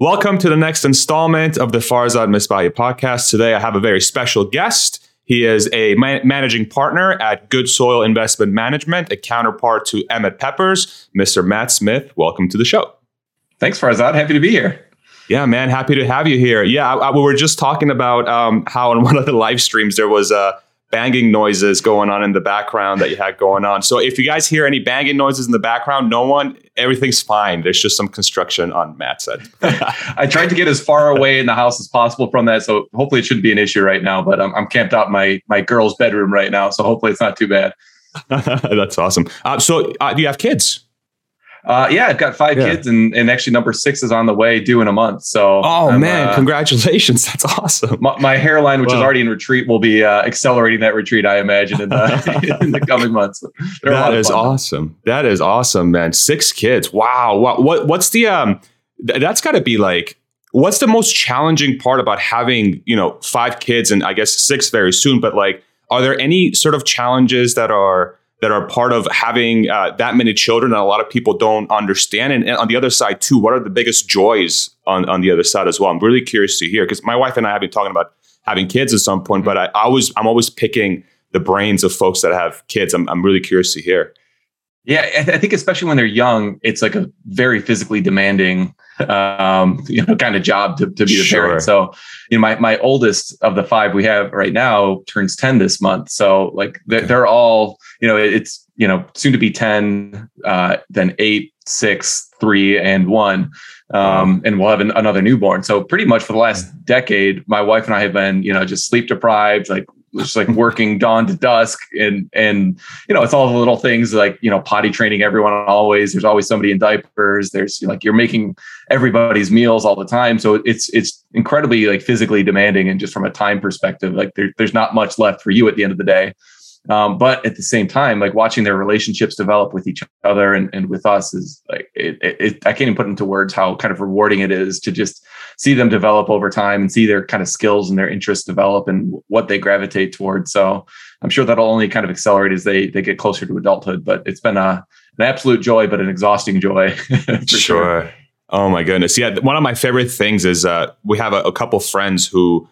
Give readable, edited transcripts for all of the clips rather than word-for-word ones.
Welcome to the next installment of the Farzad Mesbahi podcast. Today, I have a very special guest. He is a managing partner at Good Soil Investment Management, a counterpart to Emmett Peppers, Mr. Matt Smith. Welcome to the show. Thanks, Farzad. Happy to be here. Yeah, man. Happy to have you here. Yeah, we were just talking about how on one of the live streams there was banging noises going on in the background that you had going on. So if you guys hear any banging noises in the background, everything's fine. There's just some construction on Matt's side. I tried to get as far away in the house as possible from that. So hopefully it shouldn't be an issue right now, but I'm camped out in my girl's bedroom right now. So hopefully it's not too bad. That's awesome. So do you have kids? Yeah, I've got five kids and actually number six is on the way due in a month. So, congratulations. That's awesome. My hairline, which is already in retreat, will be accelerating that retreat, I imagine, in the coming months. Awesome. That is awesome, man. Six kids. Wow. What's the, that's gotta be like, what's the most challenging part about having, five kids and I guess six very soon, but like, are there any sort of challenges that are part of having that many children that a lot of people don't understand? And on the other side too, what are the biggest joys on the other side as well? I'm really curious to hear, because my wife and I have been talking about having kids at some point, but I'm always picking the brains of folks that have kids. I'm really curious to hear. Yeah, I think especially when they're young, it's like a very physically demanding kind of job to be a parent. So, my oldest of the five we have right now turns 10 this month. So like they're all, it's, soon to be 10, then 8, 6, 3, and 1. And we'll have another newborn. So pretty much for the last decade, my wife and I have been, just sleep deprived, like working dawn to dusk and, it's all the little things like, potty training everyone always, there's always somebody in diapers. There's like, you're making everybody's meals all the time. So it's incredibly like physically demanding. And just from a time perspective, like there's not much left for you at the end of the day. But at the same time, like watching their relationships develop with each other and with us is like, I can't even put into words how kind of rewarding it is to just see them develop over time and see their kind of skills and their interests develop and what they gravitate towards. So I'm sure that'll only kind of accelerate as they get closer to adulthood, but it's been an absolute joy, but an exhausting joy. For sure. Oh my goodness. Yeah. One of my favorite things is, we have a couple friends who,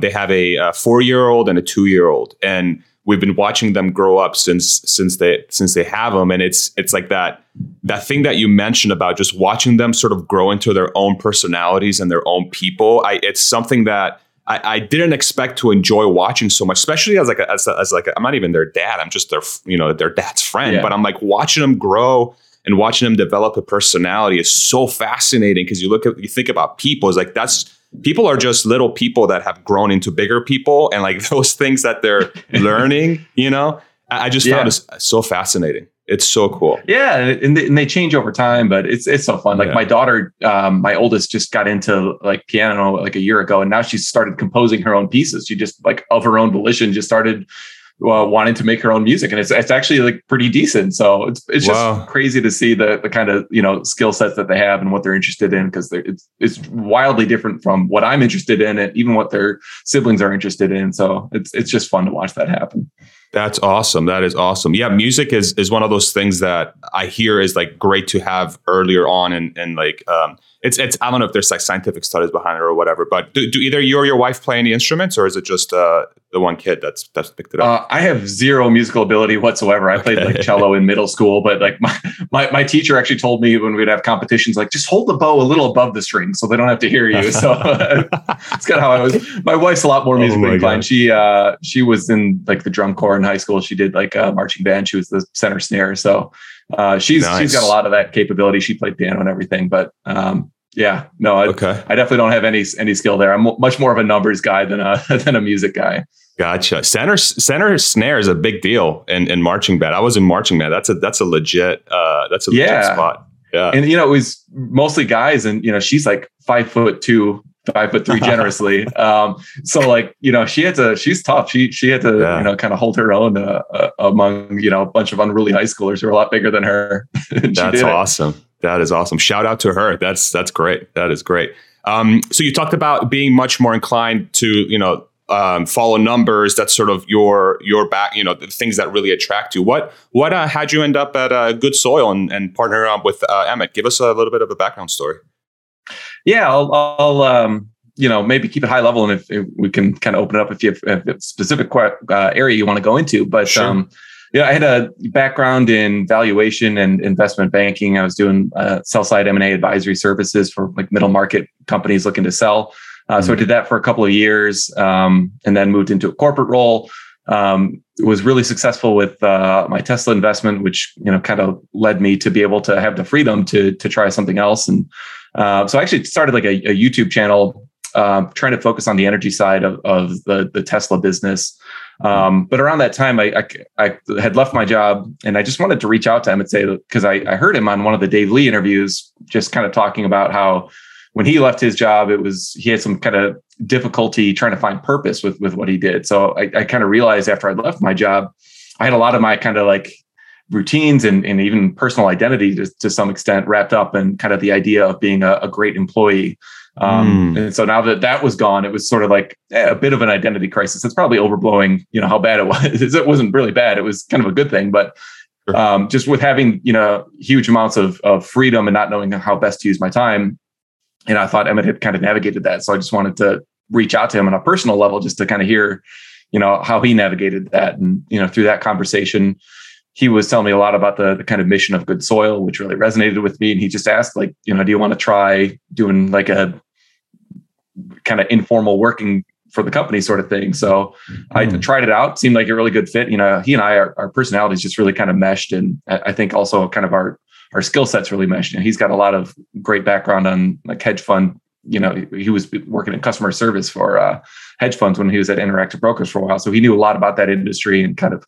they have a 4-year-old and a 2-year-old, and we've been watching them grow up since they have them. And it's like that thing that you mentioned about just watching them sort of grow into their own personalities and their own people. It's something that I didn't expect to enjoy watching so much, especially as I'm not even their dad. I'm just their dad's friend, but I'm like watching them grow and watching them develop a personality is so fascinating. Cause you think about people, it's like people are just little people that have grown into bigger people, and like those things that they're learning, I just found it so fascinating. It's so cool. Yeah. And they change over time, but it's so fun. Like my daughter, my oldest, just got into like piano like a year ago, and now she's started composing her own pieces. She just like of her own volition just started wanting to make her own music, and it's actually like pretty decent. So it's just crazy to see the kind of skill sets that they have and what they're interested in, because it's wildly different from what I'm interested in and even what their siblings are interested in. So it's just fun to watch that happen. That's awesome. That is awesome. Yeah, music is one of those things that I hear is like great to have earlier on, and like it's I don't know if there's like scientific studies behind it or whatever, but do either you or your wife play any instruments, or is it just the one kid that's picked it up? I have zero musical ability whatsoever. I played like cello in middle school, but like my teacher actually told me when we'd have competitions, like just hold the bow a little above the string so they don't have to hear you. So it's kind of how I was. My wife's a lot more musically inclined. God. She was in like the drum corps in high school. She did like a marching band. She was the center snare. So she's got a lot of that capability. She played piano and everything, but I definitely don't have any skill there. I'm much more of a numbers guy than a music guy. Gotcha. Center snare is a big deal in marching band. I was in marching band. That's a legit legit spot. Yeah. And it was mostly guys, and she's like 5'2", 5'3" generously. So like, she's tough. She had to, kind of hold her own among, a bunch of unruly high schoolers who are a lot bigger than her. That's awesome. That is awesome. Shout out to her. That's great. That is great. So you talked about being much more inclined to, follow numbers. That's sort of your back, the things that really attract you. What how'd you end up at Good Soil and partner up with Emmett? Give us a little bit of a background story. Yeah, I'll you know, maybe keep it high level, and if we can kind of open it up if you have a specific area you want to go into. But sure. Yeah, I had a background in valuation and investment banking. I was doing sell side M&A advisory services for like middle market companies looking to sell. So I did that for a couple of years, and then moved into a corporate role. Was really successful with my Tesla investment, which, you know, kind of led me to be able to have the freedom to try something else. And so I actually started like a YouTube channel, trying to focus on the energy side of the Tesla business. But around that time, I had left my job, and I just wanted to reach out to him and say, because I heard him on one of the Dave Lee interviews, just kind of talking about how when he left his job, he had some kind of difficulty trying to find purpose with what he did. So I kind of realized after I left my job, I had a lot of my kind of like routines and even personal identity to some extent wrapped up in kind of the idea of being a great employee. And so now that was gone, it was sort of like a bit of an identity crisis. It's probably overblowing, you know, how bad it was. It wasn't really bad. It was kind of a good thing, but just with having, you know, huge amounts of freedom and not knowing how best to use my time. And I thought Emmett had kind of navigated that. So I just wanted to reach out to him on a personal level, just to kind of hear, you know, how he navigated that. And, you know, through that conversation, he was telling me a lot about the kind of mission of Good Soil, which really resonated with me. And he just asked, like, you know, do you want to try doing like a kind of informal working for the company sort of thing? So I tried it out. Seemed like a really good fit. You know, he and I, our personalities just really kind of meshed. And I think also kind of our skill sets really meshed. You know, he's got a lot of great background on like hedge fund. You know, he was working in customer service for hedge funds when he was at Interactive Brokers for a while. So he knew a lot about that industry and kind of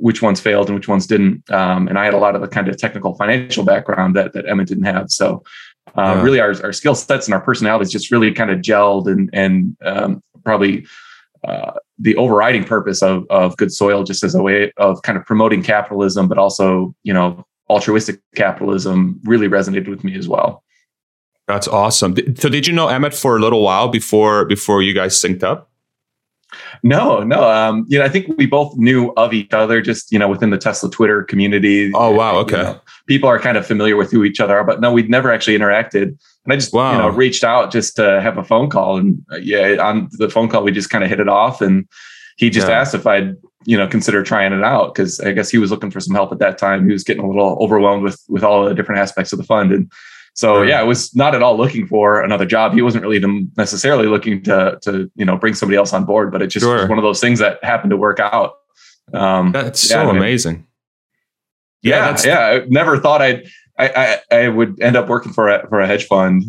which ones failed and which ones didn't. And I had a lot of the kind of technical financial background that Emmett didn't have. So really our skill sets and our personalities just really kind of gelled and probably the overriding purpose of Good Soil just as a way of kind of promoting capitalism, but also, you know, altruistic capitalism really resonated with me as well. That's awesome. So did you know Emmett for a little while before you guys synced up? No. You know, I think we both knew of each other just, you know, within the Tesla Twitter community. Oh, wow. Okay. You know, people are kind of familiar with who each other are, but no, we'd never actually interacted. And I just, you know, reached out just to have a phone call. And on the phone call, we just kind of hit it off. And he just asked if I'd, you know, consider trying it out, because I guess he was looking for some help at that time. He was getting a little overwhelmed with all the different aspects of the fund. And so, I was not at all looking for another job. He wasn't really necessarily looking to, you know, bring somebody else on board, but it just was one of those things that happened to work out. That's so amazing. Yeah. I never thought I would end up working for a hedge fund.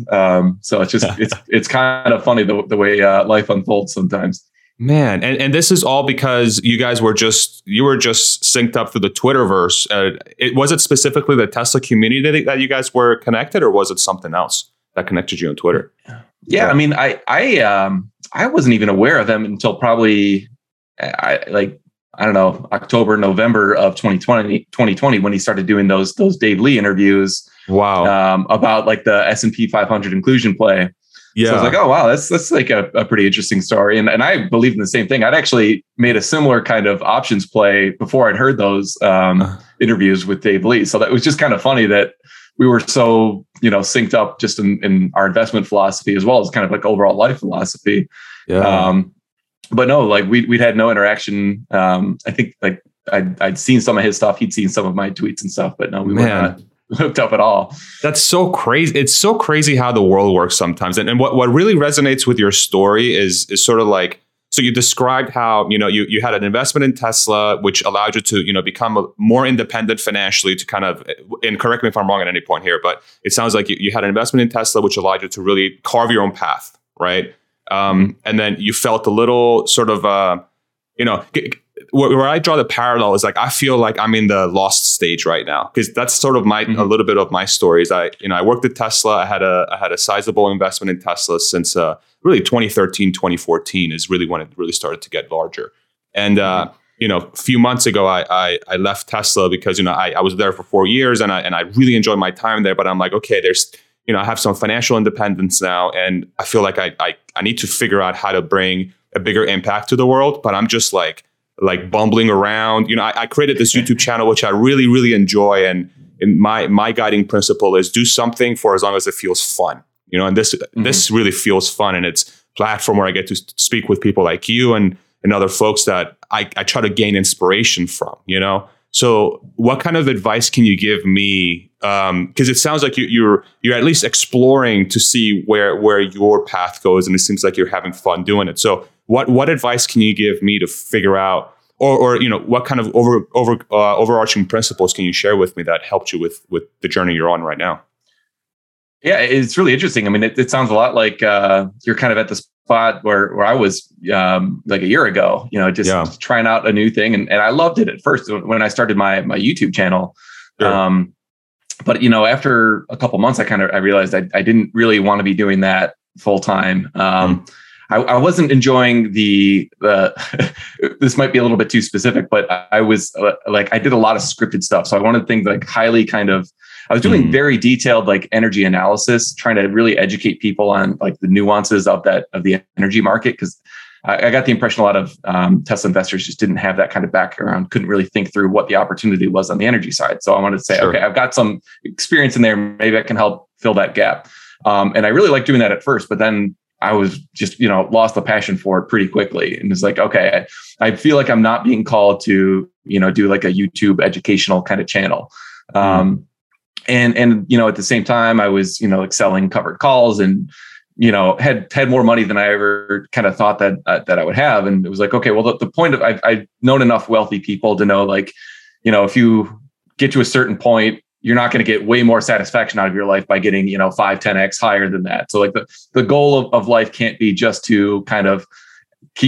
So it's just, it's kind of funny the way life unfolds sometimes. Man, and this is all because you guys were just synced up through the Twitterverse. Was it specifically the Tesla community that you guys were connected, or was it something else that connected you on Twitter? Yeah. I mean, I wasn't even aware of them until probably I don't know, October, November of 2020, when he started doing those Dave Lee interviews. Wow. About like the S&P 500 inclusion play. Yeah. So I was like, oh, wow, that's like a pretty interesting story. And I believe in the same thing. I'd actually made a similar kind of options play before I'd heard those interviews with Dave Lee. So that was just kind of funny that we were so, you know, synced up just in our investment philosophy as well as kind of like overall life philosophy. Yeah. But no, like we'd had no interaction. I think like I'd seen some of his stuff. He'd seen some of my tweets and stuff, but no, we were not hooked up at all. That's so crazy. It's so crazy how the world works sometimes. And what really resonates with your story is sort of like, so you described how, you know, you had an investment in Tesla, which allowed you to, you know, become more independent financially to kind of, and correct me if I'm wrong at any point here, but it sounds like you had an investment in Tesla, which allowed you to really carve your own path. Right. And then you felt a little sort of, you know, where I draw the parallel is like, I feel like I'm in the lost stage right now, because that's sort of my a little bit of my story is I worked at Tesla. I had a sizable investment in Tesla since really 2013, 2014 is really when it really started to get larger. And, you know, a few months ago, I left Tesla because, you know, I was there for 4 years and I really enjoyed my time there. But I'm like, OK, there's, you know, I have some financial independence now, and I feel like I need to figure out how to bring a bigger impact to the world. But I'm just like bumbling around. You know, I created this YouTube channel, which I really, really enjoy. And my guiding principle is do something for as long as it feels fun. you know, and this this really feels fun. And it's a platform where I get to speak with people like you and other folks that I try to gain inspiration from, you know? So what kind of advice can you give me? Because it sounds like you're at least exploring to see where your path goes, and it seems like you're having fun doing it. So what advice can you give me to figure out, or you know, what kind of overarching principles can you share with me that helped you with the journey you're on right now? Yeah, it's really interesting. I mean, it sounds a lot like you're kind of at the spot where I was like a year ago, you know, just trying out a new thing. And I loved it at first when I started my YouTube channel. Sure. But, you know, after a couple months, I realized I didn't really want to be doing that full time. I wasn't enjoying the this might be a little bit too specific, but I was like, I did a lot of scripted stuff. So I wanted things like highly kind of, I was doing very detailed like energy analysis, trying to really educate people on like the nuances of the energy market. Cause I got the impression a lot of Tesla investors just didn't have that kind of background, couldn't really think through what the opportunity was on the energy side. So I wanted to say, okay, I've got some experience in there. Maybe I can help fill that gap. And I really liked doing that at first, but then I was just, you know, lost the passion for it pretty quickly. And it's like, okay, I feel like I'm not being called to, you know, do like a YouTube educational kind of channel. And, you know, at the same time I was, you know, like selling covered calls and, you know, had more money than I ever kind of thought that I would have. And it was like, okay, well, the point of, I've known enough wealthy people to know, like, you know, if you get to a certain point, you're not going to get way more satisfaction out of your life by getting, you know, 5, 10x higher than that. So like the goal of life can't be just to kind of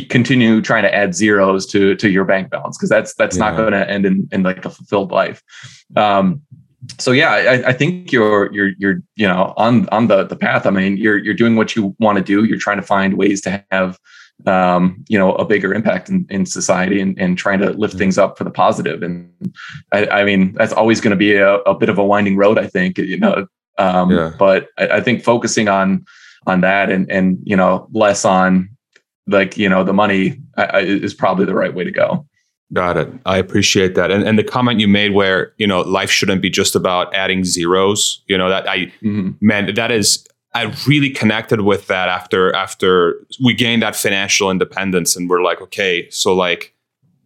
continue trying to add zeros to your bank balance. Cause that's not going to end in like a fulfilled life. So yeah, I think you're you know, on the path. I mean, you're doing what you want to do. You're trying to find ways to have, you know, a bigger impact in society and trying to lift things up for the positive. And I mean, that's always going to be a bit of a winding road, I think, you know, but I think focusing on that and, you know, less on like, you know, the money is probably the right way to go. Got it. I appreciate that. And the comment you made where, you know, life shouldn't be just about adding zeros, you know, that man, that is, I really connected with that after we gained that financial independence and we're like, okay, so like,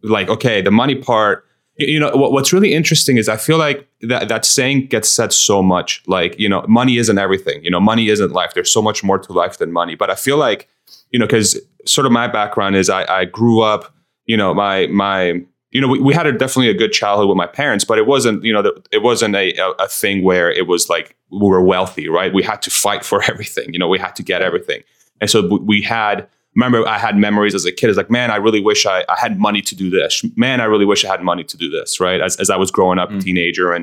okay, the money part, you know, what's really interesting is I feel like that saying gets said so much, like, you know, money isn't everything, you know, money isn't life. There's so much more to life than money. But I feel like, you know, cause sort of my background is I grew up, you know, my, you know, we had definitely a good childhood with my parents, but it wasn't, you know, it wasn't a thing where it was like we were wealthy, right? We had to fight for everything, you know, we had to get everything. And so I had memories as a kid. It's like, man, I really wish I had money to do this. Man, I really wish I had money to do this, right? As I was growing up, teenager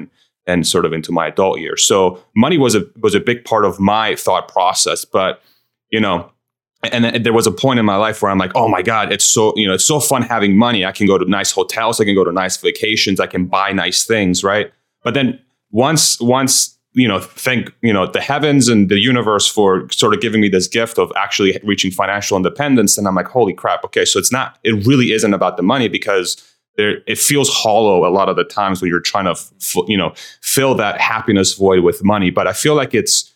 and sort of into my adult years. So money was a big part of my thought process, but, you know, and there was a point in my life where I'm like, oh my God, it's so, you know, it's so fun having money. I can go to nice hotels. I can go to nice vacations. I can buy nice things. Right. But then once, you know, thank, you know, the heavens and the universe for sort of giving me this gift of actually reaching financial independence. And I'm like, holy crap. Okay. So it really isn't about the money because it feels hollow a lot of the times when you're trying to, you know, fill that happiness void with money. But I feel like it's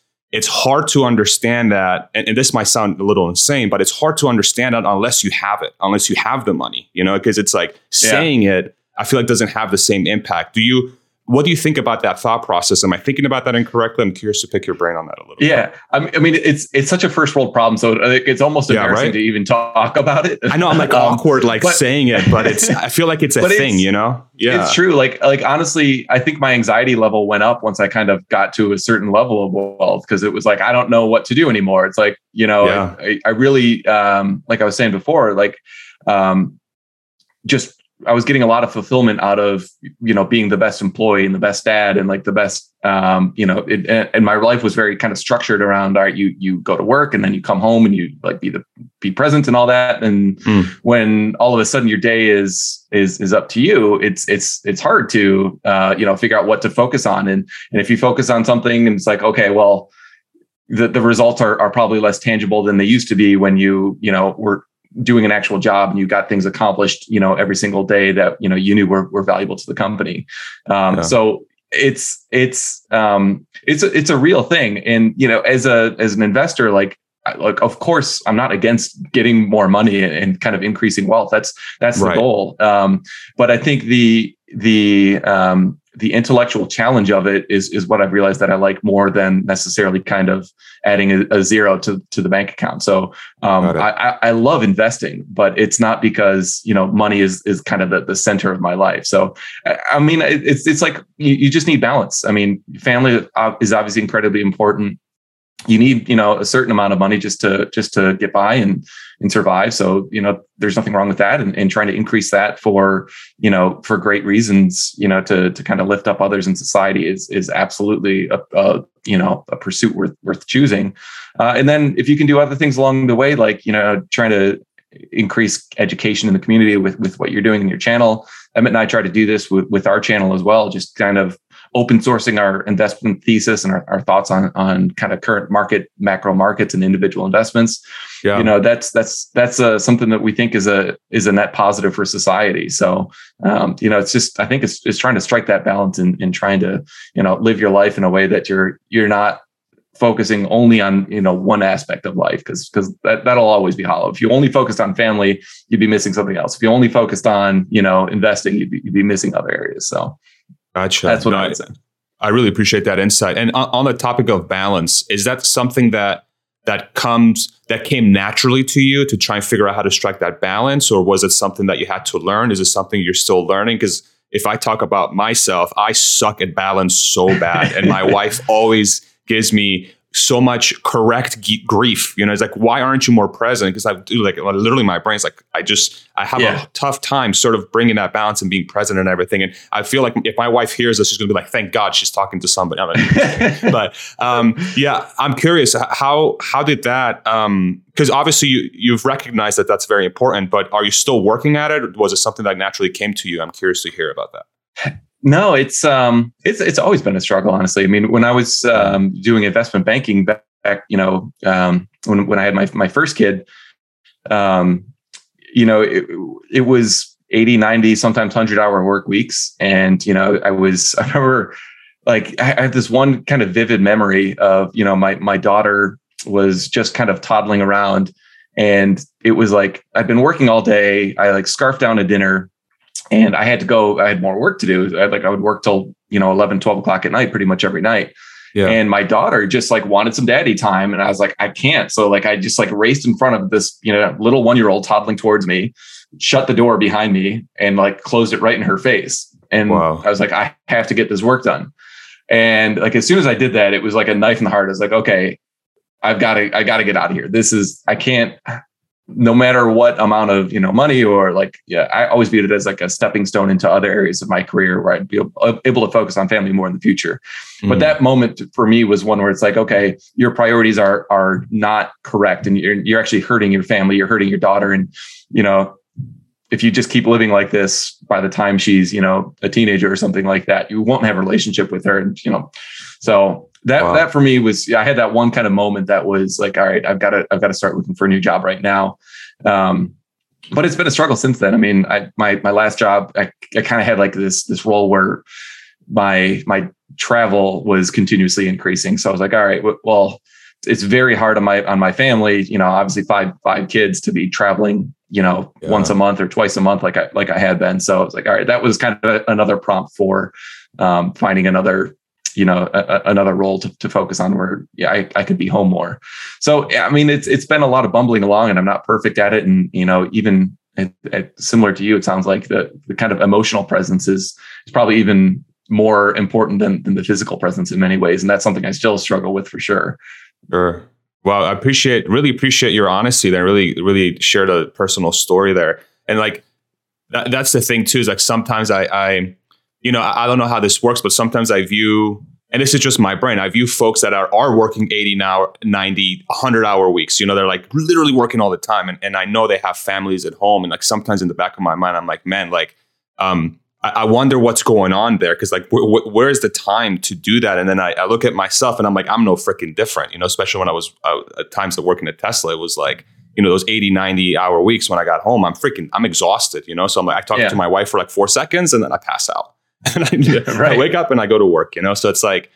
hard to understand that. And this might sound a little insane, but it's hard to understand that unless you have it, unless you have the money, you know, because it's like saying it, I feel like doesn't have the same impact. What do you think about that thought process? Am I thinking about that incorrectly? I'm curious to pick your brain on that a little bit. Yeah. I mean, it's such a first world problem. So it's almost embarrassing to even talk about it. I know I'm like awkward, like saying it, but I feel like it's a thing, you know? Yeah, it's true. Like, honestly, I think my anxiety level went up once I kind of got to a certain level of wealth because it was like, I don't know what to do anymore. It's like, you know, I really, like I was saying before, like, just, I was getting a lot of fulfillment out of, you know, being the best employee and the best dad and like the best, you know, and my life was very kind of structured around, all right, you go to work and then you come home and you like be present and all that. And when all of a sudden your day is up to you, it's hard to, you know, figure out what to focus on. And if you focus on something and it's like, okay, well, the results are probably less tangible than they used to be when you know, were doing an actual job and you got things accomplished, you know, every single day that, you know, you knew were valuable to the company. So it's a real thing. And, you know, as an investor, like, of course, I'm not against getting more money and kind of increasing wealth. That's right. The goal. But I think the intellectual challenge of it is what I've realized that I like more than necessarily kind of adding a zero to the bank account. So I love investing, but it's not because, you know, money is kind of the center of my life. So, I mean, it's like you just need balance. I mean, family is obviously incredibly important. You need, you know, a certain amount of money just to get by and survive. So, you know, there's nothing wrong with that, and trying to increase that for, you know, for great reasons, you know, to kind of lift up others in society is absolutely a pursuit worth choosing. And then if you can do other things along the way, like, you know, trying to increase education in the community with what you're doing in your channel. Emmett and I try to do this with our channel as well, just kind of open sourcing our investment thesis and our thoughts on kind of current market, macro markets, and individual investments. Yeah. You know, that's something that we think is a net positive for society. So, you know, it's just, I think it's trying to strike that balance and trying to, you know, live your life in a way that you're not focusing only on, you know, one aspect of life, because that'll always be hollow. If you only focused on family, you'd be missing something else. If you only focused on, you know, investing, you'd be missing other areas. So. Gotcha. That's what I would say. I really appreciate that insight. And on the topic of balance, is that something that came naturally to you to try and figure out how to strike that balance? Or was it something that you had to learn? Is it something you're still learning? Because if I talk about myself, I suck at balance so bad. And my wife always gives me so much correct grief. You know, it's like, why aren't you more present? Because I do, like, literally my brain's like, I have a tough time sort of bringing that balance and being present and everything. And I feel like if my wife hears this, she's going to be like, thank God she's talking to somebody. But yeah, I'm curious, how did that, because obviously you've recognized that that's very important, but are you still working at it? Or was it something that naturally came to you? I'm curious to hear about that. No, it's always been a struggle, honestly. I mean, when I was doing investment banking back, you know, when I had my first kid, you know, it was 80, 90, sometimes 100-hour work weeks, and, you know, I remember, like, I have this one kind of vivid memory of, you know, my daughter was just kind of toddling around, and it was like I've been working all day. I like scarfed down a dinner. And I had more work to do. I would work till, you know, 11, 12 o'clock at night, pretty much every night. Yeah. And my daughter just like wanted some daddy time. And I was like, I can't. So like, I just like raced in front of this, you know, little 1-year-old toddling towards me, shut the door behind me, and like closed it right in her face. And wow. I was like, I have to get this work done. And like, as soon as I did that, it was like a knife in the heart. I was like, okay, I gotta get out of here. I can't. No matter what amount of, you know, money or like, yeah, I always viewed it as like a stepping stone into other areas of my career where I'd be able to focus on family more in the future. Mm. But that moment for me was one where it's like, okay, your priorities are not correct. And you're actually hurting your family, you're hurting your daughter. And, you know, if you just keep living like this, by the time she's, you know, a teenager or something like that, you won't have a relationship with her. And, you know, so that for me was, I had that one kind of moment that was like, all right, I've got to start looking for a new job right now. But it's been a struggle since then. I mean, my last job, I kind of had like this role where my travel was continuously increasing. So I was like, all right, well, it's very hard on my family, you know, obviously five kids to be traveling, you know, once a month or twice a month, like I had been. So I was like, all right, that was kind of another prompt for finding another, you know, another role to focus on where I could be home more. So, I mean, it's been a lot of bumbling along, and I'm not perfect at it. And, you know, even similar to you, it sounds like the kind of emotional presence is probably even more important than the physical presence in many ways. And that's something I still struggle with for sure. Sure. Well, I really appreciate your honesty there. Really, really shared a personal story there. And like, that's the thing too, is like sometimes you know, I don't know how this works, but sometimes I view, and this is just my brain, I view folks that are working 80 hour, 90, 100-hour weeks. You know, they're like literally working all the time. And I know they have families at home. And like sometimes in the back of my mind, I'm like, man, like, I wonder what's going on there. Because like, where is the time to do that? And then I look at myself and I'm like, I'm no freaking different. You know, especially when I was at times working at Tesla, it was like, you know, those 80, 90-hour weeks when I got home, I'm exhausted, you know? So I'm like, I talked to my wife for like 4 seconds and then I pass out. and I wake up and I go to work, you know? So it's like,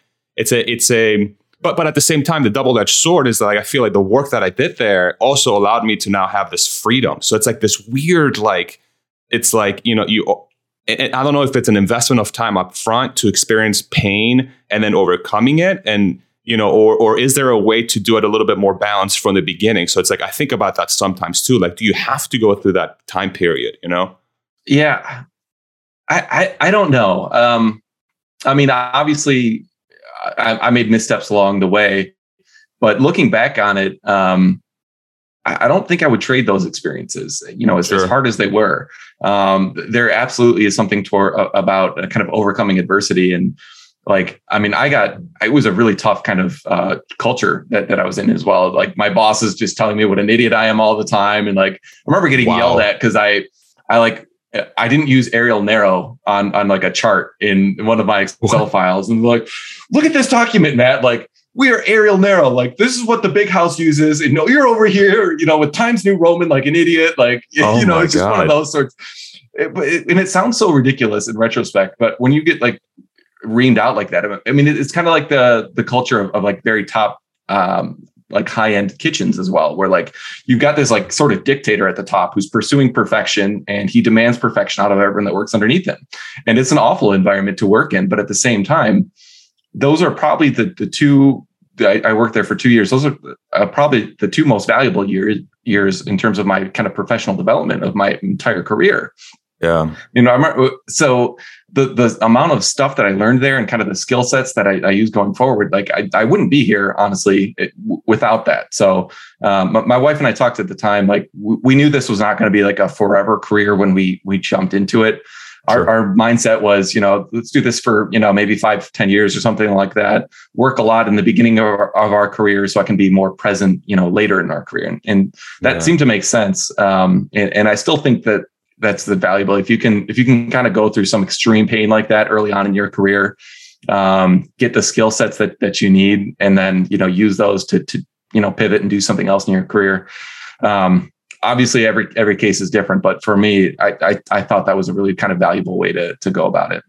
but at the same time, the double-edged sword is that, like, I feel like the work that I did there also allowed me to now have this freedom. So it's like this weird, like, it's like, you know, and I don't know if it's an investment of time up front to experience pain and then overcoming it. And, you know, or is there a way to do it a little bit more balanced from the beginning? So it's like, I think about that sometimes too. Like, do you have to go through that time period, you know? Yeah. I don't know. I mean, obviously I made missteps along the way, but looking back on it, I don't think I would trade those experiences, you know, as hard as they were. There absolutely is something about kind of overcoming adversity. And like, I mean, it was a really tough kind of culture that I was in as well. Like, my boss is just telling me what an idiot I am all the time. And like, I remember getting yelled at because I didn't use Arial Narrow on like a chart in one of my Excel files. And like, look at this document, Matt, like, we are Arial Narrow. Like, this is what the big house uses. And no, you're over here, you know, with Times New Roman, like an idiot, like, you know, it's just one of those sorts. And it sounds so ridiculous in retrospect, but when you get like reamed out like that, I mean, it's kind of like the culture of like very top, like high-end kitchens as well, where like you've got this like sort of dictator at the top who's pursuing perfection, and he demands perfection out of everyone that works underneath him. And it's an awful environment to work in. But at the same time, those are probably the two, I worked there for 2 years. Those are probably the two most valuable years in terms of my kind of professional development of my entire career. Yeah. You know, I remember, so the amount of stuff that I learned there and kind of the skill sets that I use going forward, like I wouldn't be here, honestly, without that. So my wife and I talked at the time, like we knew this was not going to be like a forever career when we jumped into it. Our mindset was, you know, let's do this for, you know, maybe 5-10 years or something like that. Work a lot in the beginning of our career so I can be more present, you know, later in our career. And that seemed to make sense. And I still think that that's the valuable. If you can kind of go through some extreme pain like that early on in your career, get the skill sets that you need, and then, you know, use those to you know, pivot and do something else in your career. Obviously, every case is different, but for me, I thought that was a really kind of valuable way to go about it.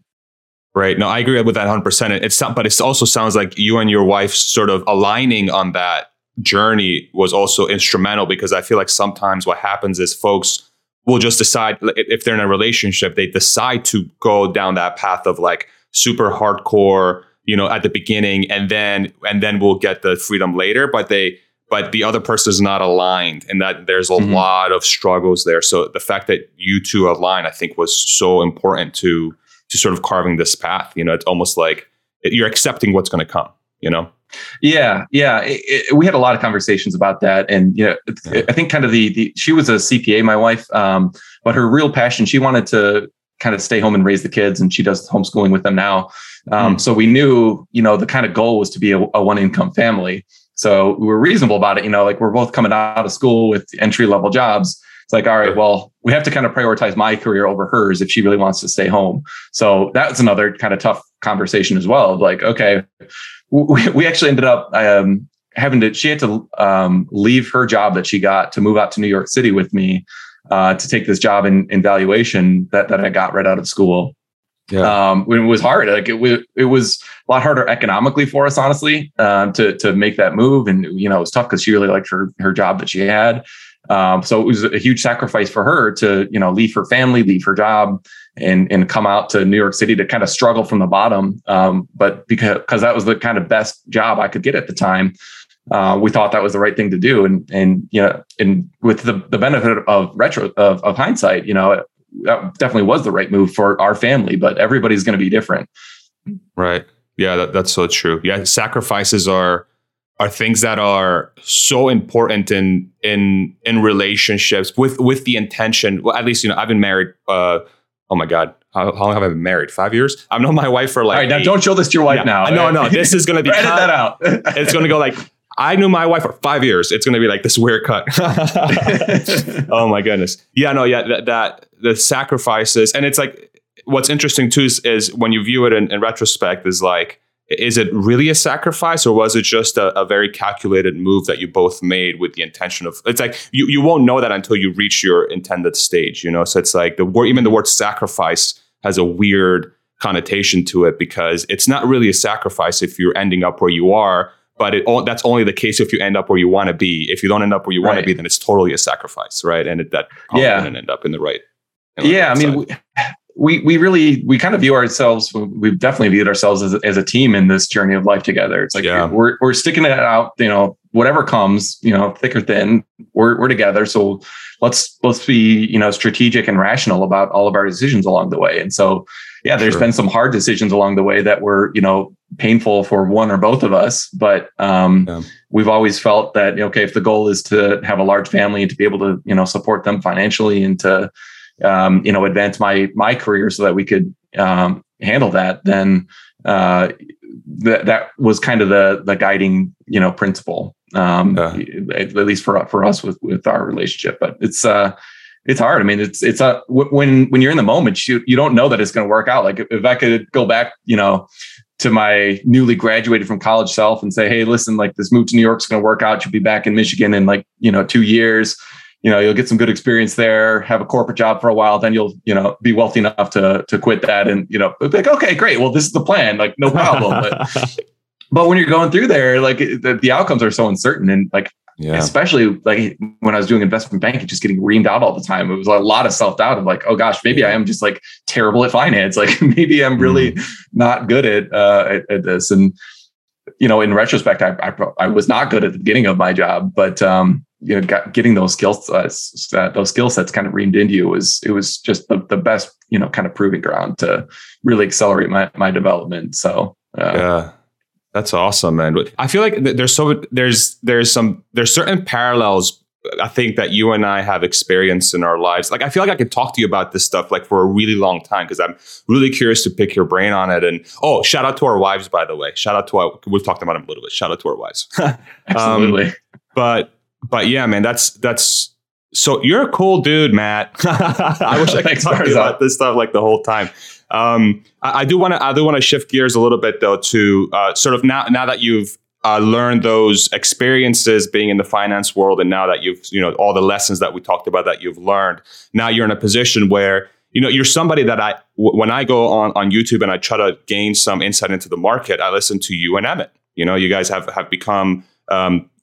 Right. No, I agree with that 100%. But it also sounds like you and your wife sort of aligning on that journey was also instrumental, because I feel like sometimes what happens is folks will just decide, if they're in a relationship, they decide to go down that path of like super hardcore, you know, at the beginning, and then we'll get the freedom later. But the other person is not aligned, and that there's a lot of struggles there. So the fact that you two align, I think, was so important to sort of carving this path. You know, it's almost like you're accepting what's going to come, you know? Yeah. We had a lot of conversations about that. And, you know, I think kind of she was a CPA, my wife, but her real passion, she wanted to kind of stay home and raise the kids, and she does homeschooling with them now. So we knew, you know, the kind of goal was to be a one income family. So we were reasonable about it. You know, like, we're both coming out of school with entry level jobs. It's like, all right, well, we have to kind of prioritize my career over hers if she really wants to stay home. So that's another kind of tough conversation as well. Like, okay, we actually ended up she had to leave her job that she got to move out to New York City with me to take this job in valuation that I got right out of school. Yeah. It was hard. Like, it was a lot harder economically for us, honestly, to make that move. And, you know, it was tough because she really liked her job that she had. So it was a huge sacrifice for her to, you know, leave her family, leave her job, and come out to New York City to kind of struggle from the bottom. But because that was the kind of best job I could get at the time, we thought that was the right thing to do. And, you know, and with the benefit of hindsight, you know, that definitely was the right move for our family, but everybody's going to be different. Right. Yeah. That's so true. Yeah. Sacrifices are things that are so important in relationships with the intention. Well, at least, you know, I've been married. Oh my God. How long have I been married? 5 years? I've known my wife for like, all right, now 8. Don't show this to your wife now. No, this is going to be edit that out. It's going to go like, I knew my wife for 5 years. It's going to be like this weird cut. Oh my goodness. Yeah, no, yeah. That the sacrifices, and it's like, what's interesting too is when you view it in retrospect, is like, is it really a sacrifice, or was it just a very calculated move that you both made with the intention of? It's like, you won't know that until you reach your intended stage, you know? So it's like the word, even the word sacrifice has a weird connotation to it, because it's not really a sacrifice if you're ending up where you are, but that's only the case if you end up where you want to be. If you don't end up where you want to be, then it's totally a sacrifice, right? And that going to end up in the right. I mean, we kind of view ourselves. We've definitely viewed ourselves as a team in this journey of life together. It's like we're sticking it out. You know, whatever comes, you know, thick or thin, we're together. So let's be, you know, strategic and rational about all of our decisions along the way. And so, there's been some hard decisions along the way that were, you know, painful for one or both of us. But we've always felt that, okay, if the goal is to have a large family and to be able to, you know, support them financially and to advance my career so that we could handle that, then that was kind of the guiding, you know, principle, at least for us with our relationship. But it's hard. I mean, it's when you're in the moment, you don't know that it's going to work out. Like if I could go back, you know, to my newly graduated from college self and say, hey, listen, like this move to New York is going to work out. You'll be back in Michigan in like, you know, 2 years. You know, you'll get some good experience there, have a corporate job for a while, then you'll, you know, be wealthy enough to quit that. And, you know, like, okay, great. Well, this is the plan. Like, no problem. But when you're going through there, like the outcomes are so uncertain. And like, especially like when I was doing investment banking, just getting reamed out all the time, it was a lot of self-doubt of like, oh gosh, maybe I am just like terrible at finance. Like maybe I'm really not good at this. And, you know, in retrospect, I was not good at the beginning of my job, but, you know, getting those skill sets kind of reamed into you was just the best, you know, kind of proving ground to really accelerate my development. So that's awesome, man. I feel like there's certain parallels I think that you and I have experienced in our lives. Like I feel like I could talk to you about this stuff like for a really long time because I'm really curious to pick your brain on it. And shout out to our wives, by the way. Shout out to we've talked about them a little bit. Shout out to our wives. Absolutely, But yeah, man, that's so you're a cool dude, Matt. I wish I could talk about this stuff like the whole time. I do want to shift gears a little bit though to sort of now that you've learned those experiences being in the finance world, and now that you've, you know, all the lessons that we talked about that you've learned, now you're in a position where, you know, you're somebody that when I go on YouTube and I try to gain some insight into the market, I listen to you and Emmett. You know, you guys have become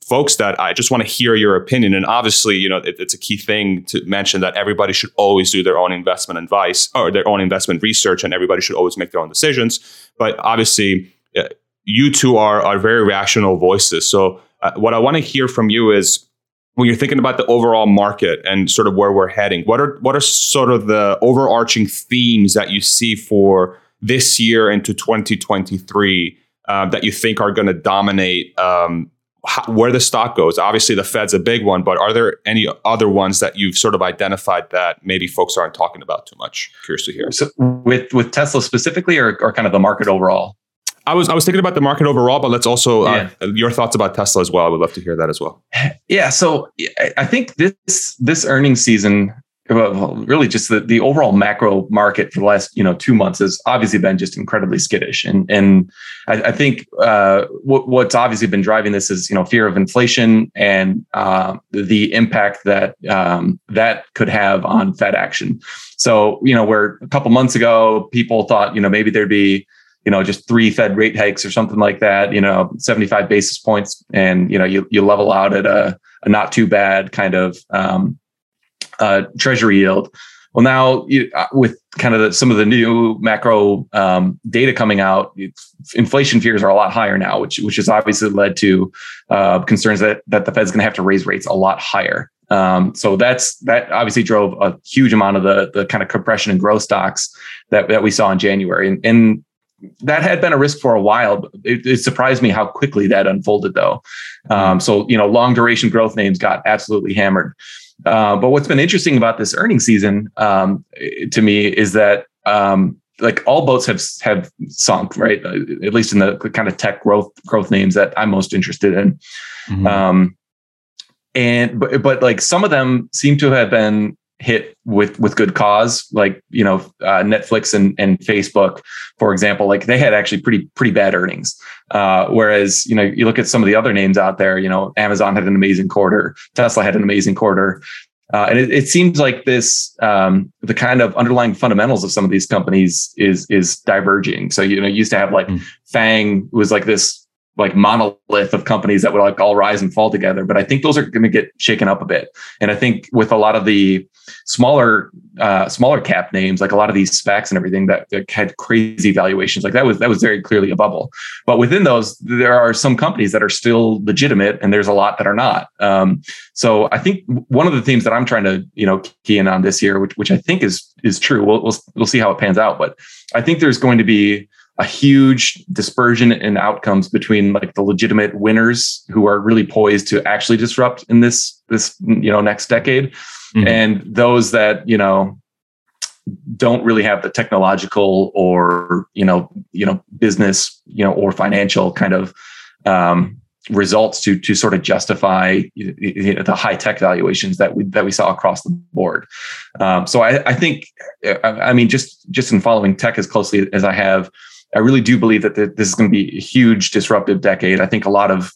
folks that I just want to hear your opinion. And obviously, you know, it's a key thing to mention that everybody should always do their own investment advice or their own investment research, and everybody should always make their own decisions. But obviously, you two are very rational voices. So what I want to hear from you is when you're thinking about the overall market and sort of where we're heading, what are sort of the overarching themes that you see for this year into 2023 that you think are going to dominate where the stock goes? Obviously, the Fed's a big one, but are there any other ones that you've sort of identified that maybe folks aren't talking about too much? Curious to hear. So with Tesla specifically, or kind of the market overall? I was thinking about the market overall, but let's also your thoughts about Tesla as well. I would love to hear that as well. Yeah, so I think this earnings season, well, really just the overall macro market for the last, you know, 2 months has obviously been just incredibly skittish. And I think what's obviously been driving this is, you know, fear of inflation and the impact that that could have on Fed action. So, you know, where a couple months ago, people thought, you know, maybe there'd be, you know, just 3 Fed rate hikes or something like that, you know, 75 basis points. And, you know, you level out at a not too bad kind of treasury yield. Well, now with kind of some of the new macro data coming out, inflation fears are a lot higher now, which has obviously led to concerns that the Fed's going to have to raise rates a lot higher. So that obviously drove a huge amount of the kind of compression in growth stocks that we saw in January, and that had been a risk for a while. It surprised me how quickly that unfolded, though. So you know, long duration growth names got absolutely hammered. But what's been interesting about this earnings season to me is that like all boats have sunk, right? At least in the kind of tech growth names that I'm most interested in. Mm-hmm. But like some of them seem to have been hit with good cause, like, you know, Netflix and Facebook, for example, like they had actually pretty bad earnings. Whereas, you know, you look at some of the other names out there, you know, Amazon had an amazing quarter, Tesla had an amazing quarter. And it seems like this, the kind of underlying fundamentals of some of these companies is diverging. So, you know, you used to have like FANG was like this like monolith of companies that would like all rise and fall together. But I think those are going to get shaken up a bit. And I think with a lot of the smaller cap names, like a lot of these SPACs and everything that had crazy valuations, like that was very clearly a bubble. But within those, there are some companies that are still legitimate, and there's a lot that are not. So I think one of the themes that I'm trying to, you know, key in on this year, which I think is true. We'll see how it pans out, but I think there's going to be a huge dispersion in outcomes between like the legitimate winners who are really poised to actually disrupt in this you know, next decade, and those that, you know, don't really have the technological or, you know, business, you know, or financial kind of results to sort of justify, you know, the high tech valuations that we saw across the board. So I think, I mean, just in following tech as closely as I have, I really do believe that this is going to be a huge disruptive decade. I think a lot of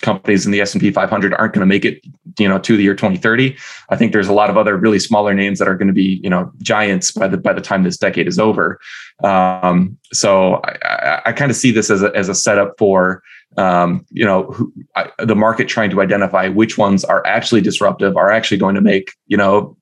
companies in the S&P 500 aren't going to make it, you know, to the year 2030. I think there's a lot of other really smaller names that are going to be, you know, giants by the time this decade is over. So I kind of see this as a setup for, you know, the market trying to identify which ones are actually disruptive, are actually going to make, you know,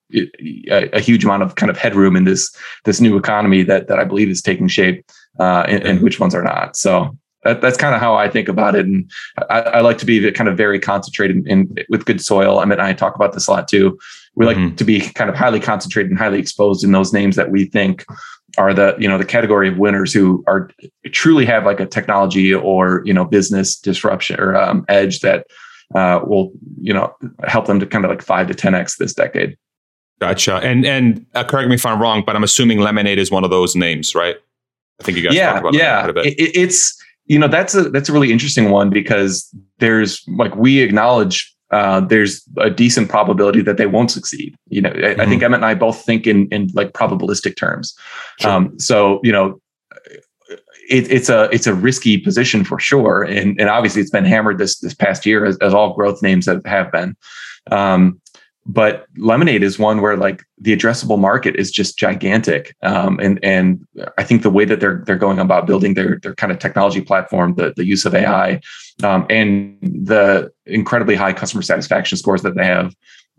a huge amount of kind of headroom in this new economy that I believe is taking shape, and which ones are not. So that's kind of how I think about it. And I like to be kind of very concentrated in with Good Soil. I mean, I talk about this a lot too. We like to be kind of highly concentrated and highly exposed in those names that we think are the, you know, the category of winners who are truly have like a technology or, you know, business disruption or edge that will, you know, help them to kind of like 5 to 10x this decade. Gotcha. And correct me if I'm wrong, but I'm assuming Lemonade is one of those names, right? I think you guys talked about that quite a bit. It's, you know, that's a really interesting one because there's like, we acknowledge there's a decent probability that they won't succeed. You know, I think Emmett and I both think in like probabilistic terms. Sure. So, you know, it's a risky position for sure. And obviously it's been hammered this past year as all growth names have been. But Lemonade is one where like the addressable market is just gigantic. And I think the way that they're going about building their kind of technology platform, the use of AI, and the incredibly high customer satisfaction scores that they have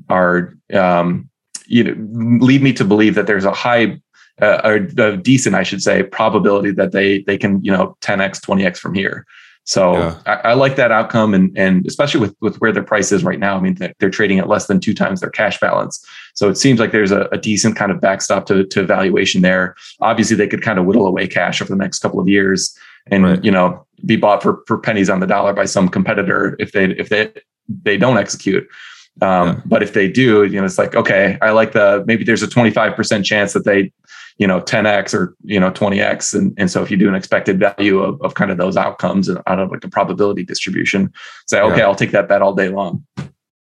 are, you know, lead me to believe that there's a high, or a decent, I should say, probability that they can, you know, 10x, 20x from here. So yeah. I like that outcome, and especially with where their price is right now. I mean, they're trading at less than 2 times their cash balance. So it seems like there's a decent kind of backstop to valuation there. Obviously, they could kind of whittle away cash over the next couple of years and, you know, be bought for pennies on the dollar by some competitor if they don't execute. But if they do, you know, it's like, okay, I like maybe there's a 25% chance that they, you know, 10x or, you know, 20x. And so if you do an expected value of kind of those outcomes and out of like a probability distribution, say, okay, I'll take that bet all day long.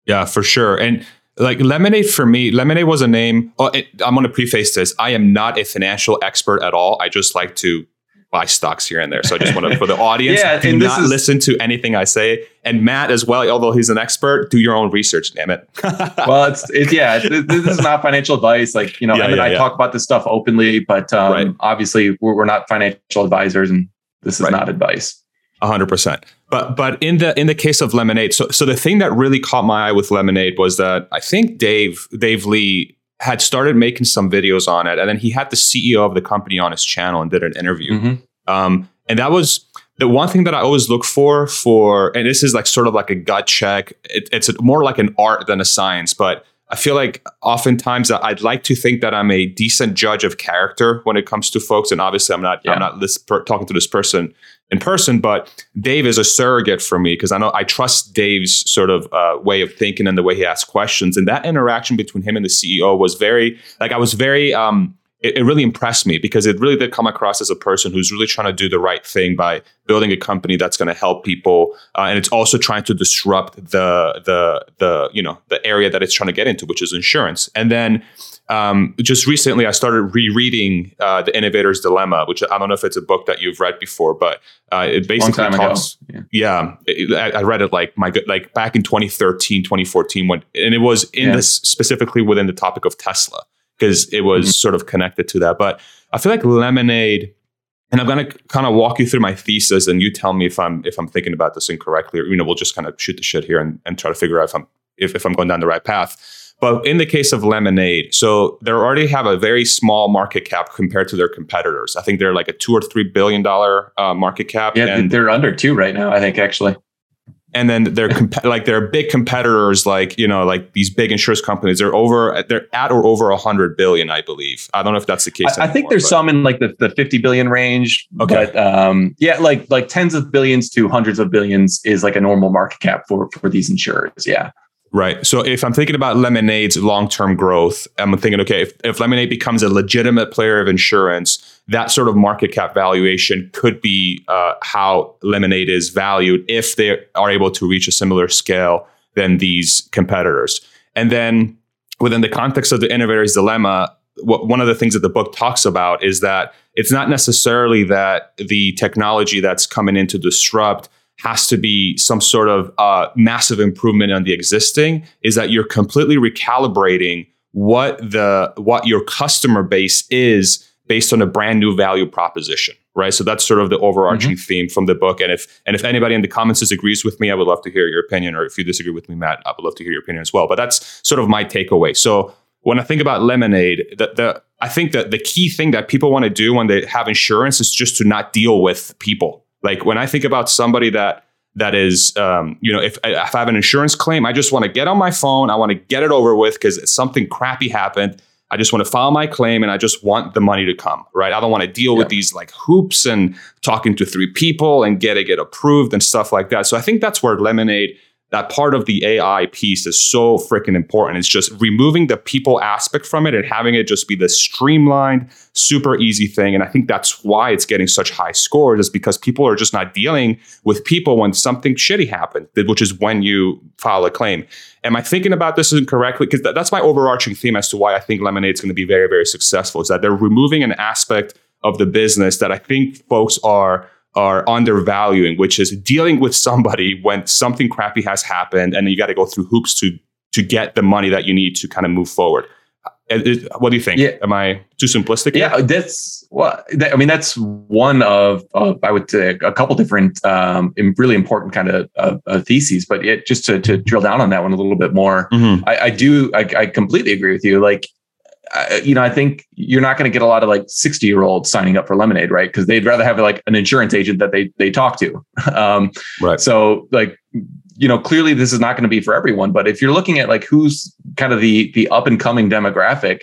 Yeah, for sure. And like Lemonade for me, Lemonade was a name. Oh, I'm going to preface this. I am not a financial expert at all. I just like to buy stocks here and there. So I just want to, for the audience, do not listen to anything I say. And Matt as well, although he's an expert, do your own research, damn it. Well, this is not financial advice. Like, you know, I talk about this stuff openly, but obviously we're not financial advisors and this is not advice. 100%. But in the case of Lemonade, so the thing that really caught my eye with Lemonade was that I think Dave Lee had started making some videos on it. And then he had the CEO of the company on his channel and did an interview. And that was the one thing that I always look for, and this is like sort of like a gut check. It's more like an art than a science, but I feel like oftentimes I'd like to think that I'm a decent judge of character when it comes to folks. And obviously I'm not talking to this person in person, but Dave is a surrogate for me because I know I trust Dave's sort of way of thinking and the way he asks questions. And that interaction between him and the CEO was very, like I was very it really impressed me because it really did come across as a person who's really trying to do the right thing by building a company that's going to help people. And it's also trying to disrupt the you know, the area that it's trying to get into, which is insurance. And then just recently, I started rereading The Innovator's Dilemma, which I don't know if it's a book that you've read before, but it basically talks. I read it like back in 2013, 2014, and it was in this specifically within the topic of Tesla, because it was sort of connected to that. But I feel like Lemonade, and I'm going to kind of walk you through my thesis, and you tell me if I'm thinking about this incorrectly, or, you know, we'll just kind of shoot the shit here and try to figure out if I'm going down the right path. But in the case of Lemonade, so they already have a very small market cap compared to their competitors. I think they're like a $2 or $3 billion market cap. Yeah, and they're under $2 right now, I think, actually. And then they're like their big competitors, like, you know, like these big insurance companies, they're at or over 100 billion, I believe. I don't know if that's the case. I think there's some in like the 50 billion range. Okay. But like tens of billions to hundreds of billions is like a normal market cap for these insurers. Yeah. Right. So if I'm thinking about Lemonade's long-term growth, I'm thinking, okay, if Lemonade becomes a legitimate player of insurance, that sort of market cap valuation could be how Lemonade is valued if they are able to reach a similar scale than these competitors. And then within the context of The Innovator's Dilemma, one of the things that the book talks about is that it's not necessarily that the technology that's coming in to disrupt has to be some sort of massive improvement on the existing, is that you're completely recalibrating what your customer base is based on a brand new value proposition, right? So that's sort of the overarching theme from the book. And if anybody in the comments disagrees with me, I would love to hear your opinion. Or if you disagree with me, Matt, I would love to hear your opinion as well. But that's sort of my takeaway. So when I think about Lemonade, I think that the key thing that people want to do when they have insurance is just to not deal with people. Like when I think about somebody that is, you know, if I have an insurance claim, I just want to get on my phone. I want to get it over with because something crappy happened. I just want to file my claim and I just want the money to come, right? I don't want to deal with these like hoops and talking to three people and getting it approved and stuff like that. So I think that's where Lemonade, that part of the AI piece is so freaking important. It's just removing the people aspect from it and having it just be the streamlined, super easy thing. And I think that's why it's getting such high scores, is because people are just not dealing with people when something shitty happened, which is when you file a claim. Am I thinking about this incorrectly? Because that's my overarching theme as to why I think Lemonade's going to be very, very successful, is that they're removing an aspect of the business that I think folks are undervaluing, which is dealing with somebody when something crappy has happened and you got to go through hoops to get the money that you need to kind of move forward. What do you think? Yeah. Am I too simplistic? Yeah, that's one of I would say a couple different really important kind of theses, but just to drill down on that one a little bit more, I completely agree with you. Like, you know, I think you're not going to get a lot of like 60-year-olds signing up for Lemonade, right? Because they'd rather have like an insurance agent that they talk to. Right. So like, you know, clearly this is not going to be for everyone. But if you're looking at like who's kind of the up and coming demographic,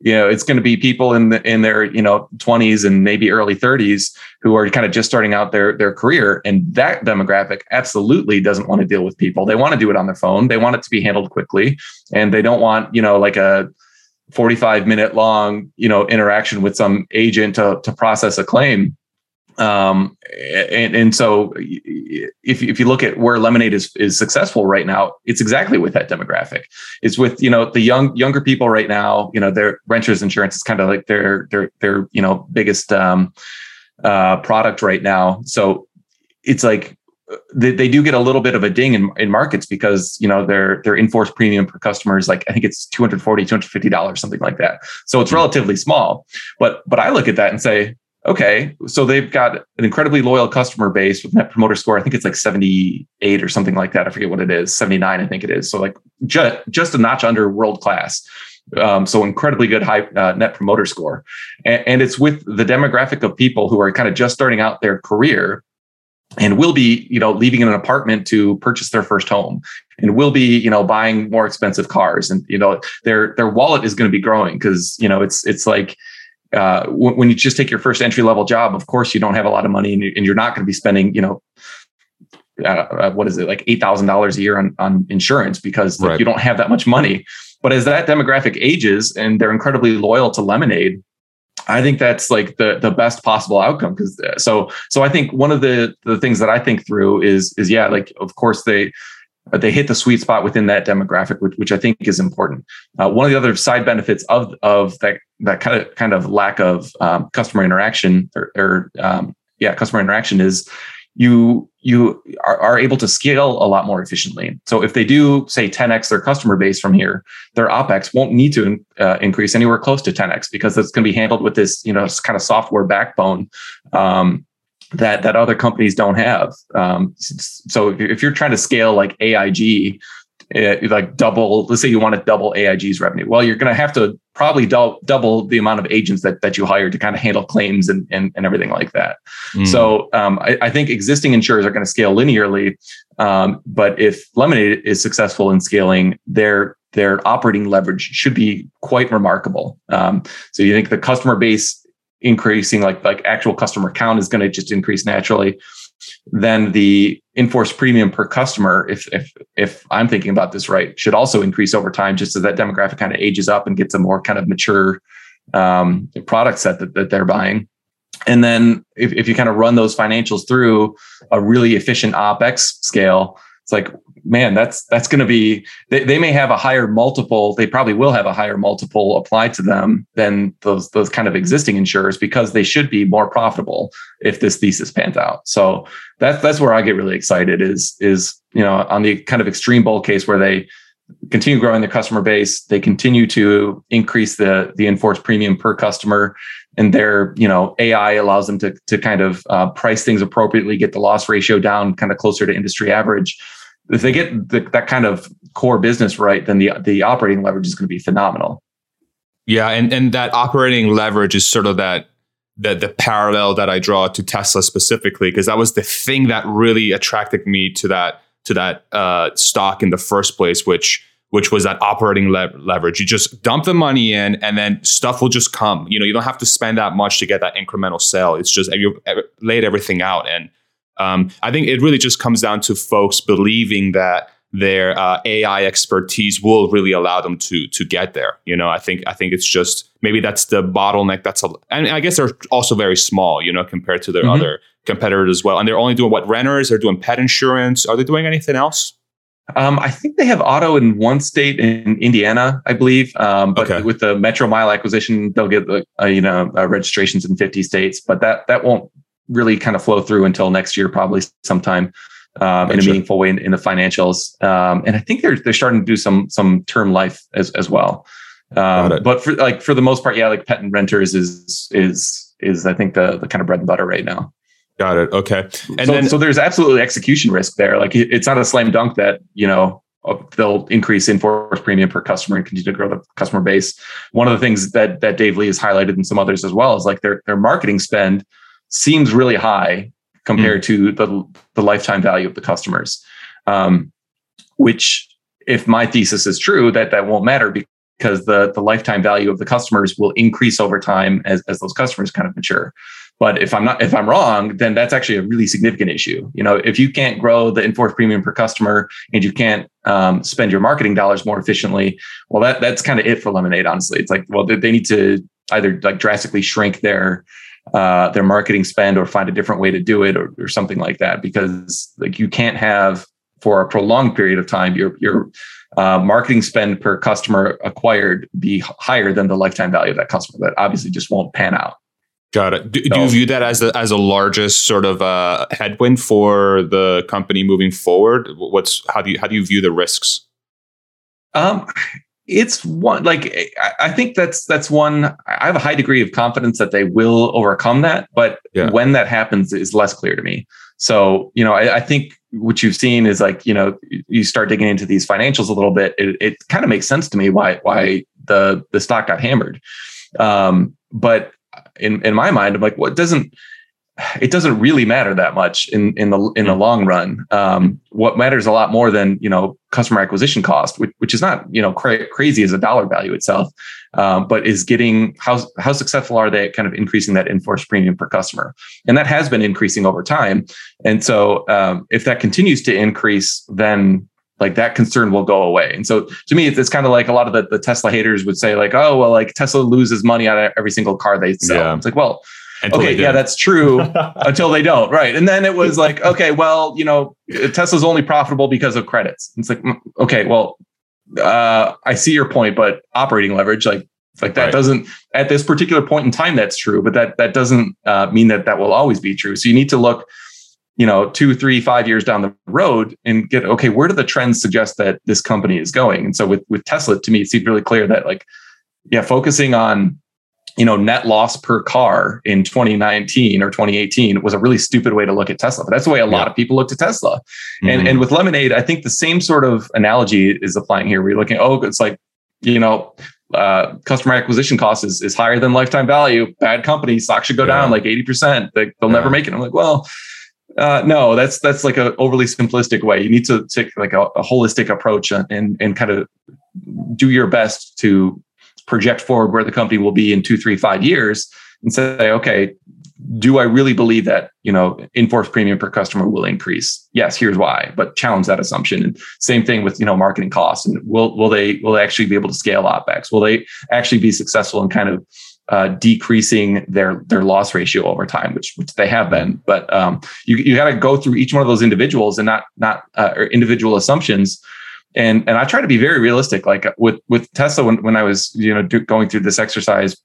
you know, it's going to be people in their, you know, 20s and maybe early 30s who are kind of just starting out their career. And that demographic absolutely doesn't want to deal with people. They want to do it on their phone. They want it to be handled quickly, and they don't want, you know, like a 45-minute long, you know, interaction with some agent to process a claim. And so if you look at where Lemonade is successful right now, it's exactly with that demographic. It's with, you know, the younger people right now. You know, their renters insurance is kind of like their you know, biggest product right now. So it's like they do get a little bit of a ding in markets because, you know, their in-force premium per customer is like, I think it's $240, $250, something like that. So it's relatively small, but I look at that and say, okay, so they've got an incredibly loyal customer base with net promoter score. I think it's like 78 or something like that. I forget what it is. 79, I think it is. So like just a notch under world class. So incredibly good high net promoter score. And it's with the demographic of people who are kind of just starting out their career and will be, you know, leaving an apartment to purchase their first home, and will be, you know, buying more expensive cars, and, you know, their wallet is going to be growing because, you know, it's like when you just take your first entry level job, of course you don't have a lot of money, and you're not going to be spending, you know, what is it, like $8,000 a year on insurance because like, you don't have that much money. But as that demographic ages and they're incredibly loyal to Lemonade, I think that's like the best possible outcome. Because so I think one of the things that I think through is yeah, like of course they hit the sweet spot within that demographic, which I think is important. One of the other side benefits of that kind of lack of customer interaction or customer interaction is you are able to scale a lot more efficiently. So if they do say 10x their customer base from here, their OpEx won't need to increase anywhere close to 10x because it's going to be handled with this kind of software backbone that other companies don't have. So if you're trying to scale like AIG, let's say you want to double AIG's revenue. Well, you're going to have to probably double the amount of agents that you hire to kind of handle claims and everything like that. Mm. So I think existing insurers are going to scale linearly. But if Lemonade is successful in scaling, their operating leverage should be quite remarkable. So you think the customer base increasing, like actual customer count is going to just increase naturally. Then the in-force premium per customer, if I'm thinking about this right, should also increase over time, just so that demographic kind of ages up and gets a more kind of mature product set that they're buying. And then if you kind of run those financials through a really efficient OpEx scale, it's like, man, that's going to be, they may have a higher multiple. They probably will have a higher multiple applied to them than those kind of existing insurers, because they should be more profitable if this thesis pans out. So that's where I get really excited is on the kind of extreme bull case where they continue growing their customer base, they continue to increase the in-force premium per customer, and their AI allows them to kind of price things appropriately, get the loss ratio down kind of closer to industry average. If they get that kind of core business right, then the operating leverage is going to be phenomenal. Yeah, and that operating leverage is sort of the parallel that I draw to Tesla specifically, because that was the thing that really attracted me to that stock in the first place, which was that operating leverage. You just dump the money in and then stuff will just come. You don't have to spend that much to get that incremental sale. It's just you laid everything out. And I think it really just comes down to folks believing that their AI expertise will really allow them to get there. I think it's just maybe that's the bottleneck. And I guess they're also very small, compared to their mm-hmm. other competitors as well. And they're only doing what? Renters? They're doing pet insurance. Are they doing anything else? I think they have auto in one state, in Indiana, I believe. But okay. With the MetroMile acquisition, they'll get registrations in 50 states. But that won't really kind of flow through until next year, probably sometime in a meaningful way in the financials. And I think they're starting to do some term life as well. But for the most part, yeah, like pet and renters is I think the kind of bread and butter right now. Got it. Okay. And so there's absolutely execution risk there. Like it's not a slam dunk that, they'll increase in-force premium per customer and continue to grow the customer base. One of the things that Dave Lee has highlighted and some others as well is like their marketing spend seems really high compared to the lifetime value of the customers. Which if my thesis is true, that won't matter because the lifetime value of the customers will increase over time as those customers kind of mature. But if I'm wrong, then that's actually a really significant issue. If you can't grow the in-force premium per customer and you can't spend your marketing dollars more efficiently, well, that's kind of it for Lemonade, honestly. It's like, well, they need to either like drastically shrink their marketing spend or find a different way to do it or something like that, because like you can't have for a prolonged period of time your marketing spend per customer acquired be higher than the lifetime value of that customer. That obviously just won't pan out. Got it. Do you view that as the largest sort of headwind for the company moving forward? How do you view the risks? It's one, like I think that's one. I have a high degree of confidence that they will overcome that, but when that happens is less clear to me. So I think what you've seen is like you start digging into these financials a little bit. It kind of makes sense to me why the stock got hammered, but. In my mind, I'm like, well, it doesn't really matter that much in the long run. What matters a lot more than customer acquisition cost, which is not crazy as a dollar value itself, but is getting how successful are they at kind of increasing that in-force premium per customer, and that has been increasing over time. And so if that continues to increase, then like that concern will go away. And so to me, it's kind of like a lot of the Tesla haters would say like, oh, well, like Tesla loses money on every single car they sell. Yeah. It's like, well, until okay, yeah, that's true until they don't. Right. And then it was like, okay, well, you know, Tesla's only profitable because of credits. It's like, okay, well, I see your point, but operating leverage, like that right. doesn't at this particular point in time, that's true, but that doesn't mean that will always be true. So you need to look, you know, 2, 3, 5 years down the road and get, okay, where do the trends suggest that this company is going? And so with Tesla, to me, it seemed really clear that like, yeah, focusing on, you know, net loss per car in 2019 or 2018 was a really stupid way to look at Tesla. But that's the way a lot of people looked at Tesla. Mm-hmm. And with Lemonade, I think the same sort of analogy is applying here. We're looking, oh, it's like, you know, customer acquisition cost is higher than lifetime value. Bad company, stock should go down like 80%. They'll never make it. I'm like, well, no, that's like an overly simplistic way. You need to take like a holistic approach and kind of do your best to project forward where the company will be in 2, 3, 5 years and say, okay, do I really believe that, you know, in-force premium per customer will increase? Yes, here's why, but challenge that assumption. And same thing with, you know, marketing costs. And will they actually be able to scale OpEx? Will they actually be successful in kind of decreasing their loss ratio over time, which they have been? But you got to go through each one of those individuals and not or individual assumptions. And I try to be very realistic. Like with Tesla, when I was, you know, going through this exercise,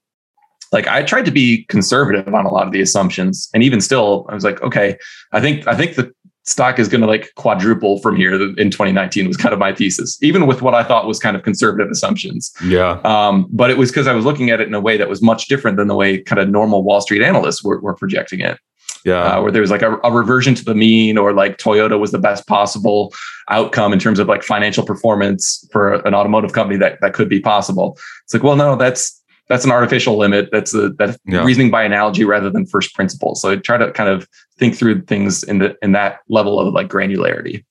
like I tried to be conservative on a lot of the assumptions. And even still, I was like, okay, I think the stock is going to like quadruple from here in 2019 was kind of my thesis, even with what I thought was kind of conservative assumptions. Yeah. But it was because I was looking at it in a way that was much different than the way kind of normal Wall Street analysts were projecting it. Yeah, where there was like a reversion to the mean, or like Toyota was the best possible outcome in terms of like financial performance for an automotive company that could be possible. It's like, well, no, that's an artificial limit. That's reasoning by analogy rather than first principles. So I try to kind of think through things in that level of like granularity.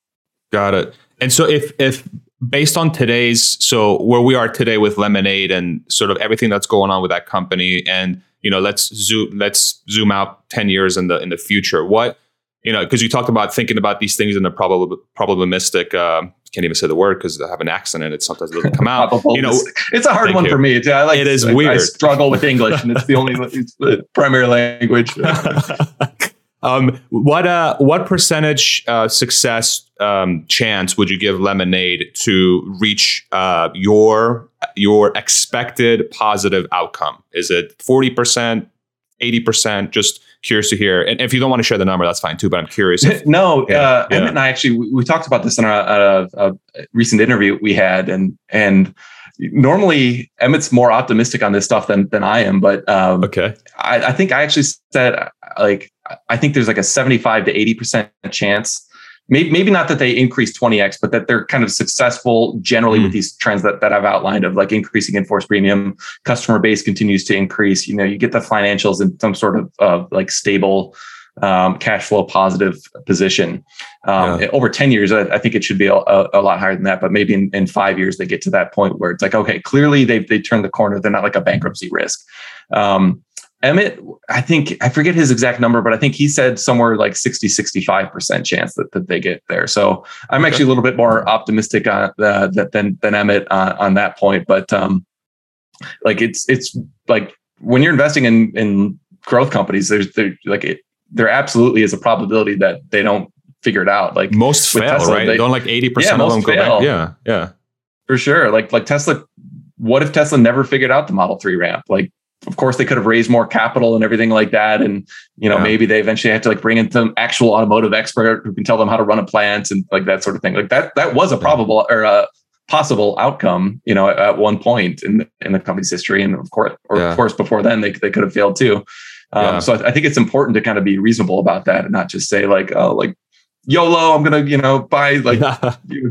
Got it. And so if based on where we are today with Lemonade and sort of everything that's going on with that company, and you know, let's zoom out 10 years in the future. What, you know, because you talked about thinking about these things in the probabilistic, can't even say the word because I have an accent and it sometimes doesn't come out. You know, it's a hard one for me. I like, it is weird. I struggle with English and it's the only primary language. What percentage success chance would you give Lemonade to reach your expected positive outcome? Is it 40%, 80%? Just curious to hear. And if you don't want to share the number, that's fine too, but I'm curious. Emmett and I actually, we talked about this in a recent interview we had, and normally Emmett's more optimistic on this stuff than I am, but I think I actually said like, I think there's like a 75 to 80% chance, maybe not that they increase 20x, but that they're kind of successful generally with these trends that I've outlined of like increasing in-force premium, customer base continues to increase. You know, you get the financials in some sort of like stable cash flow positive position. Over 10 years, I think it should be a lot higher than that, but maybe in 5 years, they get to that point where it's like, okay, clearly they turned the corner. They're not like a bankruptcy risk. Emmett, I think, I forget his exact number, but I think he said somewhere like 60, 65% chance that they get there. So I'm actually a little bit more optimistic on than Emmett on that point. But like, it's like when you're investing in growth companies, there absolutely is a probability that they don't figure it out. Like most fail, Tesla, right? Don't like 80% of them go back. Yeah. Yeah, for sure. Like Tesla, what if Tesla never figured out the Model 3 ramp? Like, of course, they could have raised more capital and everything like that. And, you know, maybe they eventually have to like bring in some actual automotive expert who can tell them how to run a plant and like that sort of thing. Like that was a probable or a possible outcome, you know, at one point in the company's history. And of course, before then, they could have failed too. So I think it's important to kind of be reasonable about that and not just say like, oh, like, YOLO, I'm going to, you know, buy like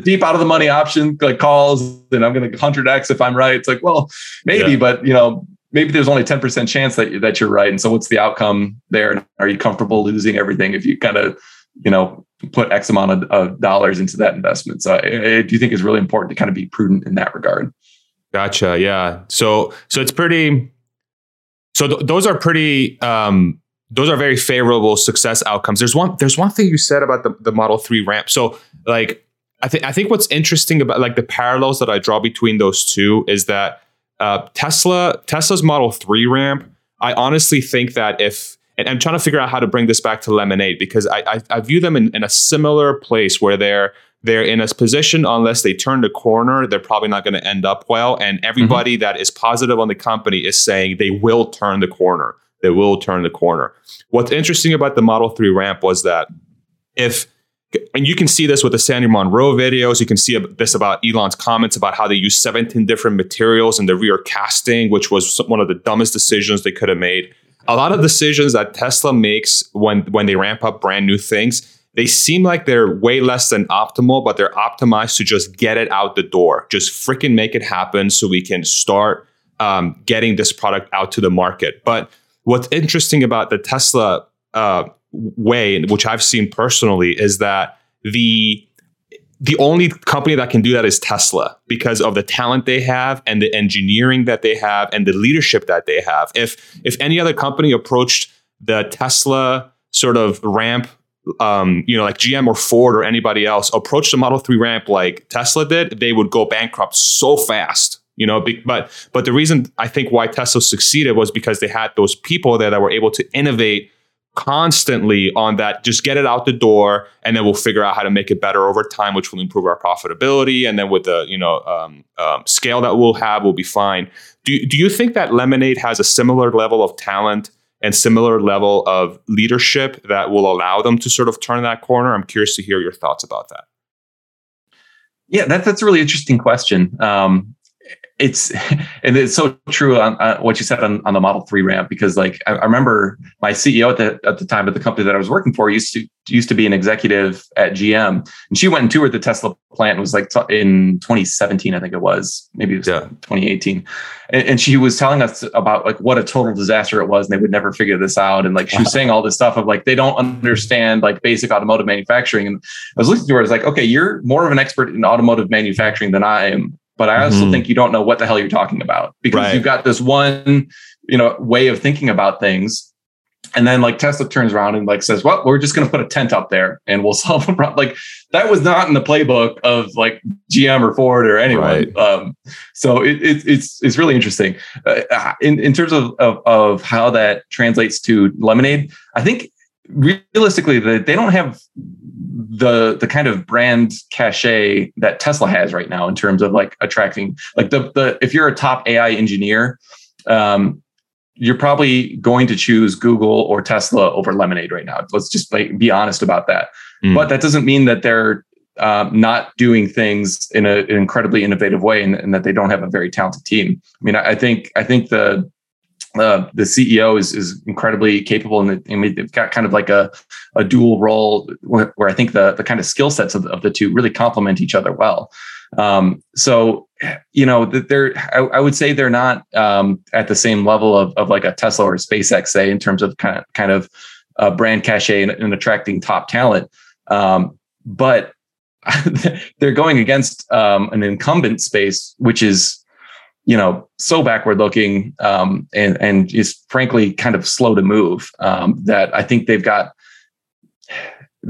deep out of the money option, like calls, and I'm going to 100X if I'm right. It's like, well, maybe, but you know, maybe there's only 10% chance that you're right. And so what's the outcome there? Are you comfortable losing everything if you kind of, you know, put X amount of dollars into that investment? So I do think it's really important to kind of be prudent in that regard. Gotcha. Yeah. So it's pretty, those are pretty, those are very favorable success outcomes. There's one thing you said about the Model 3 ramp. So like, I think what's interesting about like the parallels that I draw between those two is that Tesla's Model 3 ramp, I honestly think that if, and I'm trying to figure out how to bring this back to Lemonade, because I view them in a similar place where they're in a position, unless they turn the corner, they're probably not going to end up well. And everybody mm-hmm. that is positive on the company is saying they will turn the corner. They will turn the corner. What's interesting about the Model 3 ramp was that if, and you can see this with the Sandy Monroe videos, you can see this about Elon's comments about how they use 17 different materials in the rear casting, which was one of the dumbest decisions they could have made. A lot of decisions that Tesla makes when they ramp up brand new things, they seem like they're way less than optimal, but they're optimized to just get it out the door. Just freaking make it happen so we can start getting this product out to the market. But what's interesting about the Tesla way, which I've seen personally, is that the only company that can do that is Tesla, because of the talent they have and the engineering that they have and the leadership that they have. If any other company approached the Tesla sort of ramp, like GM or Ford or anybody else approached the Model 3 ramp like Tesla did, they would go bankrupt so fast. But the reason I think why Tesla succeeded was because they had those people there that were able to innovate constantly on that, just get it out the door, and then we'll figure out how to make it better over time, which will improve our profitability. And then with the scale that we'll have, we'll be fine. Do you think that Lemonade has a similar level of talent and similar level of leadership that will allow them to sort of turn that corner? I'm curious to hear your thoughts about that. Yeah, that's a really interesting question. It's so true on what you said on the Model 3 ramp, because like I remember my CEO at the time of the company that I was working for used to be an executive at GM, and she went and toured the Tesla plant. It was like in 2017, I think it was, maybe it was 2018, and she was telling us about like what a total disaster it was, and they would never figure this out, and like she was saying all this stuff of like they don't understand like basic automotive manufacturing. And I was looking to her, I was like, okay, you're more of an expert in automotive manufacturing than I am. But I also mm-hmm. think you don't know what the hell you're talking about, because right. you've got this one, way of thinking about things. And then like Tesla turns around and like says, well, we're just going to put a tent up there and we'll solve the problem. Like that was not in the playbook of like GM or Ford or anyone. Right. So it's really interesting in terms of how that translates to Lemonade. I think realistically that they don't have the kind of brand cachet that Tesla has right now in terms of like attracting like the if you're a top AI engineer, you're probably going to choose Google or Tesla over Lemonade right now. Let's just like be honest about that. But that doesn't mean that they're not doing things in an incredibly innovative way and that they don't have a very talented team. I mean, I think the CEO is incredibly capable, and they've got kind of like a dual role where I think the kind of skill sets of the two really complement each other well. I would say they're not at the same level of like a Tesla or a SpaceX, say, in terms of kind of brand cachet and attracting top talent. But they're going against an incumbent space, which is so backward looking, and is frankly kind of slow to move, that I think they've got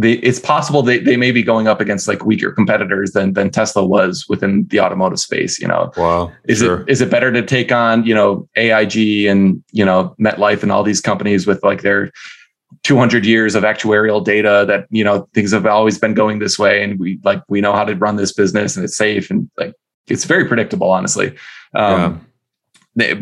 it's possible they may be going up against like weaker competitors than Tesla was within the automotive space. Wow. Is it better to take on, AIG and, MetLife and all these companies with like their 200 years of actuarial data that, things have always been going this way, and we know how to run this business and it's safe and like, it's very predictable, honestly. So I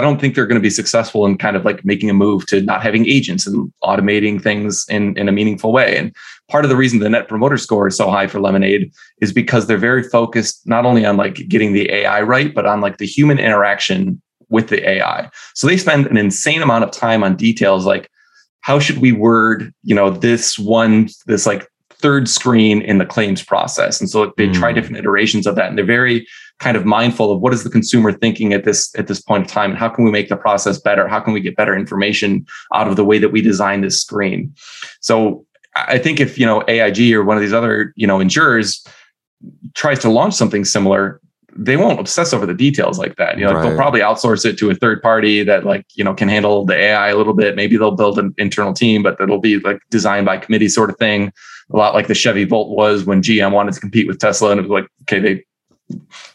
don't think they're going to be successful in kind of like making a move to not having agents and automating things in a meaningful way. And part of the reason the net promoter score is so high for Lemonade is because they're very focused not only on like getting the AI right, but on like the human interaction with the AI. So they spend an insane amount of time on details like, how should we word, this like third screen in the claims process. And so they try different iterations of that. And they're very kind of mindful of what is the consumer thinking at this point in time, and how can we make the process better? How can we get better information out of the way that we design this screen? So I think if, AIG or one of these other, insurers tries to launch something similar, they won't obsess over the details like that. Right. They'll probably outsource it to a third party that like, can handle the AI a little bit. Maybe they'll build an internal team, but that'll be like designed by committee sort of thing. a lot like the Chevy Volt was when GM wanted to compete with Tesla. And it was like, okay, they,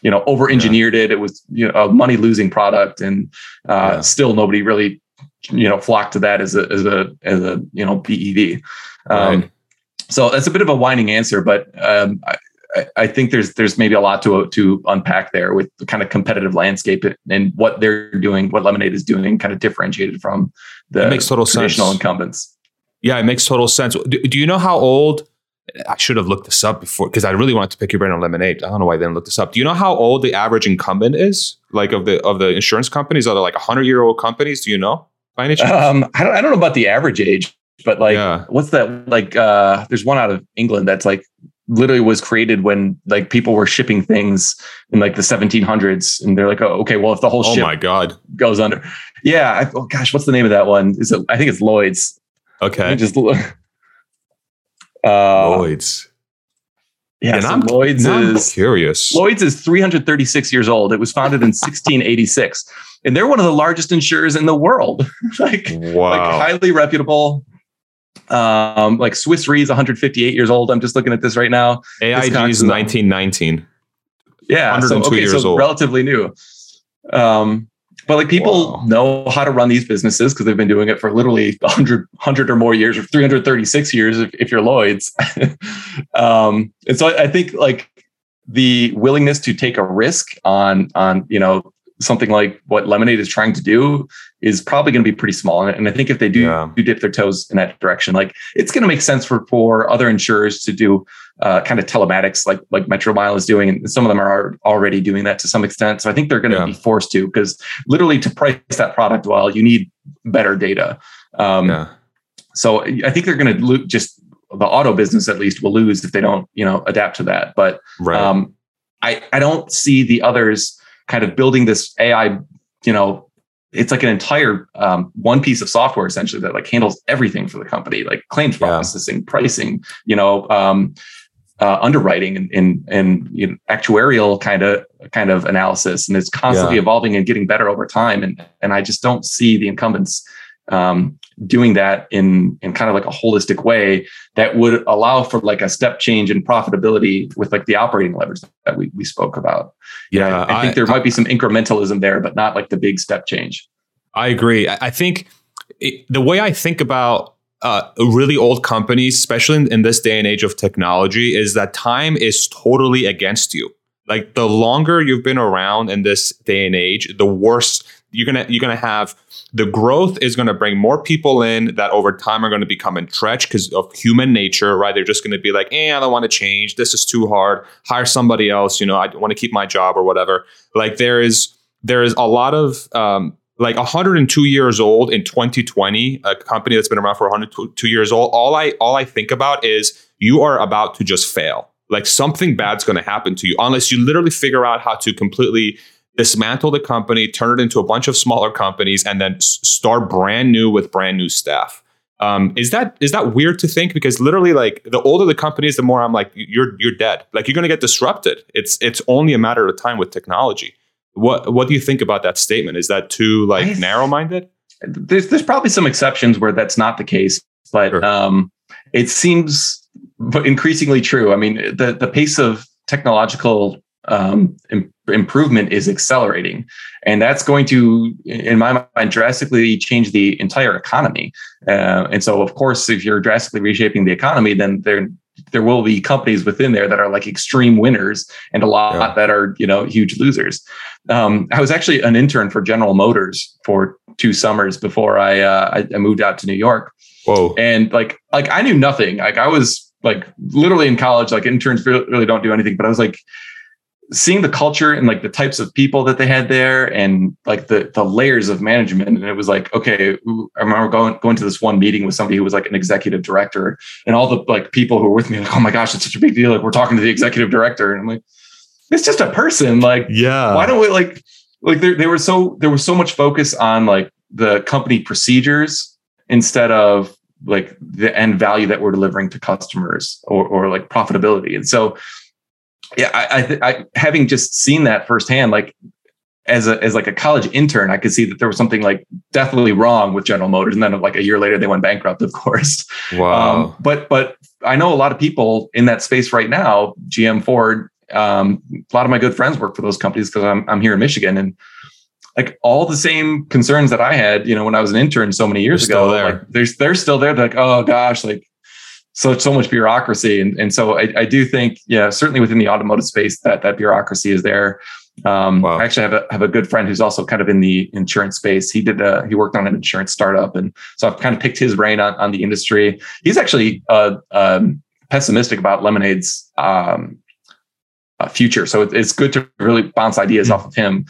you know, over engineered it. It was, you know, a money losing product, and still nobody really, you know, flocked to that as a you know, BEV. Right. So that's a bit of a whining answer, but I think there's maybe a lot to unpack there with the kind of competitive landscape and what they're doing, what Lemonade is doing, kind of differentiated from the traditional incumbents. Yeah, it makes total sense. Do you know how old? I should have looked this up before because I really wanted to pick your brain on Lemonade. I don't know why I didn't look this up. Do you know how old the average incumbent is? Like of the insurance companies, are they like 100-year-old companies? Do you know by any chance? I don't know about the average age, but like what's that? Like there's one out of England that's like literally was created when like people were shipping things in like the 1700s, and they're like, oh, okay, well if the whole ship goes under, what's the name of that one? Is it? I think it's Lloyd's. Okay. Just look. Lloyd's. Yeah, and so I'm curious. Lloyd's is 336 years old. It was founded in 1686, and they're one of the largest insurers in the world. Like highly reputable. Like Swiss Re is 158 years old. I'm just looking at this right now. AIG is 1919. Yeah, 102 years old. Relatively new. But like people know how to run these businesses because they've been doing it for literally 100 or more years, or 336 years if you're Lloyd's. And so I think like the willingness to take a risk on you know something like what Lemonade is trying to do is probably going to be pretty small. And I think if they do dip their toes in that direction, like it's going to make sense for other insurers to do kind of telematics like MetroMile is doing. And some of them are already doing that to some extent. So I think they're going to be forced to, because literally to price that product well, you need better data. So I think they're going to just the auto business at least will lose if they don't, you know, adapt to that. But I don't see the others kind of building this AI, you know, it's like an entire one piece of software essentially that like handles everything for the company, like claims processing, pricing, you know, underwriting and you know, actuarial kind of analysis. And it's constantly evolving and getting better over time. And I just don't see the incumbents doing that in kind of like a holistic way that would allow for like a step change in profitability with like the operating leverage that we spoke about. Yeah. I think there might be some incrementalism there, but not like the big step change. I agree. I think the way I think about really old companies, especially in this day and age of technology, is that time is totally against you. Like the longer you've been around in this day and age, the worse you're gonna have. The growth is gonna bring more people in that over time are gonna become entrenched because of human nature, right? They're just gonna be like, I don't want to change. This is too hard. Hire somebody else. You know, I want to keep my job or whatever. Like there is a lot of like 102 years old in 2020, a company that's been around for 102 years old. All I think about is you are about to just fail. Like something bad's going to happen to you unless you literally figure out how to completely dismantle the company, turn it into a bunch of smaller companies, and then start brand new with brand new staff. Is that weird to think? Because literally, like the older the company is, the more I'm like, you're dead. Like you're going to get disrupted. It's only a matter of time with technology. What do you think about that statement? Is that too like narrow minded? There's probably some exceptions where that's not the case, but it seems. But increasingly true. I mean, the pace of technological improvement is accelerating, and that's going to, in my mind, drastically change the entire economy. And so, of course, if you're drastically reshaping the economy, then there will be companies within there that are like extreme winners and a lot that are, you know, huge losers. I was actually an intern for General Motors for 2 summers before I moved out to New York. Whoa! And like I knew nothing. Like I was. Like literally in college, like interns really don't do anything, but I was like seeing the culture and like the types of people that they had there and like the layers of management. And it was like, okay, I remember going to this one meeting with somebody who was like an executive director, and all the like people who were with me, like, oh my gosh, it's such a big deal. Like we're talking to the executive director. And I'm like, it's just a person. Like, why don't we like there was so much focus on like the company procedures instead of like the end value that we're delivering to customers or like profitability. And so, yeah, I having just seen that firsthand, like as like a college intern, I could see that there was something like definitely wrong with General Motors. And then like a year later, they went bankrupt, of course. Wow. But I know a lot of people in that space right now, GM, Ford, a lot of my good friends work for those companies because I'm here in Michigan, and like all the same concerns that I had, you know, when I was an intern so many years ago, like they're still there. They're like, oh gosh, like so much bureaucracy. And so I do think, yeah, certainly within the automotive space that bureaucracy is there. Wow. I actually have a good friend who's also kind of in the insurance space. He worked on an insurance startup. And so I've kind of picked his brain on the industry. He's actually pessimistic about Lemonade's future. So it's good to really bounce ideas off of him.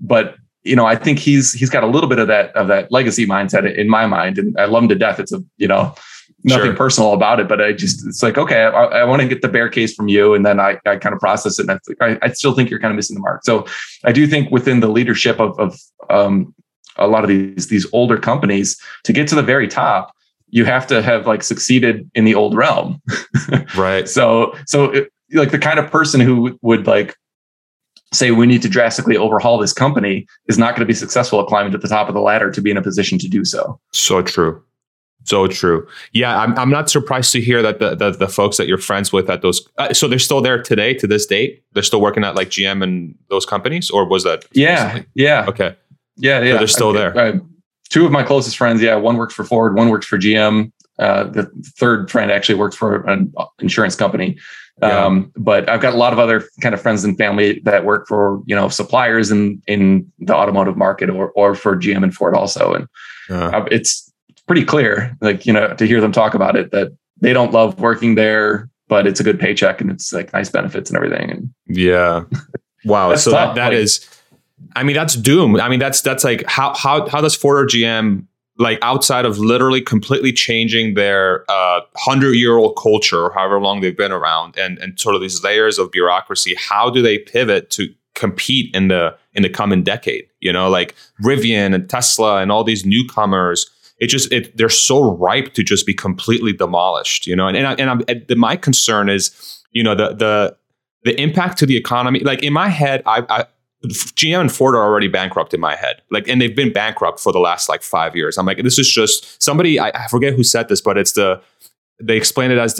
But you know, I think he's got a little bit of that legacy mindset in my mind. And I love him to death. It's a, you know, nothing sure. personal about it, but it's like, okay, I want to get the bear case from you. And then I kind of process it. And that's like, I still think you're kind of missing the mark. So I do think within the leadership of a lot of these older companies, to get to the very top, you have to have like succeeded in the old realm. Right. So it, like the kind of person who would like say, we need to drastically overhaul this company is not going to be successful at climbing to the top of the ladder to be in a position to do so. So true. So true. Yeah, I'm not surprised to hear that the folks that you're friends with at those, so they're still there today, to this date? They're still working at like GM and those companies, or was that? Yeah, recently? Yeah. Okay. Yeah. So they're still there. Two of my closest friends, yeah, one works for Ford, one works for GM. The third friend actually works for an insurance company. Yeah. But I've got a lot of other kind of friends and family that work for, you know, suppliers in the automotive market or for GM and Ford also. And it's pretty clear, like, you know, to hear them talk about it, that they don't love working there, but it's a good paycheck and it's like nice benefits and everything. And yeah. Wow. So tough. that like, is, I mean, that's doom. I mean, that's like how does Ford or GM, like outside of literally completely changing their 100-year-old culture, or however long they've been around, and sort of these layers of bureaucracy, how do they pivot to compete in the coming decade? You know, like Rivian and Tesla and all these newcomers, they're so ripe to just be completely demolished, you know. My concern is, you know, the impact to the economy. Like in my head, I GM and Ford are already bankrupt in my head. Like, and they've been bankrupt for the last like 5 years. I'm like, this is just somebody. I forget who said this, but they explained it as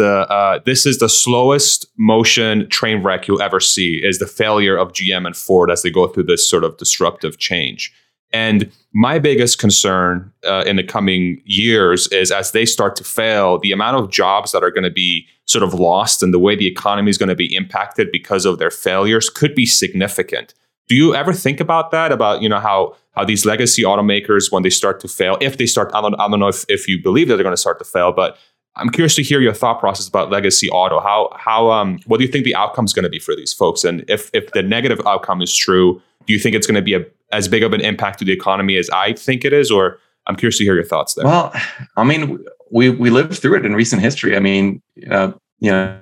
this is the slowest motion train wreck you'll ever see, is the failure of GM and Ford as they go through this sort of disruptive change. And my biggest concern in the coming years is, as they start to fail, the amount of jobs that are going to be sort of lost and the way the economy is going to be impacted because of their failures could be significant. Do you ever think about that, about, you know, how these legacy automakers, when they start to fail, if they start, I don't know if you believe that they're going to start to fail, but I'm curious to hear your thought process about legacy auto. How what do you think the outcome is going to be for these folks? And if the negative outcome is true, do you think it's going to be as big of an impact to the economy as I think it is? Or I'm curious to hear your thoughts there. Well, I mean, we lived through it in recent history. I mean, you know,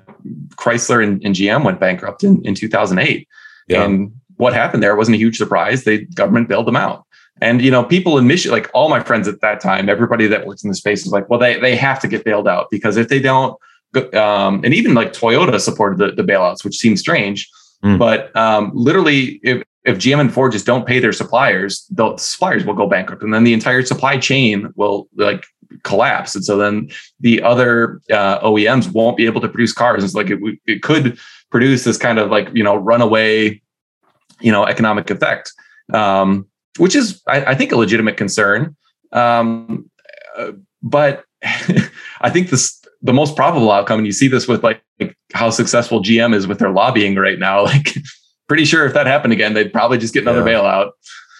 Chrysler and GM went bankrupt in 2008. Yeah. And what happened there wasn't a huge surprise. The government bailed them out. And, you know, people in Michigan, like all my friends at that time, everybody that works in the space was like, well, they have to get bailed out, because if they don't, and even like Toyota supported the bailouts, which seems strange, but literally if GM and Ford just don't pay their suppliers, the suppliers will go bankrupt, and then the entire supply chain will like collapse. And so then the other OEMs won't be able to produce cars. It's like it could produce this kind of like, you know, runaway, you know, economic effect, which is, I think, a legitimate concern. But I think the most probable outcome, and you see this with like how successful GM is with their lobbying right now, like. Pretty sure if that happened again, they'd probably just get another bailout.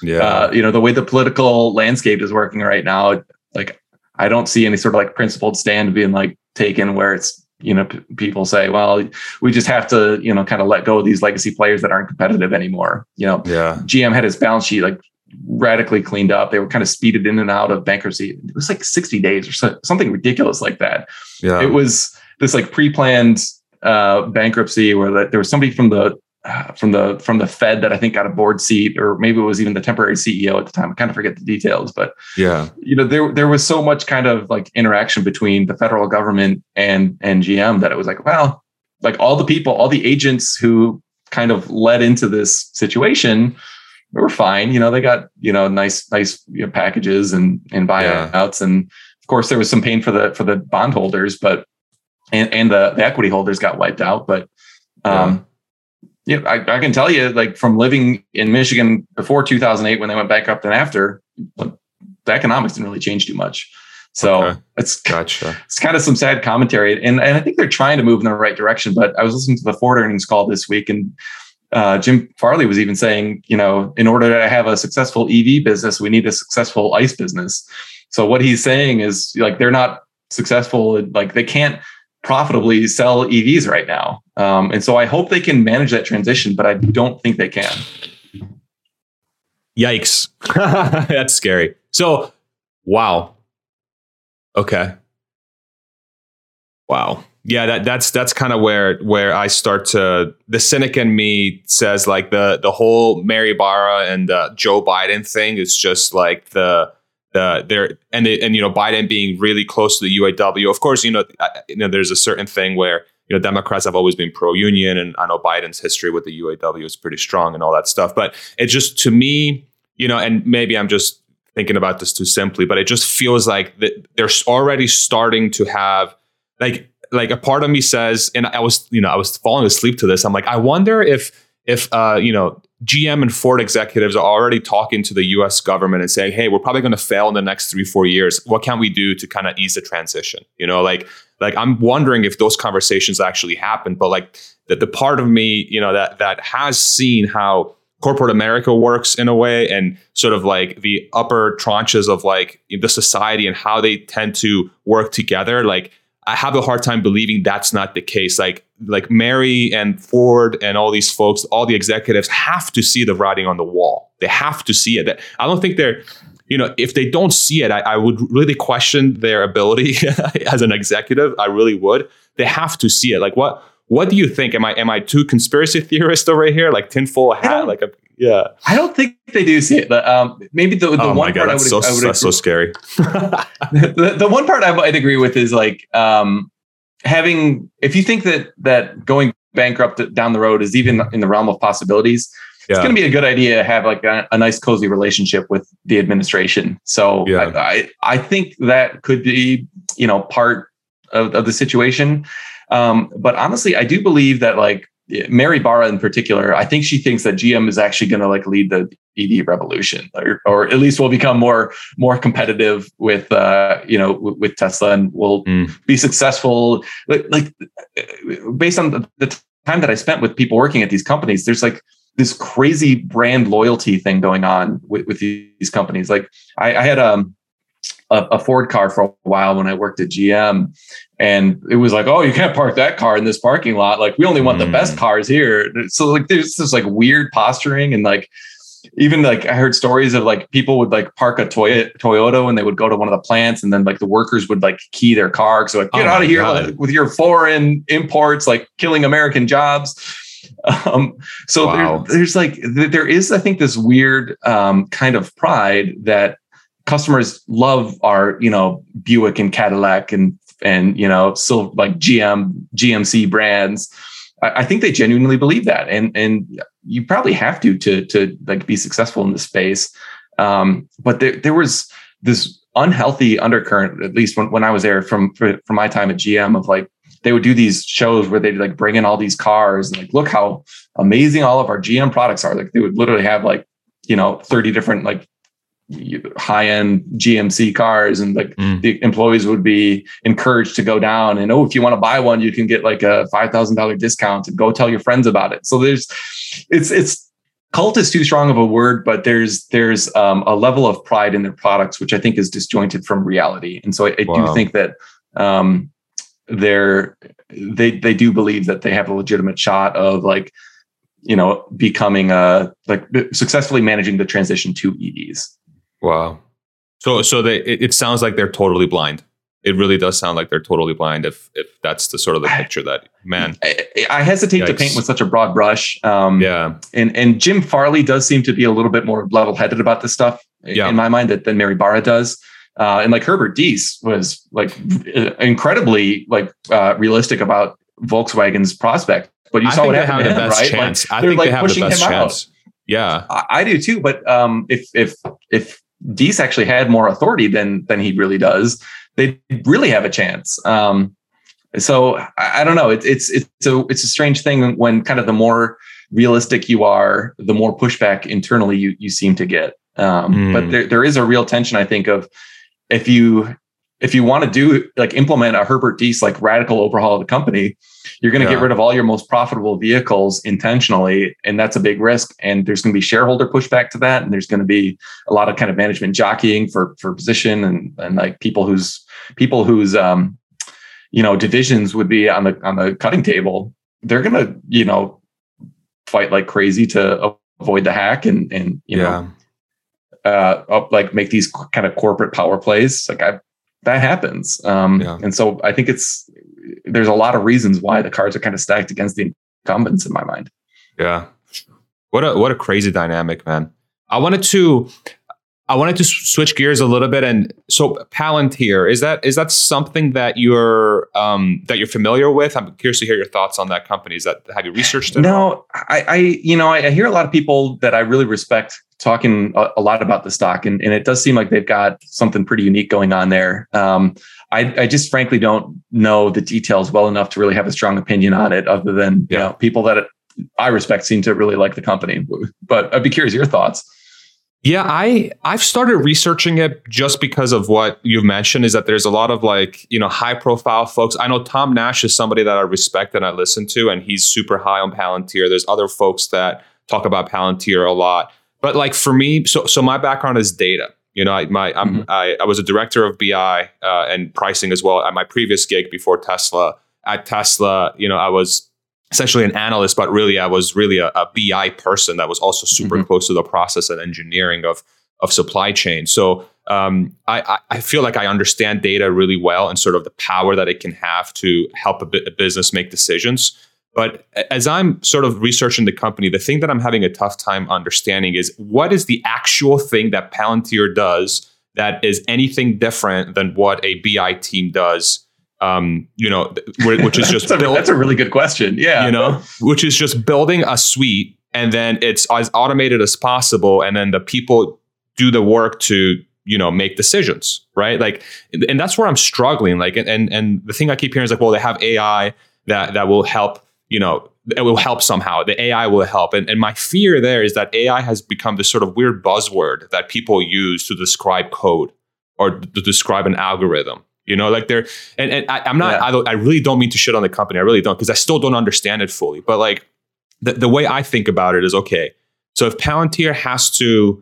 Yeah. You know, the way the political landscape is working right now, like I don't see any sort of like principled stand being like taken, where it's, you know, people say, well, we just have to, you know, kind of let go of these legacy players that aren't competitive anymore. You know, GM had its balance sheet like radically cleaned up. They were kind of speeded in and out of bankruptcy. It was like 60 days or something ridiculous like that. Yeah. It was this like pre-planned bankruptcy where there was somebody from the Fed that I think got a board seat, or maybe it was even the temporary CEO at the time. I kind of forget the details, but yeah, you know, there was so much kind of like interaction between the federal government and GM that it was like, well, like all the people, all the agents who kind of led into this situation we were fine. You know, they got, you know, nice packages and buyouts. Yeah. And of course there was some pain for the bondholders, but, and the equity holders got wiped out. But, yeah, I can tell you, like, from living in Michigan before 2008, when they went bankrupt, and after, the economics didn't really change too much. So it's kind of some sad commentary. And I think they're trying to move in the right direction. But I was listening to the Ford earnings call this week, and Jim Farley was even saying, you know, in order to have a successful EV business, we need a successful ICE business. So what he's saying is, like, they're not successful. Like, they can't profitably sell EVs right now. And so I hope they can manage that transition, but I don't think they can. Yikes. That's scary. So, wow. Okay. Wow. Yeah, that's kind of where I start to, the cynic in me says, like, the whole Mary Barra and Joe Biden thing is just like you know, Biden being really close to the UAW. Of course, you know, there's a certain thing where, you know, Democrats have always been pro-union, and I know Biden's history with the UAW is pretty strong and all that stuff. But it just, to me, you know, and maybe I'm just thinking about this too simply, but it just feels like they're already starting to have, like a part of me says, and I was falling asleep to this. I'm like, I wonder if you know, GM and Ford executives are already talking to the U.S. government and saying, hey, we're probably going to fail in the next 3-4 years. What can we do to kind of ease the transition? You know, like I'm wondering if those conversations actually happen. But like the part of me, you know, that has seen how corporate America works in a way, and sort of like the upper tranches of like the society and how they tend to work together. Like, I have a hard time believing that's not the case. Like Mary and Ford and all these folks, all the executives have to see the writing on the wall. They have to see it. I don't think they're, you know, if they don't see it, I would really question their ability as an executive. I really would. They have to see it. Like, what do you think? Am I too conspiracy theorist over here? Like tinfoil hat? Like, yeah. I don't think they do see it. But, maybe the oh one my God, part that's I would, so, I would that's so scary. the one part I might agree with is like, if you think that going bankrupt down the road is even in the realm of possibilities, it's going to be a good idea to have like a nice cozy relationship with the administration. So I think that could be, you know, part of the situation. But honestly, I do believe that, like, Mary Barra in particular, I think she thinks that GM is actually going to like lead the EV revolution, or at least will become more competitive with, you know, with Tesla, and will be successful. Like based on the time that I spent with people working at these companies, there's like this crazy brand loyalty thing going on with these companies. Like I had a Ford car for a while when I worked at GM, and it was like, oh, you can't park that car in this parking lot. Like, we only want the best cars here. So like, there's this like weird posturing, and like, even like I heard stories of like people would like park a Toyota and they would go to one of the plants, and then like the workers would like key their car. So like, get out of here with your foreign imports, like killing American jobs. So there is, I think, this weird kind of pride that customers love our, you know, Buick and Cadillac and you know, still like GMC brands. I think they genuinely believe that, and you probably have to like be successful in this space. But there was this unhealthy undercurrent, at least when I was there, from my time at GM, of like, they would do these shows where they'd like bring in all these cars and like, look how amazing all of our GM products are. Like, they would literally have like, you know, 30 different like high-end GMC cars, and like the employees would be encouraged to go down and, oh, if you want to buy one, you can get like a $5,000 discount and go tell your friends about it. So it's cult is too strong of a word, but there's a level of pride in their products, which I think is disjointed from reality. And so I do think that they do believe that they have a legitimate shot of like, you know, becoming like successfully managing the transition to EVs. Wow. So it sounds like they're totally blind. It really does sound like they're totally blind. If that's the sort of the picture that, man, I hesitate to paint with such a broad brush. And Jim Farley does seem to be a little bit more level-headed about this stuff in my mind than Mary Barra does. And like Herbert Deese was like incredibly like realistic about Volkswagen's prospect, but you saw what happened to him, right? Like, I think they have the best chance. Yeah, I do too. But if Deese actually had more authority than he really does, they really have a chance. So I don't know. It's a strange thing when kind of the more realistic you are, the more pushback internally you seem to get. But there is a real tension, I think, of if you want to do like implement a Herbert Deese like radical overhaul of the company, you're going to get rid of all your most profitable vehicles intentionally. And that's a big risk. And there's going to be shareholder pushback to that. And there's going to be a lot of kind of management jockeying for position and like people whose divisions would be on the cutting table. They're going to, fight like crazy to avoid the hack and like make these kind of corporate power plays. Like that happens. And so I think there's a lot of reasons why the cards are kind of stacked against the incumbents in my mind. Yeah. What a crazy dynamic, man. I wanted to switch gears a little bit, and so Palantir, is that something that you're familiar with? I'm curious to hear your thoughts on that company. Have you researched it? No, I hear a lot of people that I really respect talking a lot about the stock, and it does seem like they've got something pretty unique going on there. I just frankly don't know the details well enough to really have a strong opinion on it, other than people that I respect seem to really like the company. But I'd be curious your thoughts. Yeah, I've started researching it just because of what you've mentioned, is that there's a lot of high profile folks. I know Tom Nash is somebody that I respect and I listen to, and he's super high on Palantir. There's other folks that talk about Palantir a lot. But like for me, so my background is data. I was a director of BI and pricing as well at my previous gig before Tesla. At Tesla, I was essentially an analyst, but really I was really a BI person that was also super close to the process and engineering of supply chain. So I feel like I understand data really well and sort of the power that it can have to help a business make decisions. But as I'm sort of researching the company, the thing that I'm having a tough time understanding is what is the actual thing that Palantir does that is anything different than what a BI team does. Which is just that's a really good question. Yeah, which is just building a suite, and then it's as automated as possible, and then the people do the work to make decisions, right? Like, and that's where I'm struggling. Like, and the thing I keep hearing is like, well, they have AI that will help. It will help somehow. The AI will help, and my fear there is that AI has become this sort of weird buzzword that people use to describe code or to describe an algorithm. I really don't mean to shit on the company. I really don't, because I still don't understand it fully. But like the way I think about it is, okay, so if Palantir has to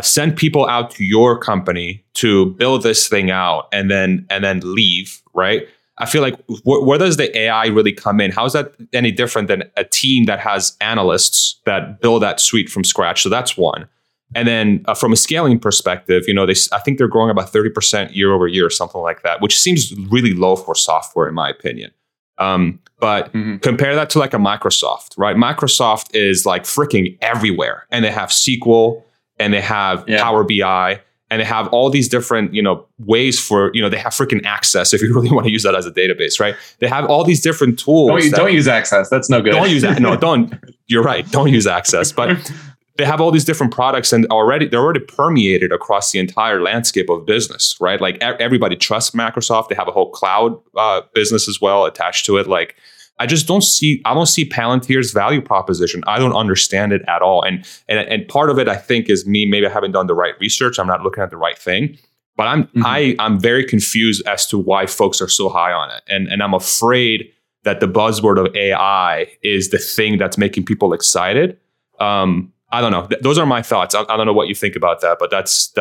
send people out to your company to build this thing out and then leave, right? I feel like where does the AI really come in? How is that any different than a team that has analysts that build that suite from scratch? So that's one. And then from a scaling perspective, I think they're growing about 30% year over year or something like that, which seems really low for software, in my opinion. But compare that to like a Microsoft, right? Microsoft is like freaking everywhere, and they have SQL, and they have Power BI, and they have all these different, ways for, they have freaking Access, if you really want to use that as a database, right? They have all these different tools. Don't use Access. That's no good. Don't use that. No, don't. You're right. Don't use Access. But they have all these different products, and they're already permeated across the entire landscape of business, right? Like everybody trusts Microsoft. They have a whole cloud business as well attached to it. Like I don't see Palantir's value proposition. I don't understand it at all. And part of it, I think, is me. Maybe I haven't done the right research. I'm not looking at the right thing. But I'm very confused as to why folks are so high on it, and I'm afraid that the buzzword of AI is the thing that's making people excited. I don't know. Those are my thoughts. I don't know what you think about that, but that's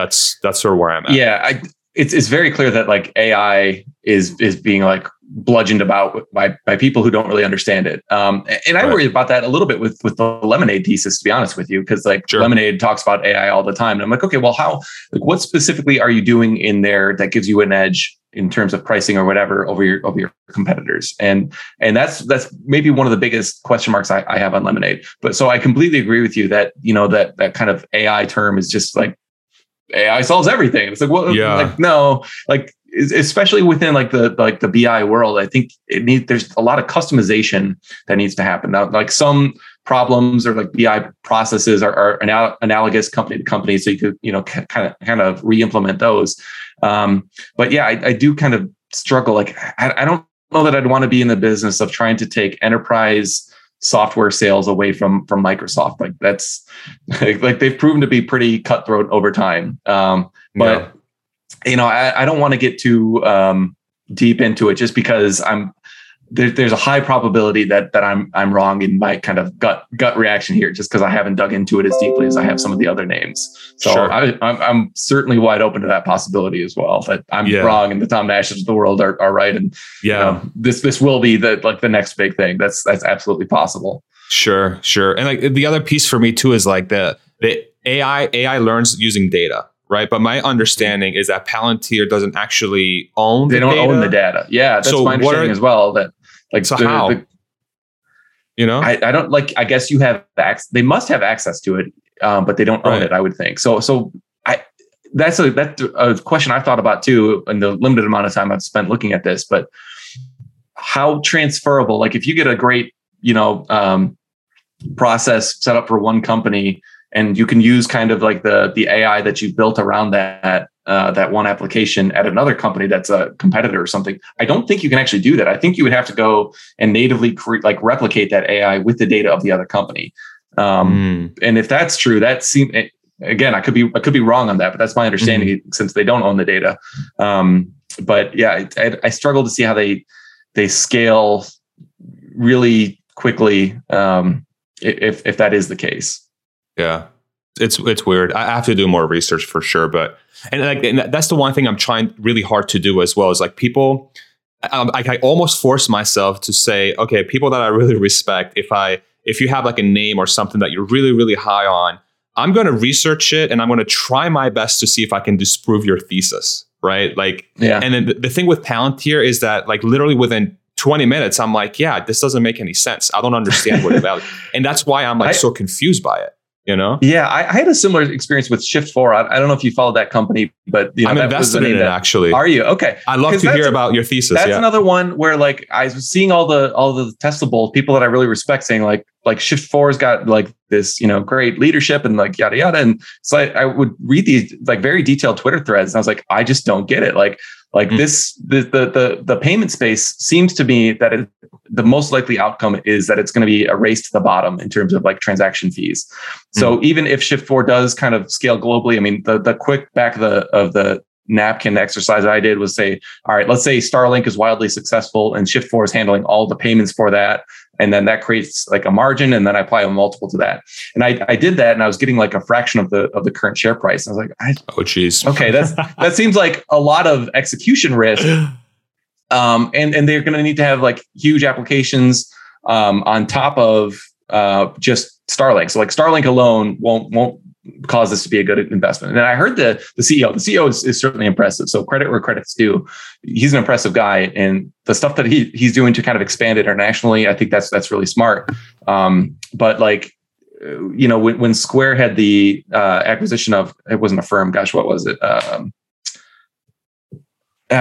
sort of where I'm at. Yeah, it's very clear that like AI is being like bludgeoned about by people who don't really understand it. And I worry about that a little bit with the Lemonade thesis, to be honest with you, because like Lemonade talks about AI all the time, and I'm like, okay, well, what specifically are you doing in there that gives you an edge in terms of pricing or whatever over your competitors? And that's maybe one of the biggest question marks I have on Lemonade. But so I completely agree with you that, that kind of AI term is just like AI solves everything. It's like, well, like, no, like, especially within like the BI world, I think there's a lot of customization that needs to happen. Now, like some problems or like BI processes are analogous company to company. So you could, you know, kind of re-implement those. But yeah, I do kind of struggle. Like, I don't know that I'd want to be in the business of trying to take enterprise software sales away from Microsoft. Like that's like they've proven to be pretty cutthroat over time. But yeah. You know, I don't want to get too deep into it just because there's a high probability that I'm wrong in my kind of gut reaction here, just because I haven't dug into it as deeply as I have some of the other names. So sure. I'm certainly wide open to that possibility as well, that I'm wrong and the Tom Nashes of the world are right. And yeah, you know, this will be the next big thing. That's absolutely possible. Sure. And like the other piece for me too is like the AI learns using data. Right. But my understanding is that Palantir doesn't actually own the data. They don't own the data. Yeah. That's so my understanding as well. That like, so how? You know, I don't like, I guess you have access. They must have access to it, but they don't own it, I would think. So that's a question I've thought about too, in the limited amount of time I've spent looking at this, but how transferable, like if you get a great, you know, process set up for one company, and you can use kind of like the AI that you've built around that one application at another company that's a competitor or something. I don't think you can actually do that. I think you would have to go and natively replicate that AI with the data of the other company. And if that's true, that seems, again, I could be wrong on that, but that's my understanding since they don't own the data. But yeah, I struggle to see how they scale really quickly if that is the case. Yeah, it's weird. I have to do more research for sure, but that's the one thing I'm trying really hard to do as well. Is like people, I almost force myself to say, okay, people that I really respect. If you have like a name or something that you're really really high on, I'm going to research it and I'm going to try my best to see if I can disprove your thesis, right? Like, yeah. And then the thing with Palantir is that like literally within 20 minutes, I'm like, yeah, this doesn't make any sense. I don't understand what about it, and that's why I'm like so confused by it. You know? Yeah, I had a similar experience with Shift4. I don't know if you followed that company, but you know, I'm invested in it actually. Are you? Okay. I'd love to hear about your thesis. That's another one where like I was seeing all the testable people that I really respect saying like Shift4's got like this, you know, great leadership and like yada yada. And so I would read these like very detailed Twitter threads and I was like, I just don't get it. Like this, the payment space seems to me that the most likely outcome is that it's going to be a race to the bottom in terms of like transaction fees. So even if Shift4 does kind of scale globally, I mean, the quick back of the napkin exercise I did was say, all right, let's say Starlink is wildly successful and Shift4 is handling all the payments for that. And then that creates like a margin, and then I apply a multiple to that. And I did that, and I was getting like a fraction of the current share price. And I was like, oh geez, okay, that seems like a lot of execution risk. And they're going to need to have like huge applications on top of just Starlink. So like Starlink alone won't cause this to be a good investment. And I heard the CEO. The CEO is certainly impressive. So credit where credit's due. He's an impressive guy, and the stuff that he's doing to kind of expand internationally, I think that's really smart. But like, you know, when Square had the acquisition of, it wasn't a firm. Gosh, what was it? I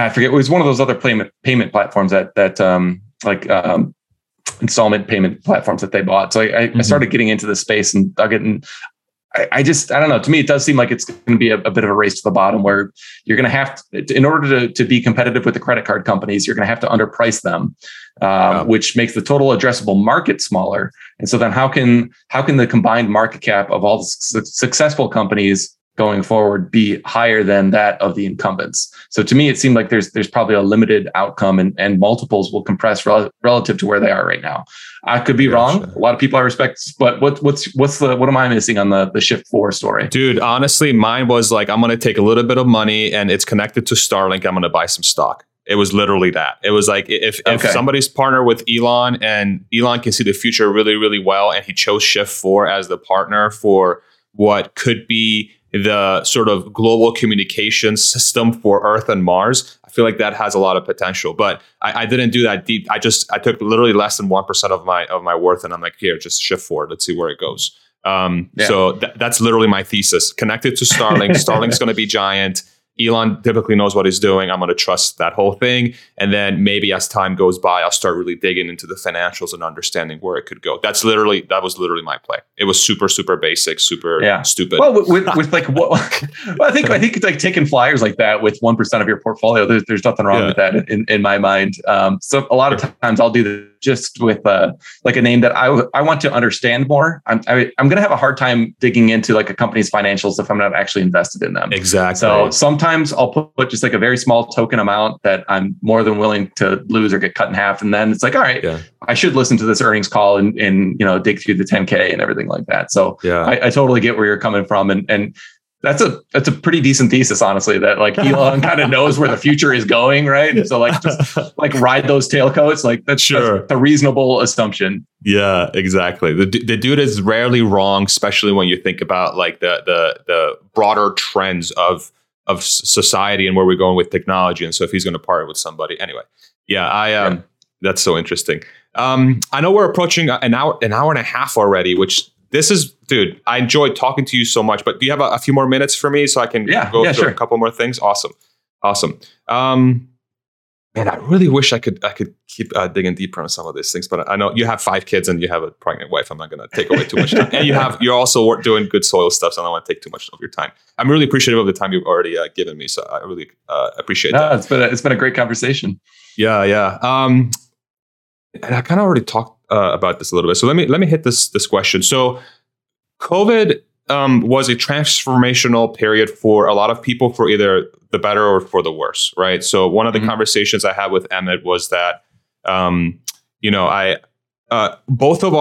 forget. It was one of those other payment platforms that installment payment platforms that they bought. So I started getting into the space and I don't know. To me, it does seem like it's going to be a bit of a race to the bottom where you're going to have to, in order to be competitive with the credit card companies, you're going to have to underprice them, which makes the total addressable market smaller. And so then how can the combined market cap of all the successful companies going forward be higher than that of the incumbents? So to me, it seemed like there's probably a limited outcome and multiples will compress relative to where they are right now. I could be wrong. Sure. A lot of people I respect, but what am I missing on the Shift4 story? Dude, honestly, mine was like, I'm going to take a little bit of money and it's connected to Starlink. I'm going to buy some stock. It was literally that. It was like if somebody's partnered with Elon and Elon can see the future really, really well, and he chose Shift4 as the partner for what could be the sort of global communication system for Earth and Mars, I feel like that has a lot of potential. But I didn't do that deep. I took literally less than 1% of my worth, and I'm like, here, just Shift4. Let's see where it goes. So that's literally my thesis. Connected to Starlink. Starlink's going to be giant. Elon typically knows what he's doing. I'm going to trust that whole thing. And then maybe as time goes by, I'll start really digging into the financials and understanding where it could go. That was literally my play. It was super, super basic, super stupid. Well, with like, what, well, I think it's like taking flyers like that with 1% of your portfolio. There's nothing wrong with that in my mind. So a lot of times I'll do that just with like a name that I want to understand more. I'm going to have a hard time digging into like a company's financials if I'm not actually invested in them. Exactly. So sometimes I'll put just like a very small token amount that I'm more than willing to lose or get cut in half. And then it's like, all right, I should listen to this earnings call and you know, dig through the 10K and everything like that. So I totally get where you're coming from. And that's a pretty decent thesis, honestly, that like Elon kind of knows where the future is going. Right. And so like, just like ride those tailcoats. Like that's a reasonable assumption. Yeah, exactly. The dude is rarely wrong, especially when you think about like the broader trends of society and where we're going with technology. And so if he's going to partner with somebody anyway, that's so interesting. I know we're approaching an hour and a half already, which this is, dude, I enjoyed talking to you so much, but do you have a few more minutes for me so I can go through a couple more things? Awesome. Man, I really wish I could keep digging deeper on some of these things, but I know you have 5 kids and you have a pregnant wife. I'm not going to take away too much time. And you're also doing Good Soil stuff, so I don't want to take too much of your time. I'm really appreciative of the time you've already given me, so I really appreciate that. It's been a great conversation. Yeah. And I kind of already talked about this a little bit. So let me hit this question. So COVID was a transformational period for a lot of people, for either the better or for the worse, right? So one of the conversations I had with Emmett was that, you know, both of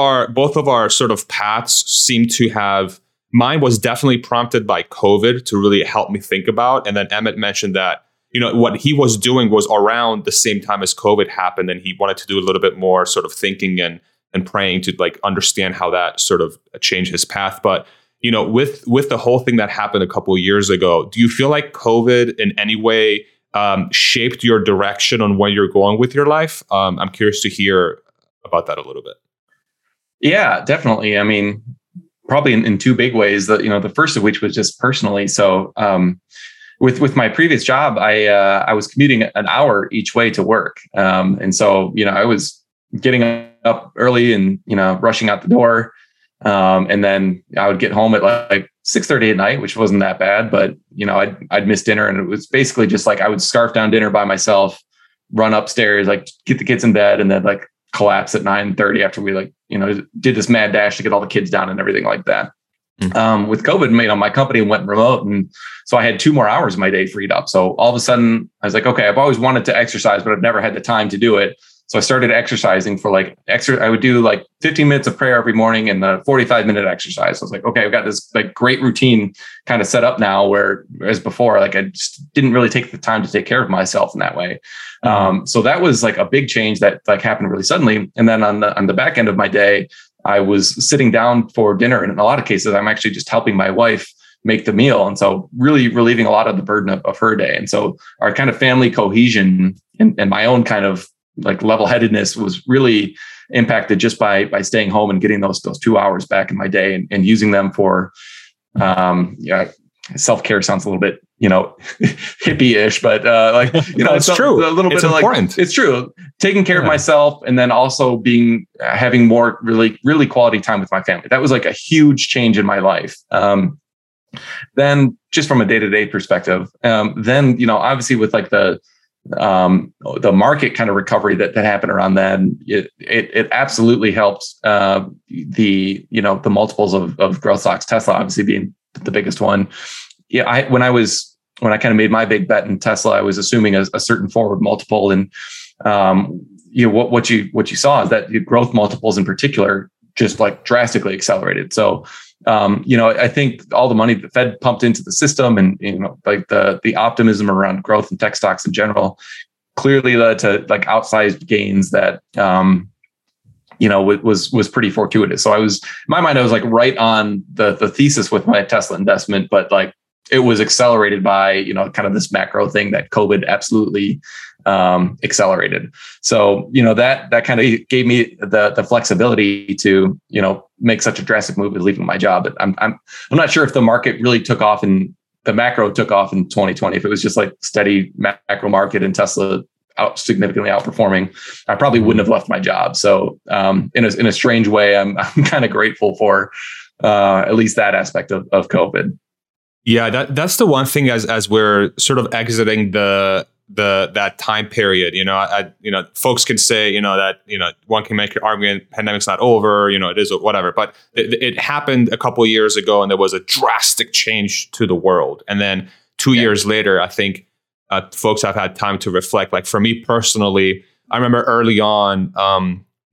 our sort of paths seem to have, mine was definitely prompted by COVID to really help me think about. And then Emmett mentioned that, you know, what he was doing was around the same time as COVID happened, and he wanted to do a little bit more sort of thinking and praying to like understand how that sort of changed his path. But, you know, with the whole thing that happened a couple of years ago, do you feel like COVID in any way shaped your direction on where you're going with your life? I'm curious to hear about that a little bit. Yeah, definitely. I mean, probably in two big ways. That, you know, the first of which was just personally. So, With my previous job, I was commuting an hour each way to work. And so, you know, I was getting up early and, you know, rushing out the door. And then I would get home at like 6:30 at night, which wasn't that bad, but, you know, I'd miss dinner, and it was basically just like, I would scarf down dinner by myself, run upstairs, like get the kids in bed, and then like collapse at 9:30 after we like, you know, did this mad dash to get all the kids down and everything like that. With COVID, you know, my company went remote, and so I had 2 more hours of my day freed up. So all of a sudden I was like, okay, I've always wanted to exercise, but I've never had the time to do it. So I started exercising for like I would do like 15 minutes of prayer every morning and the 45-minute exercise. So I was like, okay, I've got this like great routine kind of set up now, where as before, like I just didn't really take the time to take care of myself in that way. So that was like a big change that like happened really suddenly. And then on the back end of my day, I was sitting down for dinner, and in a lot of cases, I'm actually just helping my wife make the meal. And so really relieving a lot of the burden of her day. And so our kind of family cohesion and my own kind of like level-headedness was really impacted just by staying home and getting those 2 hours back in my day and using them for, self-care sounds a little bit, you know, hippie-ish, but like, you know, it's true. A little bit of important. Like, it's true. Taking care of myself, and then also having more really, really quality time with my family. That was like a huge change in my life. Then just from a day-to-day perspective, then, you know, obviously with like the market kind of recovery that happened around then, it absolutely helped the multiples of growth stocks, Tesla obviously being the biggest one. Yeah, when I kind of made my big bet in Tesla, I was assuming a certain forward multiple, and you know what you saw is that the growth multiples in particular just like drastically accelerated. So you know, I think all the money the Fed pumped into the system, and you know, like the optimism around growth and tech stocks in general, clearly led to like outsized gains that you know, was pretty fortuitous. So in my mind, I was like right on the thesis with my Tesla investment, but like it was accelerated by, you know, kind of this macro thing that COVID absolutely accelerated. So, you know, that kind of gave me the flexibility to, you know, make such a drastic move with leaving my job. But I'm not sure if the market really took off in the macro took off in 2020, if it was just like steady macro market and Tesla significantly outperforming, I probably wouldn't have left my job. So in a strange way, I'm kind of grateful for at least that aspect of COVID. Yeah, that's the one thing as we're sort of exiting that time period. Folks can say, that one can make an argument, pandemic's not over, it is whatever, but it happened a couple of years ago and there was a drastic change to the world. And then 2 years later, I think folks have had time to reflect. Like for me personally, I remember early on,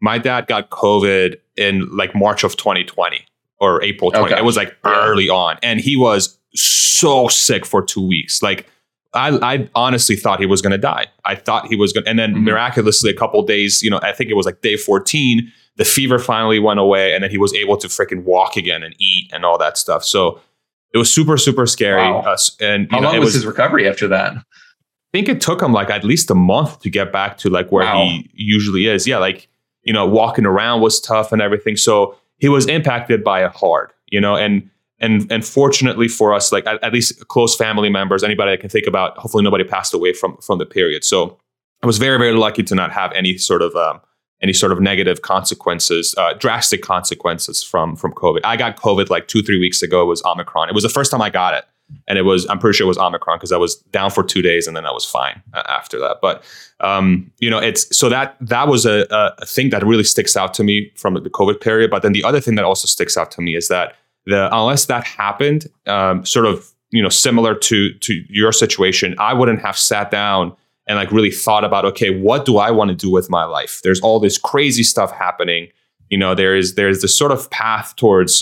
my dad got COVID in like March of 2020 or April 20. Okay. It was like early on. And he was so sick for 2 weeks. Like I honestly thought he was going to die. I thought he was going to. And then miraculously, a couple of days, I think it was like day 14, the fever finally went away. And then he was able to freaking walk again and eat and all that stuff. So it was super, super scary. Wow. And how long was his recovery after that? I think it took him like at least a month to get back to like where he usually is. Yeah. Like, walking around was tough and everything. So he was impacted by it hard, and fortunately for us, like at least close family members, anybody I can think about, hopefully nobody passed away from the period. So I was very, very lucky to not have any sort of negative consequences, drastic consequences from COVID. I got COVID like 2-3 weeks ago. It was Omicron. It was the first time I got it. And I'm pretty sure it was Omicron because I was down for 2 days and then I was fine after that. But, that was a thing that really sticks out to me from the COVID period. But then the other thing that also sticks out to me is that unless that happened, similar to your situation, I wouldn't have sat down and like really thought about, okay, what do I want to do with my life? There's all this crazy stuff happening. There's this sort of path towards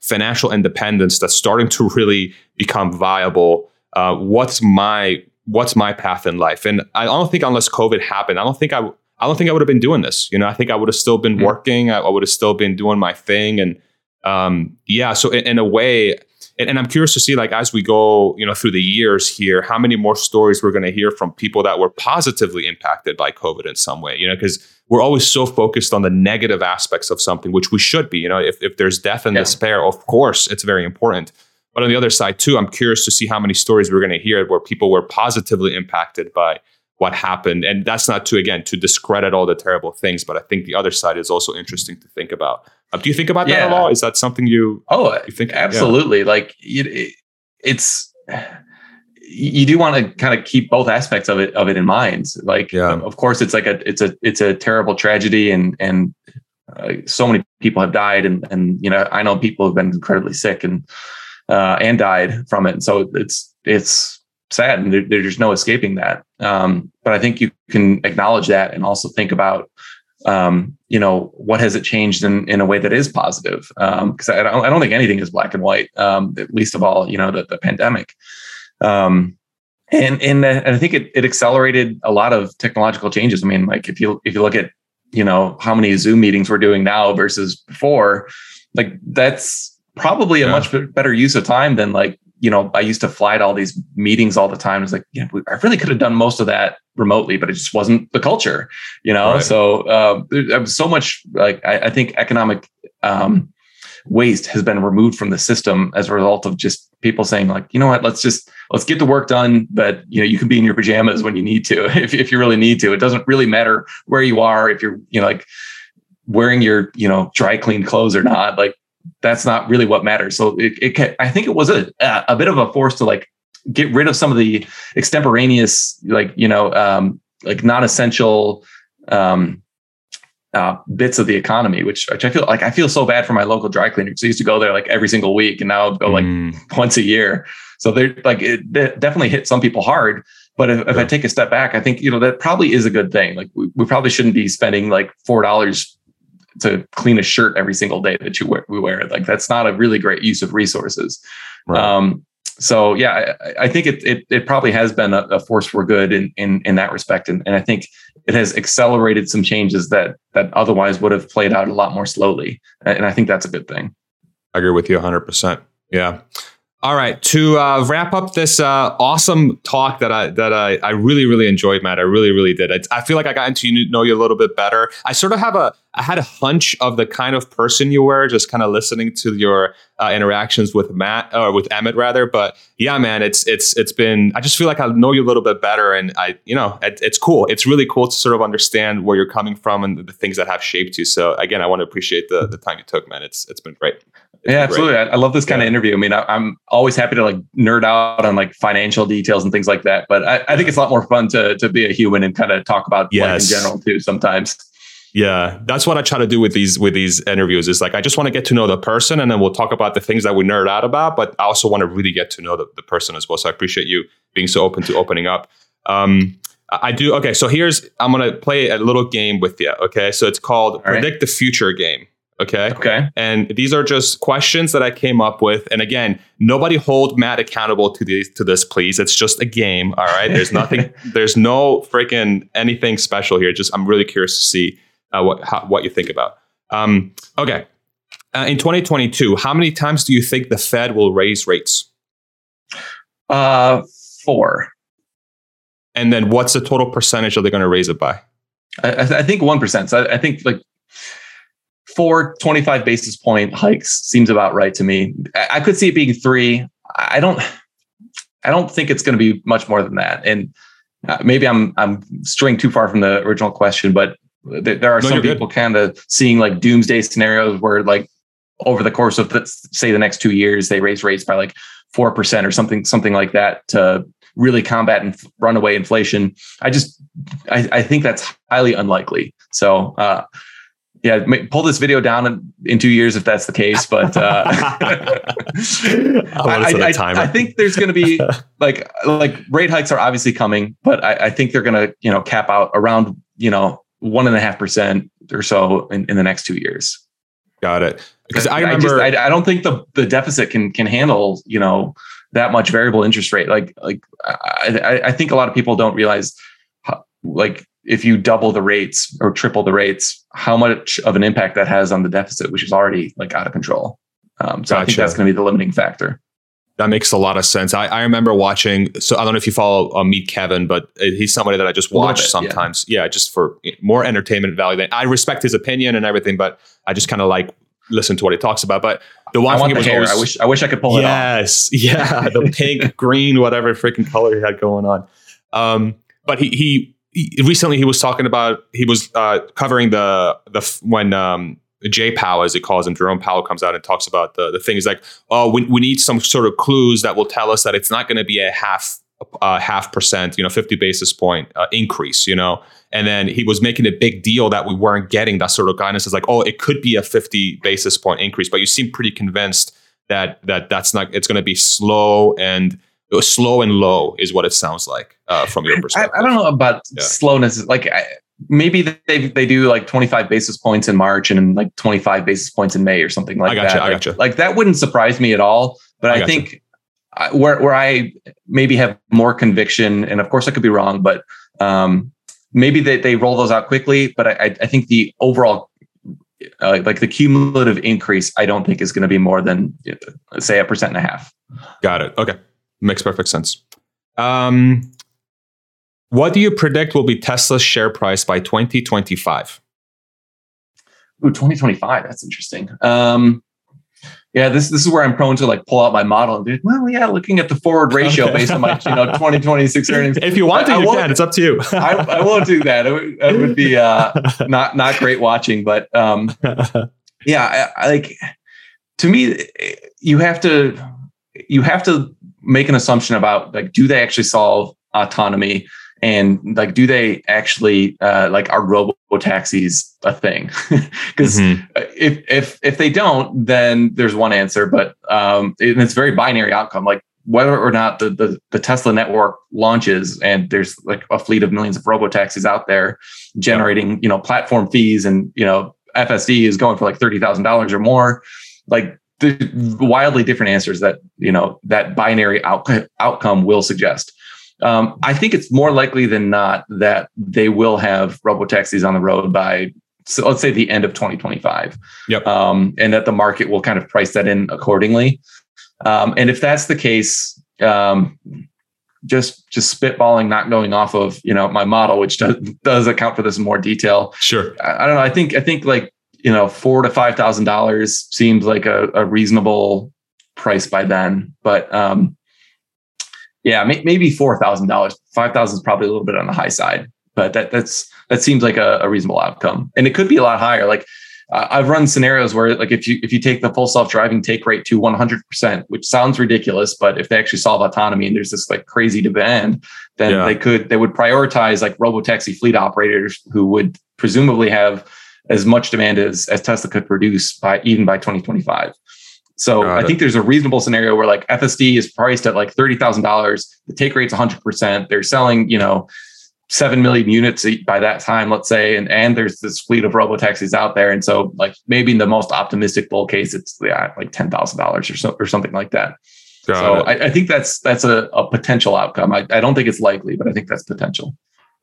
financial independence that's starting to really become viable. What's my path in life? And I don't think unless COVID happened, I don't think I would have been doing this. I think I would have still been working. I would have still been doing my thing. And so in a way, and I'm curious to see like as we go, through the years here, how many more stories we're going to hear from people that were positively impacted by COVID in some way. Because we're always so focused on the negative aspects of something, which we should be. If there's death and despair, of course, it's very important. But on the other side too, I'm curious to see how many stories we're going to hear where people were positively impacted by what happened. And that's not to discredit all the terrible things, but I think the other side is also interesting to think about. Do you think about that at all? Is that something you think? Absolutely. Yeah. Like you do want to kind of keep both aspects of it in mind. Like, of course it's like it's a terrible tragedy and so many people have died and I know people have been incredibly sick and died from it. And so it's sad and there's no escaping that. But I think you can acknowledge that and also think about, what has it changed in a way that is positive? Because I don't think anything is black and white, least of all, the pandemic. And I think it accelerated a lot of technological changes. I mean, like if you look at, how many Zoom meetings we're doing now versus before, like that's probably a much better use of time than like, I used to fly to all these meetings all the time. It's like, I really could have done most of that remotely, but it just wasn't the culture, Right. So there was so much, like, I think economic waste has been removed from the system as a result of just people saying like, you know what, let's get the work done. But, you can be in your pajamas when you need to, if you really need to. It doesn't really matter where you are, if you're, like wearing your, dry clean clothes or not, like, that's not really what matters. So I think it was a bit of a force to like get rid of some of the extemporaneous, like, like non-essential bits of the economy, which I feel so bad for my local dry cleaner. So I used to go there like every single week and now I'll go like once a year. So they're like, it definitely hit some people hard. But if I take a step back, I think, that probably is a good thing. Like we probably shouldn't be spending like $4 to clean a shirt every single day that we wear. Like that's not a really great use of resources. Right. I think it probably has been a force for good in that respect. And I think it has accelerated some changes that otherwise would have played out a lot more slowly. And I think that's a good thing. I agree with you 100%. Yeah. All right. To wrap up this awesome talk that I really, really enjoyed, Matt. I really, really did. I feel like I got to know you a little bit better. I sort of had a hunch of the kind of person you were, just kind of listening to your interactions with Emmett. But yeah, man, it's been. I just feel like I know you a little bit better, and it's cool. It's really cool to sort of understand where you're coming from and the things that have shaped you. So again, I want to appreciate the time you took, man. It's been great. Yeah, absolutely. I love this kind of interview. I mean, I'm always happy to like nerd out on like financial details and things like that. But I think it's a lot more fun to be a human and kind of talk about life in general too sometimes. Yeah, that's what I try to do with these interviews is like, I just want to get to know the person and then we'll talk about the things that we nerd out about. But I also want to really get to know the person as well. So I appreciate you being so open to opening up. I do. OK, so I'm going to play a little game with you. OK, so it's called Predict the Future game. Okay. And these are just questions that I came up with. And again, nobody hold Matt accountable to this, please. It's just a game. All right. There's nothing, there's no freaking anything special here. Just, I'm really curious to see what you think about. Okay. In 2022, how many times do you think the Fed will raise rates? 4. And then what's the total percentage are they going to raise it by? I think 1%. So I think like, 4 25 basis point hikes seems about right to me. I could see it being 3. I don't think it's going to be much more than that. And maybe I'm straying too far from the original question, but there are some people kind of seeing like doomsday scenarios where like over the course of say the next 2 years, they raise rates by like 4% or something like that to really combat and runaway inflation. I think that's highly unlikely. So, yeah, pull this video down in 2 years if that's the case. But I think there's going to be like rate hikes are obviously coming, but I think they're going to cap out around 1.5% or so in the next 2 years. Got it. Because I remember I don't think the deficit can handle that much variable interest rate. Like I think a lot of people don't realize how, like. If you double the rates or triple the rates, how much of an impact that has on the deficit, which is already like out of control. Gotcha. I think that's going to be the limiting factor. That makes a lot of sense. I remember watching. So I don't know if you follow Meet Kevin, but he's somebody that I just watch sometimes. Yeah, just for more entertainment value. I respect his opinion and everything, but I just kind of like listen to what he talks about. But the one thing was always, I wish I could pull it off. Yeah, the pink, green, whatever freaking color he had going on. But Recently, he was talking about covering when Jay Powell, as he calls him, Jerome Powell, comes out and talks about the things like, oh, we need some sort of clues that will tell us that it's not going to be a half percent, 50 basis point increase, And then he was making a big deal that we weren't getting that sort of guidance. It's like, oh, it could be a 50 basis point increase, but you seem pretty convinced that that's not. It's going to be slow and. It was slow and low is what it sounds like from your perspective. I don't know about slowness. Like maybe they do like 25 basis points in March and like 25 basis points in May or something like that. I gotcha. Like that wouldn't surprise me at all. But I think where I maybe have more conviction, and of course I could be wrong, but maybe they roll those out quickly. But I think the overall like the cumulative increase, I don't think is going to be more than say 1.5%. Got it. Okay. Makes perfect sense. What do you predict will be Tesla's share price by 2025? Ooh, 2025. That's interesting. Yeah, this is where I'm prone to like pull out my model and do, looking at the forward ratio based on my 2026 earnings. If you want to, you can. It's up to you. I won't do that. It would be not great watching. But yeah, I like to me, you have to make an assumption about like, do they actually solve autonomy and like, do they actually like are robo taxis a thing? Because if they don't, then there's one answer, but and it's very binary outcome, like whether or not the Tesla network launches and there's like a fleet of millions of robo taxis out there generating, platform fees and, FSD is going for like $30,000 or more. Like, the wildly different answers that that binary outcome will suggest. I think it's more likely than not that they will have robotaxis on the road by, so let's say, the end of 2025. Yep. And that the market will kind of price that in accordingly. And if that's the case, just spitballing, not going off of, you know, my model, which does account for this in more detail. Sure. I don't know. I think like, you know, $4,000 to $5,000 seems like a reasonable price by then, but, yeah, maybe $4,000, $5,000 is probably a little bit on the high side, but that seems like a reasonable outcome, and it could be a lot higher. Like I've run scenarios where, like, if you take the full self-driving take rate to 100%, which sounds ridiculous, but if they actually solve autonomy and there's this like crazy demand, then they would prioritize like robotaxi fleet operators who would presumably have as much demand as Tesla could produce by 2025. So I think there's a reasonable scenario where like FSD is priced at like $30,000. The take rate's 100%. They're selling, you know, 7 million units by that time, let's say. And there's this fleet of robotaxis out there. And so like maybe in the most optimistic bull case, it's like $10,000 or so, or something like that. So I think that's a potential outcome. I don't think it's likely, but I think that's potential.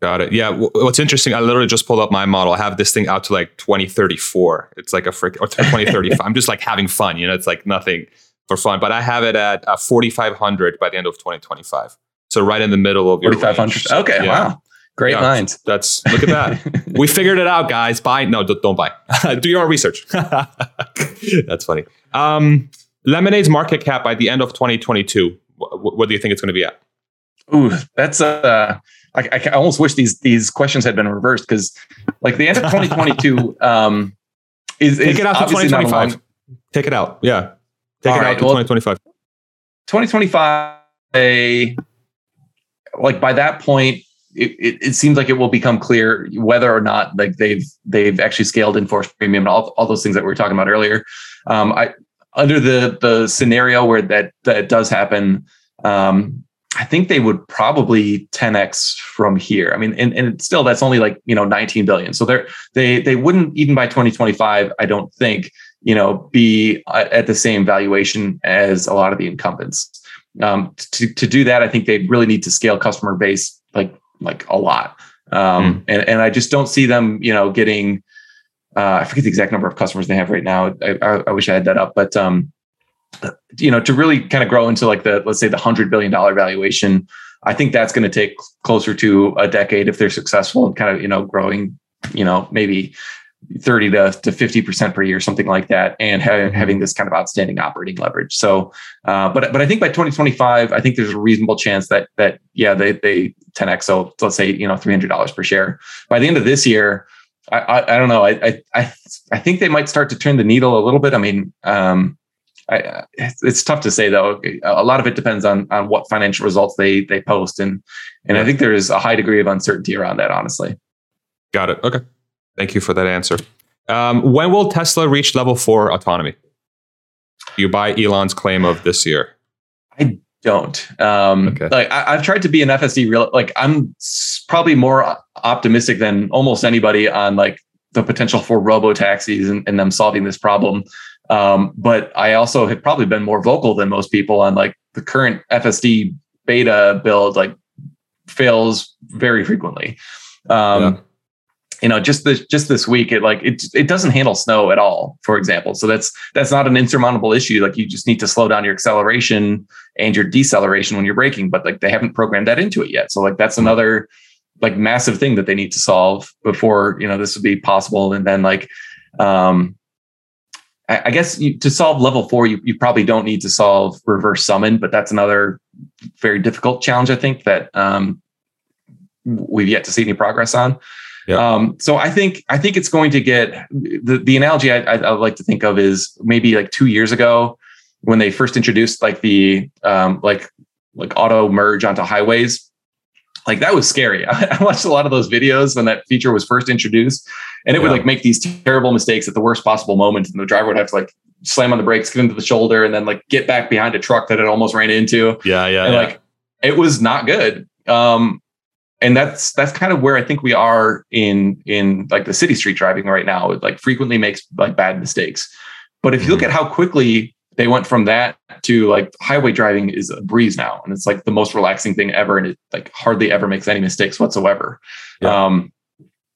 Got it. Yeah. What's interesting, I literally just pulled up my model. I have this thing out to like 2034. It's like a freak, or 2035. I'm just like having fun, you know, it's like nothing for fun, but I have it at 4,500 by the end of 2025. So right in the middle of your 4,500. Okay. Yeah. Wow. Great minds. That's, look at that. We figured it out, guys. Buy. No, don't buy. Do your own research. That's funny. Lemonade's market cap by the end of 2022. What do you think it's going to be at? Ooh, that's I almost wish these questions had been reversed, because like the end of 2022 is take it out to 2025. Take it out. Yeah. Take all it right, out to 2025. 2025, like by that point, it seems like it will become clear whether or not like they've actually scaled in-force premium and all those things that we were talking about earlier. Under the scenario where that does happen, I think they would probably 10x from here. I mean, and still that's only like, you know, 19 billion. So they wouldn't even by 2025, I don't think, you know, be at the same valuation as a lot of the incumbents. To do that, I think they really need to scale customer base like a lot. And I just don't see them, you know, getting, I forget the exact number of customers they have right now. I wish I had that up, but, you know, to really kind of grow into like the, let's say the $100 billion valuation, I think that's going to take closer to a decade if they're successful and kind of, you know, growing, you know, maybe 30 to 50% per year, something like that. And having this kind of outstanding operating leverage. So, but I think by 2025, I think there's a reasonable chance that, yeah, they 10X. So let's say, you know, $300 per share by the end of this year. I don't know. I think they might start to turn the needle a little bit. I mean, it's tough to say though. A lot of it depends on what financial results they post, and I think there is a high degree of uncertainty around that, honestly. Got it. Okay, thank you for that answer. When will Tesla reach level 4 autonomy? Do you buy Elon's claim of this year? I don't. Okay. Like I've tried to be an FSD real. Like I'm probably more optimistic than almost anybody on like the potential for robo taxis and them solving this problem. But I also have probably been more vocal than most people on like the current FSD beta build, like fails very frequently. You know, just this week, it doesn't handle snow at all, for example. So that's not an insurmountable issue. Like you just need to slow down your acceleration and your deceleration when you're braking, but like they haven't programmed that into it yet. So like, that's another like massive thing that they need to solve before, you know, this would be possible. And then like, I guess to solve level 4, you probably don't need to solve reverse summon, but that's another very difficult challenge, I think, that we've yet to see any progress on. Yeah. So I think it's going to get the analogy I like to think of is maybe like 2 years ago when they first introduced like the like auto merge onto highways. Like that was scary. I watched a lot of those videos when that feature was first introduced, and it would like make these terrible mistakes at the worst possible moment. And the driver would have to like slam on the brakes, get into the shoulder, and then like get back behind a truck that it almost ran into. And like it was not good. And that's kind of where I think we are in like the city street driving right now. It like frequently makes like bad mistakes. But if you look at how quickly they went from that to like highway driving is a breeze now. And it's like the most relaxing thing ever. And it like hardly ever makes any mistakes whatsoever. Yeah.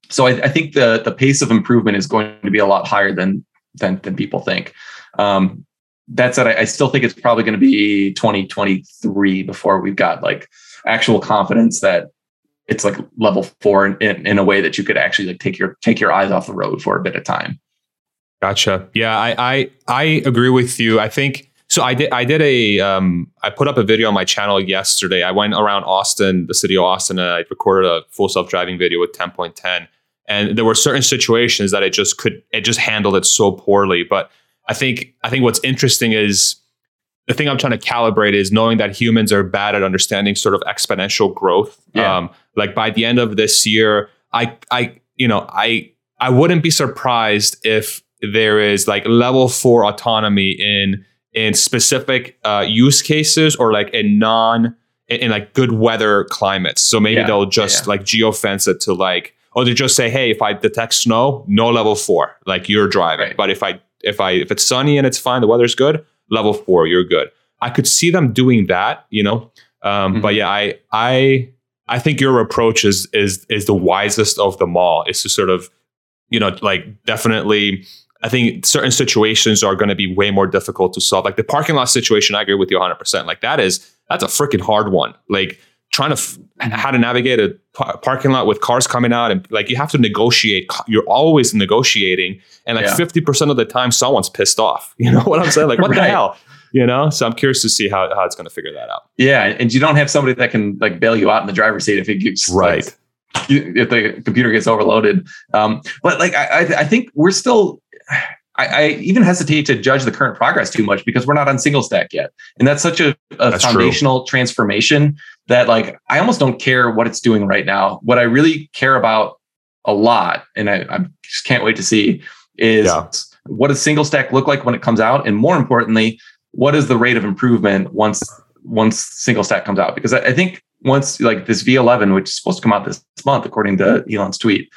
So I think the pace of improvement is going to be a lot higher than people think. That said, I still think it's probably going to be 2023 before we've got like actual confidence that it's like level four in a way that you could actually like take your eyes off the road for a bit of time. Gotcha. Yeah, I agree with you. I think so. I put up a video on my channel yesterday. I went around Austin, the city of Austin, and I recorded a full self-driving video with 10.10. And there were certain situations that it just handled it so poorly. But I think what's interesting is the thing I'm trying to calibrate is knowing that humans are bad at understanding sort of exponential growth. Yeah. Like by the end of this year, I wouldn't be surprised if there is like level four autonomy in specific use cases or like in like good weather climates. So maybe they'll just like geofence it to like, or they just say, hey, if I detect snow, no level four, like you're driving. Right. But if it's sunny and it's fine, the weather's good, level four, you're good. I could see them doing that, you know. But yeah, I think your approach is the wisest of them all. Is to sort of, you know, like definitely, I think certain situations are going to be way more difficult to solve. Like the parking lot situation, I agree with you 100%. Like that's a freaking hard one. Like trying to how to navigate a parking lot with cars coming out, and like you have to negotiate. You're always negotiating, and like 50% of the time someone's pissed off. You know what I'm saying? Like what the hell? You know? So I'm curious to see how it's going to figure that out. Yeah, and you don't have somebody that can like bail you out in the driver's seat if it gets if the computer gets overloaded. But like I think we're still. I even hesitate to judge the current progress too much because we're not on single stack yet. And that's such a foundational transformation that like, I almost don't care what it's doing right now. What I really care about a lot, and I just can't wait to see, is what does single stack look like when it comes out? And more importantly, what is the rate of improvement once single stack comes out? Because I think once like this V11, which is supposed to come out this month, according to Elon's tweet,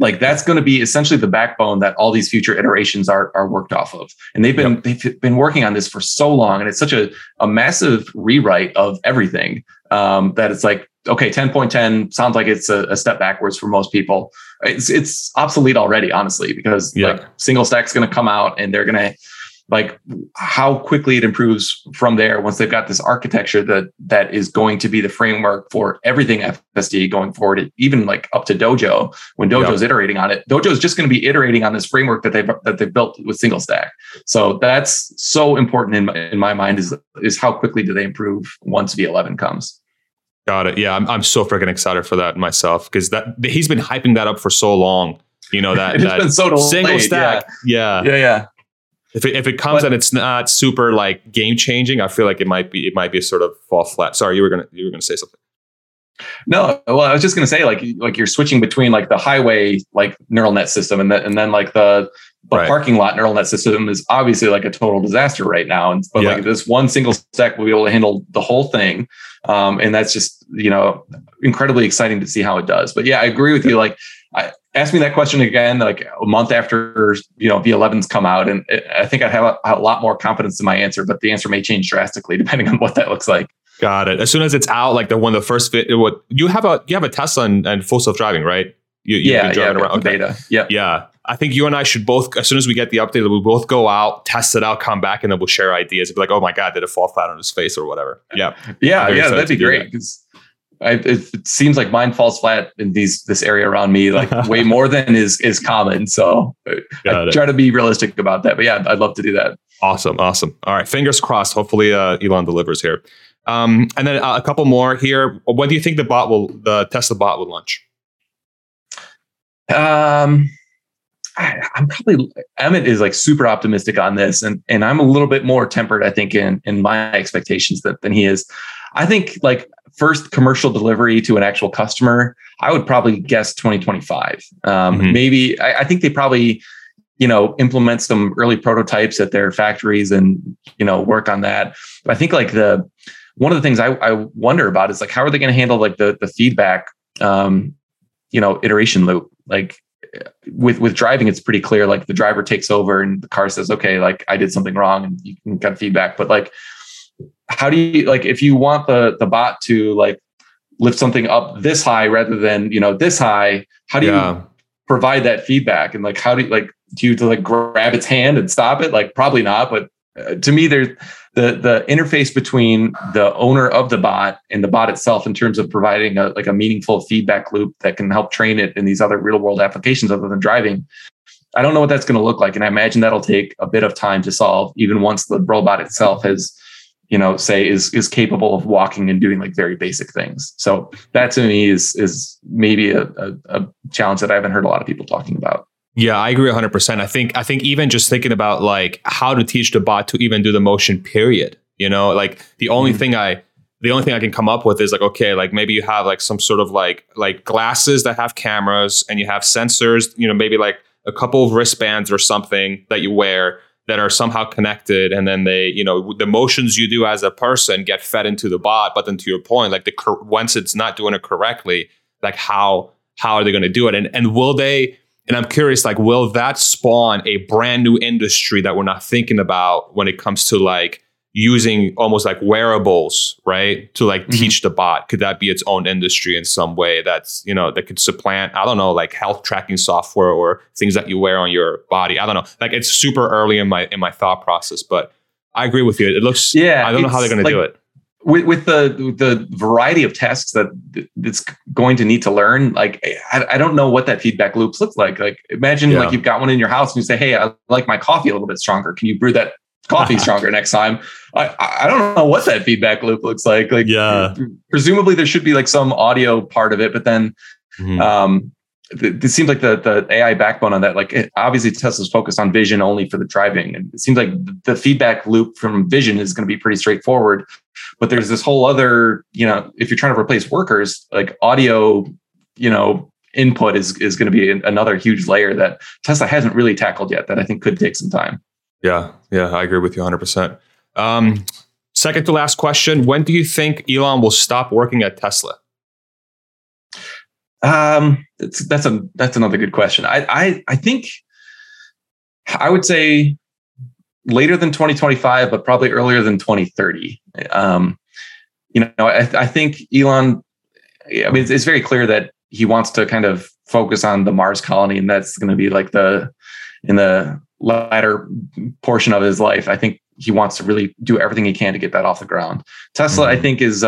like that's going to be essentially the backbone that all these future iterations are worked off of. And they've been working on this for so long. And it's such a massive rewrite of everything that it's like, okay, 10.10 sounds like it's a step backwards for most people. It's obsolete already, honestly, because like single stack's going to come out and they're going to like how quickly it improves from there. Once they've got this architecture that is going to be the framework for everything FSD going forward, even like up to Dojo, when Dojo's iterating on it, Dojo is just going to be iterating on this framework that they've built with single stack. So that's so important in my mind is how quickly do they improve once V11 comes. Got it. Yeah. I'm so freaking excited for that myself because that he's been hyping that up for so long, you know, that, been so delayed, single stack. Yeah. If it comes and it's not super like game changing, I feel like it might be a sort of fall flat. Sorry, you were gonna say something. No, well, I was just gonna say like you're switching between like the highway like neural net system and then like the parking lot neural net system is obviously like a total disaster right now. And but like this one single stack will be able to handle the whole thing, and that's just, you know, incredibly exciting to see how it does. But yeah, I agree with you. Like ask me that question again, like a month after, you know, V11's come out. And I think I'd have a lot more confidence in my answer, but the answer may change drastically depending on what that looks like. Got it. As soon as it's out, like you have a Tesla and full self-driving, right? You've been driving around. Okay. Beta. Yeah. I think you and I should both, as soon as we get the update, we'll both go out, test it out, come back, and then we'll share ideas. It'll be like, oh my God, did it fall flat on his face or whatever? Yeah. Yeah. That'd be great. It seems like mine falls flat in this area around me, like way more than is common. So I try to be realistic about that. But yeah, I'd love to do that. Awesome. All right. Fingers crossed. Hopefully Elon delivers here. And then a couple more here. When do you think the Tesla bot will launch? Emmett is like super optimistic on this. And I'm a little bit more tempered, I think, in my expectations than he is. I think like first commercial delivery to an actual customer, I would probably guess 2025. Maybe I think they probably, you know, implement some early prototypes at their factories and, you know, work on that. But I think like one of the things I wonder about is like, how are they going to handle like the feedback, you know, iteration loop? Like with driving, it's pretty clear, like the driver takes over and the car says, okay, like I did something wrong and you can get feedback. But like, how do you like if you want the bot to like lift something up this high rather than, you know, this high, how do you provide that feedback? And like, how do you like do you like grab its hand and stop it? Like, probably not. But to me, there's the interface between the owner of the bot and the bot itself in terms of providing a, like a meaningful feedback loop that can help train it in these other real world applications other than driving. I don't know what that's going to look like. And I imagine that'll take a bit of time to solve, even once the robot itself has, you know, say is capable of walking and doing like very basic things. So that to me is maybe a challenge that I haven't heard a lot of people talking about. Yeah, I agree 100%. I think even just thinking about like how to teach the bot to even do the motion period, you know, like the only thing I can come up with is like, okay, like maybe you have like some sort of like glasses that have cameras and you have sensors, you know, maybe like a couple of wristbands or something that you wear that are somehow connected. And then they, you know, the motions you do as a person get fed into the bot. But then to your point, like once it's not doing it correctly, like how are they going to do it? And will they, and I'm curious, like, will that spawn a brand new industry that we're not thinking about when it comes to like using almost like wearables, right? To like teach the bot. Could that be its own industry in some way that's, you know, that could supplant, I don't know, like health tracking software or things that you wear on your body? I don't know. Like, it's super early in my thought process, but I agree with you. It looks, I don't know how they're going to do it. With the variety of tasks that it's going to need to learn, like I don't know what that feedback loop looks like. Like imagine like you've got one in your house and you say, "Hey, I like my coffee a little bit stronger. Can you brew that coffee stronger next time?" I don't know what that feedback loop looks like. Like presumably there should be like some audio part of it, but then it seems like the AI backbone on that, like obviously Tesla's focused on vision only for the driving, and it seems like the feedback loop from vision is going to be pretty straightforward. But there's this whole other, you know, if you're trying to replace workers, like audio, you know, input is going to be another huge layer that Tesla hasn't really tackled yet that I think could take some time. Yeah. Yeah. I agree with you 100%. Second to last question. When do you think Elon will stop working at Tesla? That's another good question. I think I would say later than 2025, but probably earlier than 2030. You know, I think Elon, I mean, it's very clear that he wants to kind of focus on the Mars colony, and that's going to be like in the latter portion of his life. I think he wants to really do everything he can to get that off the ground. Tesla, I think is,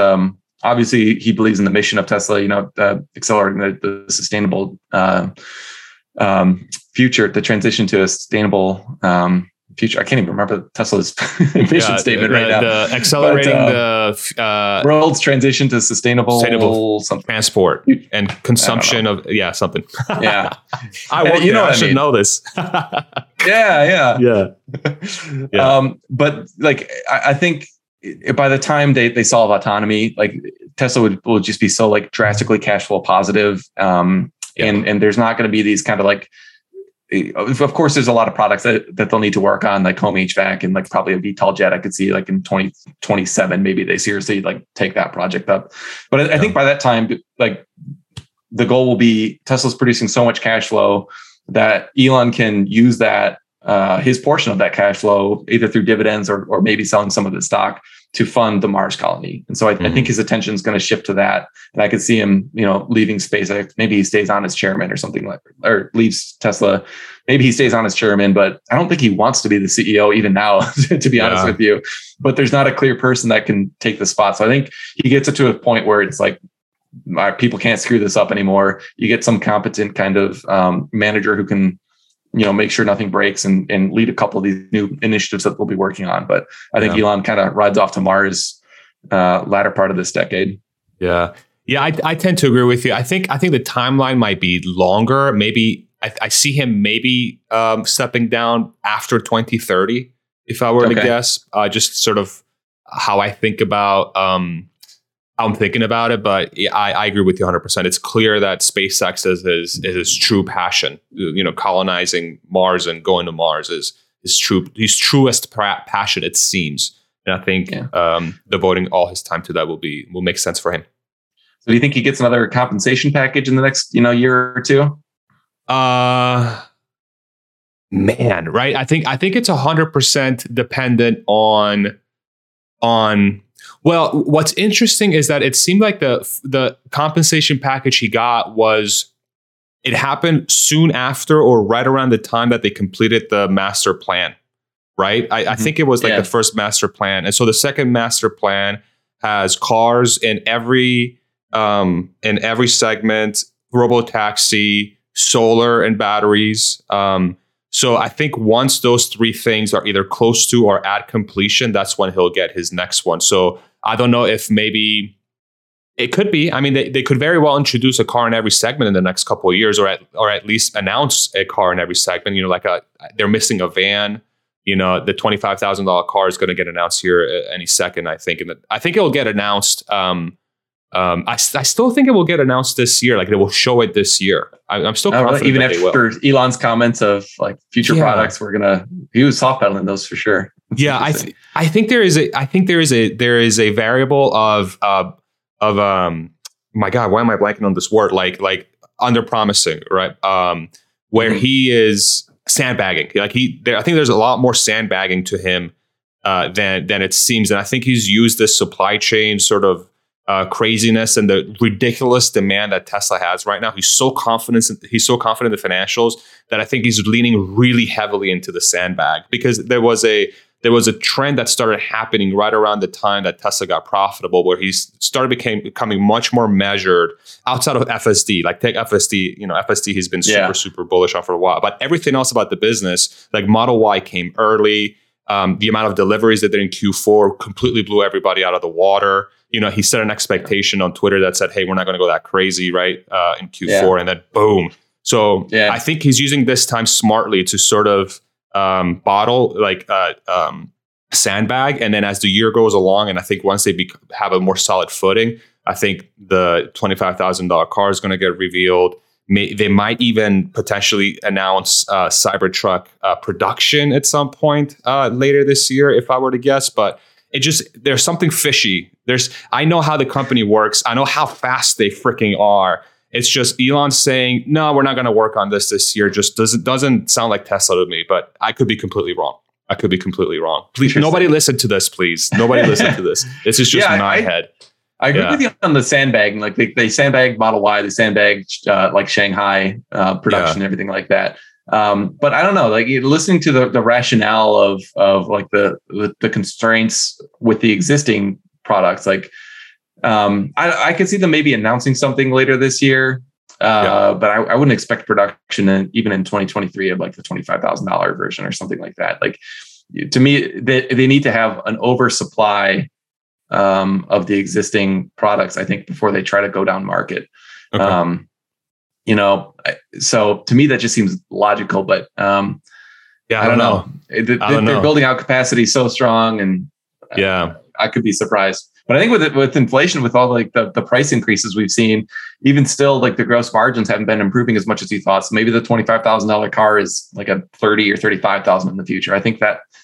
obviously he believes in the mission of Tesla, you know, accelerating the sustainable, future, the transition to a sustainable, future. I can't even remember Tesla's mission statement right now. The accelerating the world's transition to sustainable transport and consumption of something. Yeah, I should know this. Yeah. But like I think by the time they solve autonomy, like Tesla will just be so like drastically cash flow positive, and there's not going to be these kind of like. Of course, there's a lot of products that they'll need to work on, like home HVAC and like probably a VTOL jet. I could see like in 2027, maybe they seriously like take that project up. But I think by that time, like the goal will be Tesla's producing so much cash flow that Elon can use that his portion of that cash flow either through dividends or maybe selling some of the stock to fund the Mars colony. And so I think his attention is going to shift to that. And I could see him, you know, leaving SpaceX. Maybe he stays on as chairman or something like, or leaves Tesla. Maybe he stays on as chairman, but I don't think he wants to be the CEO even now, to be honest with you. But there's not a clear person that can take the spot. So I think he gets it to a point where it's like, people can't screw this up anymore. You get some competent kind of manager who can, you know, make sure nothing breaks and lead a couple of these new initiatives that we'll be working on. But I think Elon kind of rides off to Mars latter part of this decade. Yeah. Yeah. I tend to agree with you. I think the timeline might be longer. Maybe I see him maybe stepping down after 2030, if I were to guess, just sort of how I think about I'm thinking about it, but I agree with you 100%. It's clear that SpaceX is his true passion. You know, colonizing Mars and going to Mars is his truest passion, it seems. And I think devoting all his time to that will make sense for him. So do you think he gets another compensation package in the next, you know, year or two? Right? I think it's 100% dependent on. Well, what's interesting is that it seemed like the compensation package he got was It happened soon after or right around the time that they completed the master plan, right? I think it was like the first master plan. And so the second master plan has cars in every segment, robotaxi, solar and batteries. So I think once those three things are either close to or at completion, that's when he'll get his next one. So I don't know if maybe... It could be. I mean, they could very well introduce a car in every segment in the next couple of years, or at least announce a car in every segment. You know, like they're missing a van. You know, the $25,000 car is going to get announced here any second, I think. And I think it will get announced. I still think it will get announced this year. Like they will show it this year. I'm still confident. Even after Elon's comments of like future products, he was soft pedaling those for sure. Yeah, I think there is a variable of my God, why am I blanking on this word? Like under promising, right? Where he is sandbagging. I think there's a lot more sandbagging to him than it seems. And I think he's used this supply chain sort of craziness and the ridiculous demand that Tesla has right now. He's so confident in the financials that I think he's leaning really heavily into the sandbag, because there was a trend that started happening right around the time that Tesla got profitable, where he started becoming much more measured outside of FSD. Like take FSD, you know, FSD he's been super bullish on for a while. But everything else about the business, like Model Y came early. The amount of deliveries that did in Q4 completely blew everybody out of the water. You know, he set an expectation on Twitter that said, hey, we're not going to go that crazy, right, in Q4. Yeah. And then boom. So I think he's using this time smartly to sort of sandbag, and then as the year goes along, and I think once they have a more solid footing, I think the $25,000 car is going to get revealed. They might even potentially announce Cybertruck production at some point later this year, if I were to guess. But there's something fishy. I know how the company works. I know how fast they freaking are. It's just Elon saying, no, we're not going to work on this year. Just doesn't sound like Tesla to me, but I could be completely wrong. Please, nobody listen to this, please. Nobody listen to this. This is just my head. I agree with you on the sandbagging. Like they sandbagged Model Y, they sandbagged like Shanghai production, and everything like that. But I don't know, like listening to the rationale of like the constraints with the existing products, like I could see them maybe announcing something later this year, but I wouldn't expect production even in 2023 of like the $25,000 version or something like that. Like to me, they need to have an oversupply of the existing products, I think, before they try to go down market. Okay. You know, so to me, that just seems logical, but I don't know. They're building out capacity so strong, and I could be surprised. But I think with inflation, with all like the price increases we've seen, even still, like the gross margins haven't been improving as much as you thought. So maybe the $25,000 car is like a $30,000 or $35,000 in the future. I think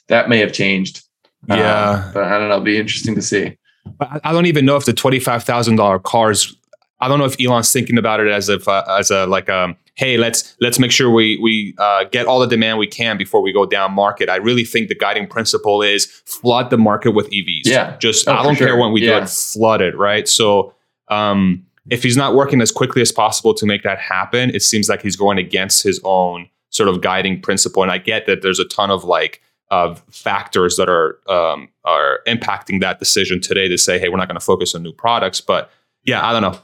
that may have changed. But I don't know. It'll be interesting to see. But I don't even know if the $25,000 cars. I don't know if Elon's thinking about it as if hey, let's make sure we get all the demand we can before we go down market. I really think the guiding principle is flood the market with EVs. Yeah, I don't care when we do it, flood it, right? So if he's not working as quickly as possible to make that happen, it seems like he's going against his own sort of guiding principle. And I get that there's a ton of like factors that are impacting that decision today to say, hey, we're not going to focus on new products. But yeah, I don't know.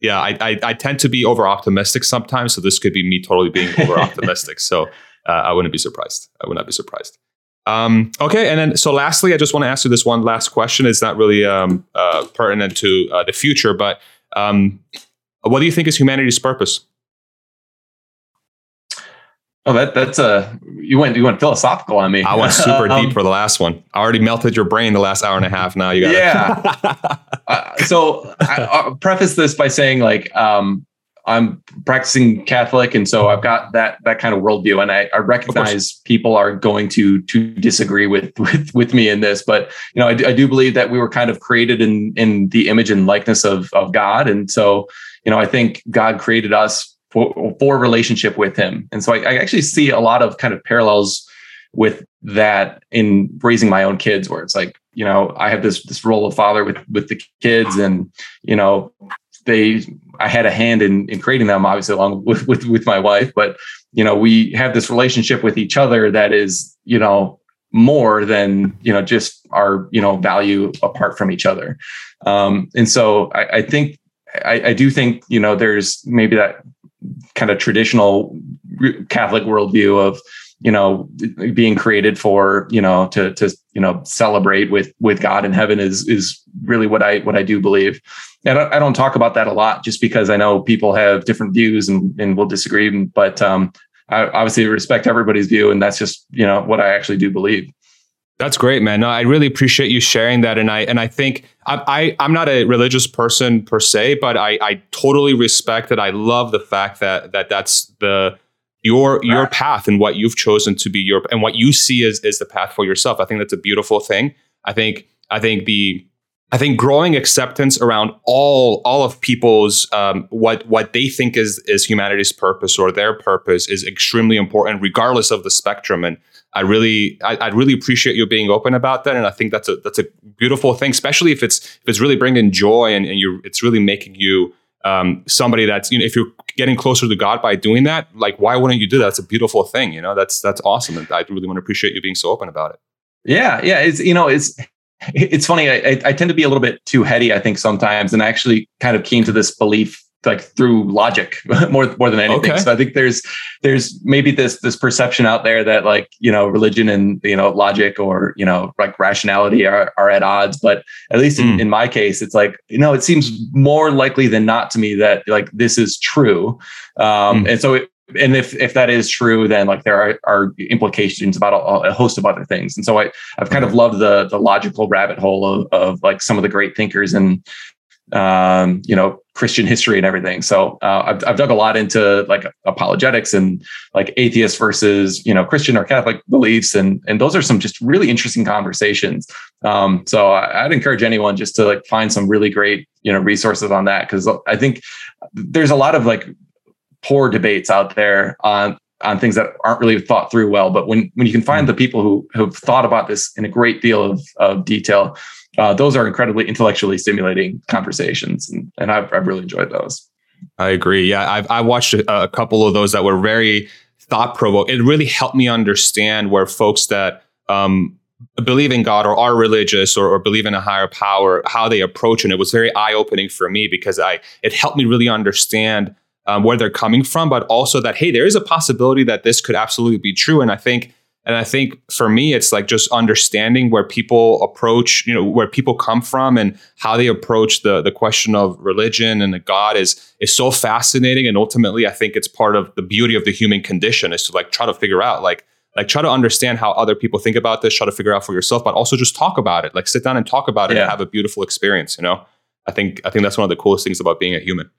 Yeah, I tend to be over optimistic sometimes, so this could be me totally being over optimistic. So I wouldn't be surprised. I would not be surprised. Okay, and then so lastly, I just want to ask you this one last question. It's not really pertinent to the future, but what do you think is humanity's purpose? Oh, that's you went philosophical on me. I went super deep for the last one. I already melted your brain the last hour and a half. Now you got so I'll preface this by saying like I'm practicing Catholic, and so I've got that kind of worldview, and I recognize people are going to disagree with me in this, but you know I do believe that we were kind of created in the image and likeness of God, and so you know I think God created us for relationship with him. And so I actually see a lot of kind of parallels with that in raising my own kids, where it's like, you know, I have this role of father with the kids, and, you know, I had a hand in creating them, obviously, along with my wife. But, you know, we have this relationship with each other that is, you know, more than, you know, just our, you know, value apart from each other. And so I think, I do think, you know, there's maybe that kind of traditional Catholic worldview of, you know, being created for, you know, to, you know, celebrate with God in heaven is really what I do believe. And I don't talk about that a lot just because I know people have different views and will disagree, but I obviously respect everybody's view, and that's just, you know, what I actually do believe. That's great, man. No, I really appreciate you sharing that. And I think I'm not a religious person per se, but I totally respect it. I love the fact that that's your path and what you've chosen to be your, and what you see is the path for yourself. I think that's a beautiful thing. I think growing acceptance around all of people's what they think is humanity's purpose or their purpose is extremely important, regardless of the spectrum. And I really appreciate you being open about that. And I think that's a beautiful thing, especially if it's really bringing joy and it's really making you somebody that's, you know, if you're getting closer to God by doing that, like, why wouldn't you do that? It's a beautiful thing, you know. That's awesome, and I really want to appreciate you being so open about it. Yeah. It's funny. I tend to be a little bit too heady, I think, sometimes, and I actually kind of came to this belief like through logic more than anything. Okay. So I think there's maybe this perception out there that, like, you know, religion and, you know, logic or, you know, like rationality are at odds. But at least in my case, it's like, you know, it seems more likely than not to me that, like, this is true. And so if that is true, then, like, there are implications about a host of other things. And so I've kind of loved the logical rabbit hole of like some of the great thinkers and, you know, Christian history and everything. So I've dug a lot into, like, apologetics and, like, atheist versus, you know, Christian or Catholic beliefs. And those are some just really interesting conversations. So I'd encourage anyone just to, like, find some really great, you know, resources on that. 'Cause I think there's a lot of, like, poor debates out there on things that aren't really thought through well. But when you can find the people who have thought about this in a great deal of detail, those are incredibly intellectually stimulating conversations. And I've really enjoyed those. I agree. Yeah, I watched a couple of those that were very thought-provoking. It really helped me understand where folks that believe in God or are religious or believe in a higher power, how they approach. And it was very eye-opening for me because it helped me really understand where they're coming from, but also that, hey, there is a possibility that this could absolutely be true. And I think for me, it's like just understanding where people approach, you know, where people come from and how they approach the question of religion and the God is so fascinating. And ultimately, I think it's part of the beauty of the human condition is to, like, try to figure out, like try to understand how other people think about this, try to figure out for yourself, but also just talk about it, like sit down and talk about it and have a beautiful experience. You know, I think that's one of the coolest things about being a human.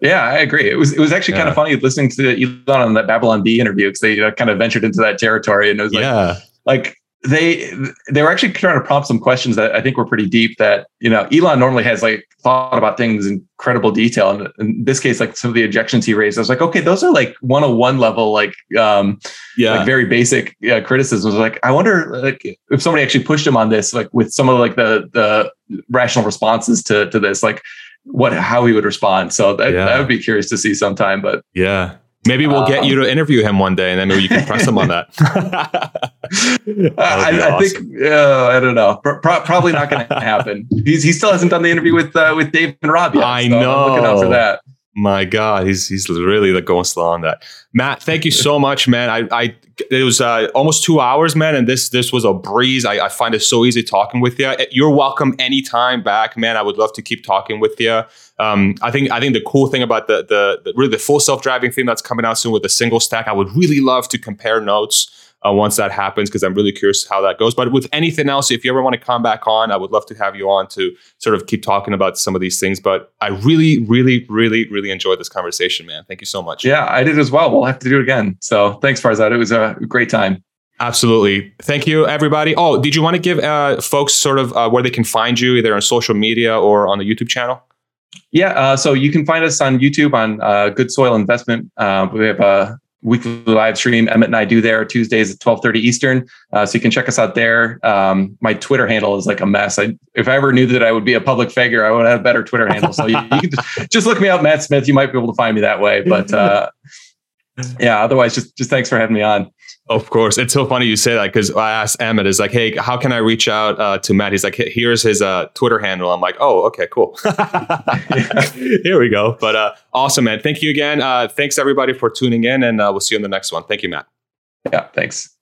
Yeah, I agree. It was actually kind of funny listening to Elon on that Babylon Bee interview, because they, you know, kind of ventured into that territory, and it was like they were actually trying to prompt some questions that I think were pretty deep. That, you know, Elon normally has, like, thought about things in incredible detail, and in this case, like, some of the objections he raised, I was like, okay, those are, like, 101 level, like like very basic criticisms. Like, I wonder, like, if somebody actually pushed him on this, like, with some of, like, the rational responses to this, like, how he would respond. So I would be curious to see sometime, but yeah, maybe we'll get you to interview him one day and then maybe you can press him on that. I think, I don't know, probably not going to happen. He still hasn't done the interview with Dave and Rob yet. I know. I'm looking out for that. My God, he's really, like, going slow on that. Matt, thank you so much, man. It was almost 2 hours, man, and this was a breeze. I find it so easy talking with you. You're welcome anytime back, man. I would love to keep talking with you. I think the cool thing about the really the full self-driving thing that's coming out soon with the single stack, I would really love to compare notes once that happens, because I'm really curious how that goes. But with anything else, if you ever want to come back on, I would love to have you on to sort of keep talking about some of these things. But I really, really, really, really enjoyed this conversation, man. Thank you so much. Yeah, I did as well. We'll have to do it again. So thanks, Farzad. It was a great time. Absolutely. Thank you, everybody. Oh, did you want to give folks sort of where they can find you, either on social media or on the YouTube channel? Yeah. So you can find us on YouTube on Good Soil Investment. We have a weekly live stream Emmett and I do there Tuesdays at 12:30 Eastern. So you can check us out there. My Twitter handle is like a mess. If I ever knew that I would be a public figure, I would have a better Twitter handle. So you can just look me up, Matt Smith. You might be able to find me that way. But yeah, otherwise, just thanks for having me on. Of course. It's so funny you say that, because I asked Emmett, is like, hey, how can I reach out to Matt? He's like, here's his Twitter handle. I'm like, oh, okay, cool. Here we go. But awesome, man. Thank you again. Thanks, everybody, for tuning in, and we'll see you in the next one. Thank you, Matt. Yeah, thanks.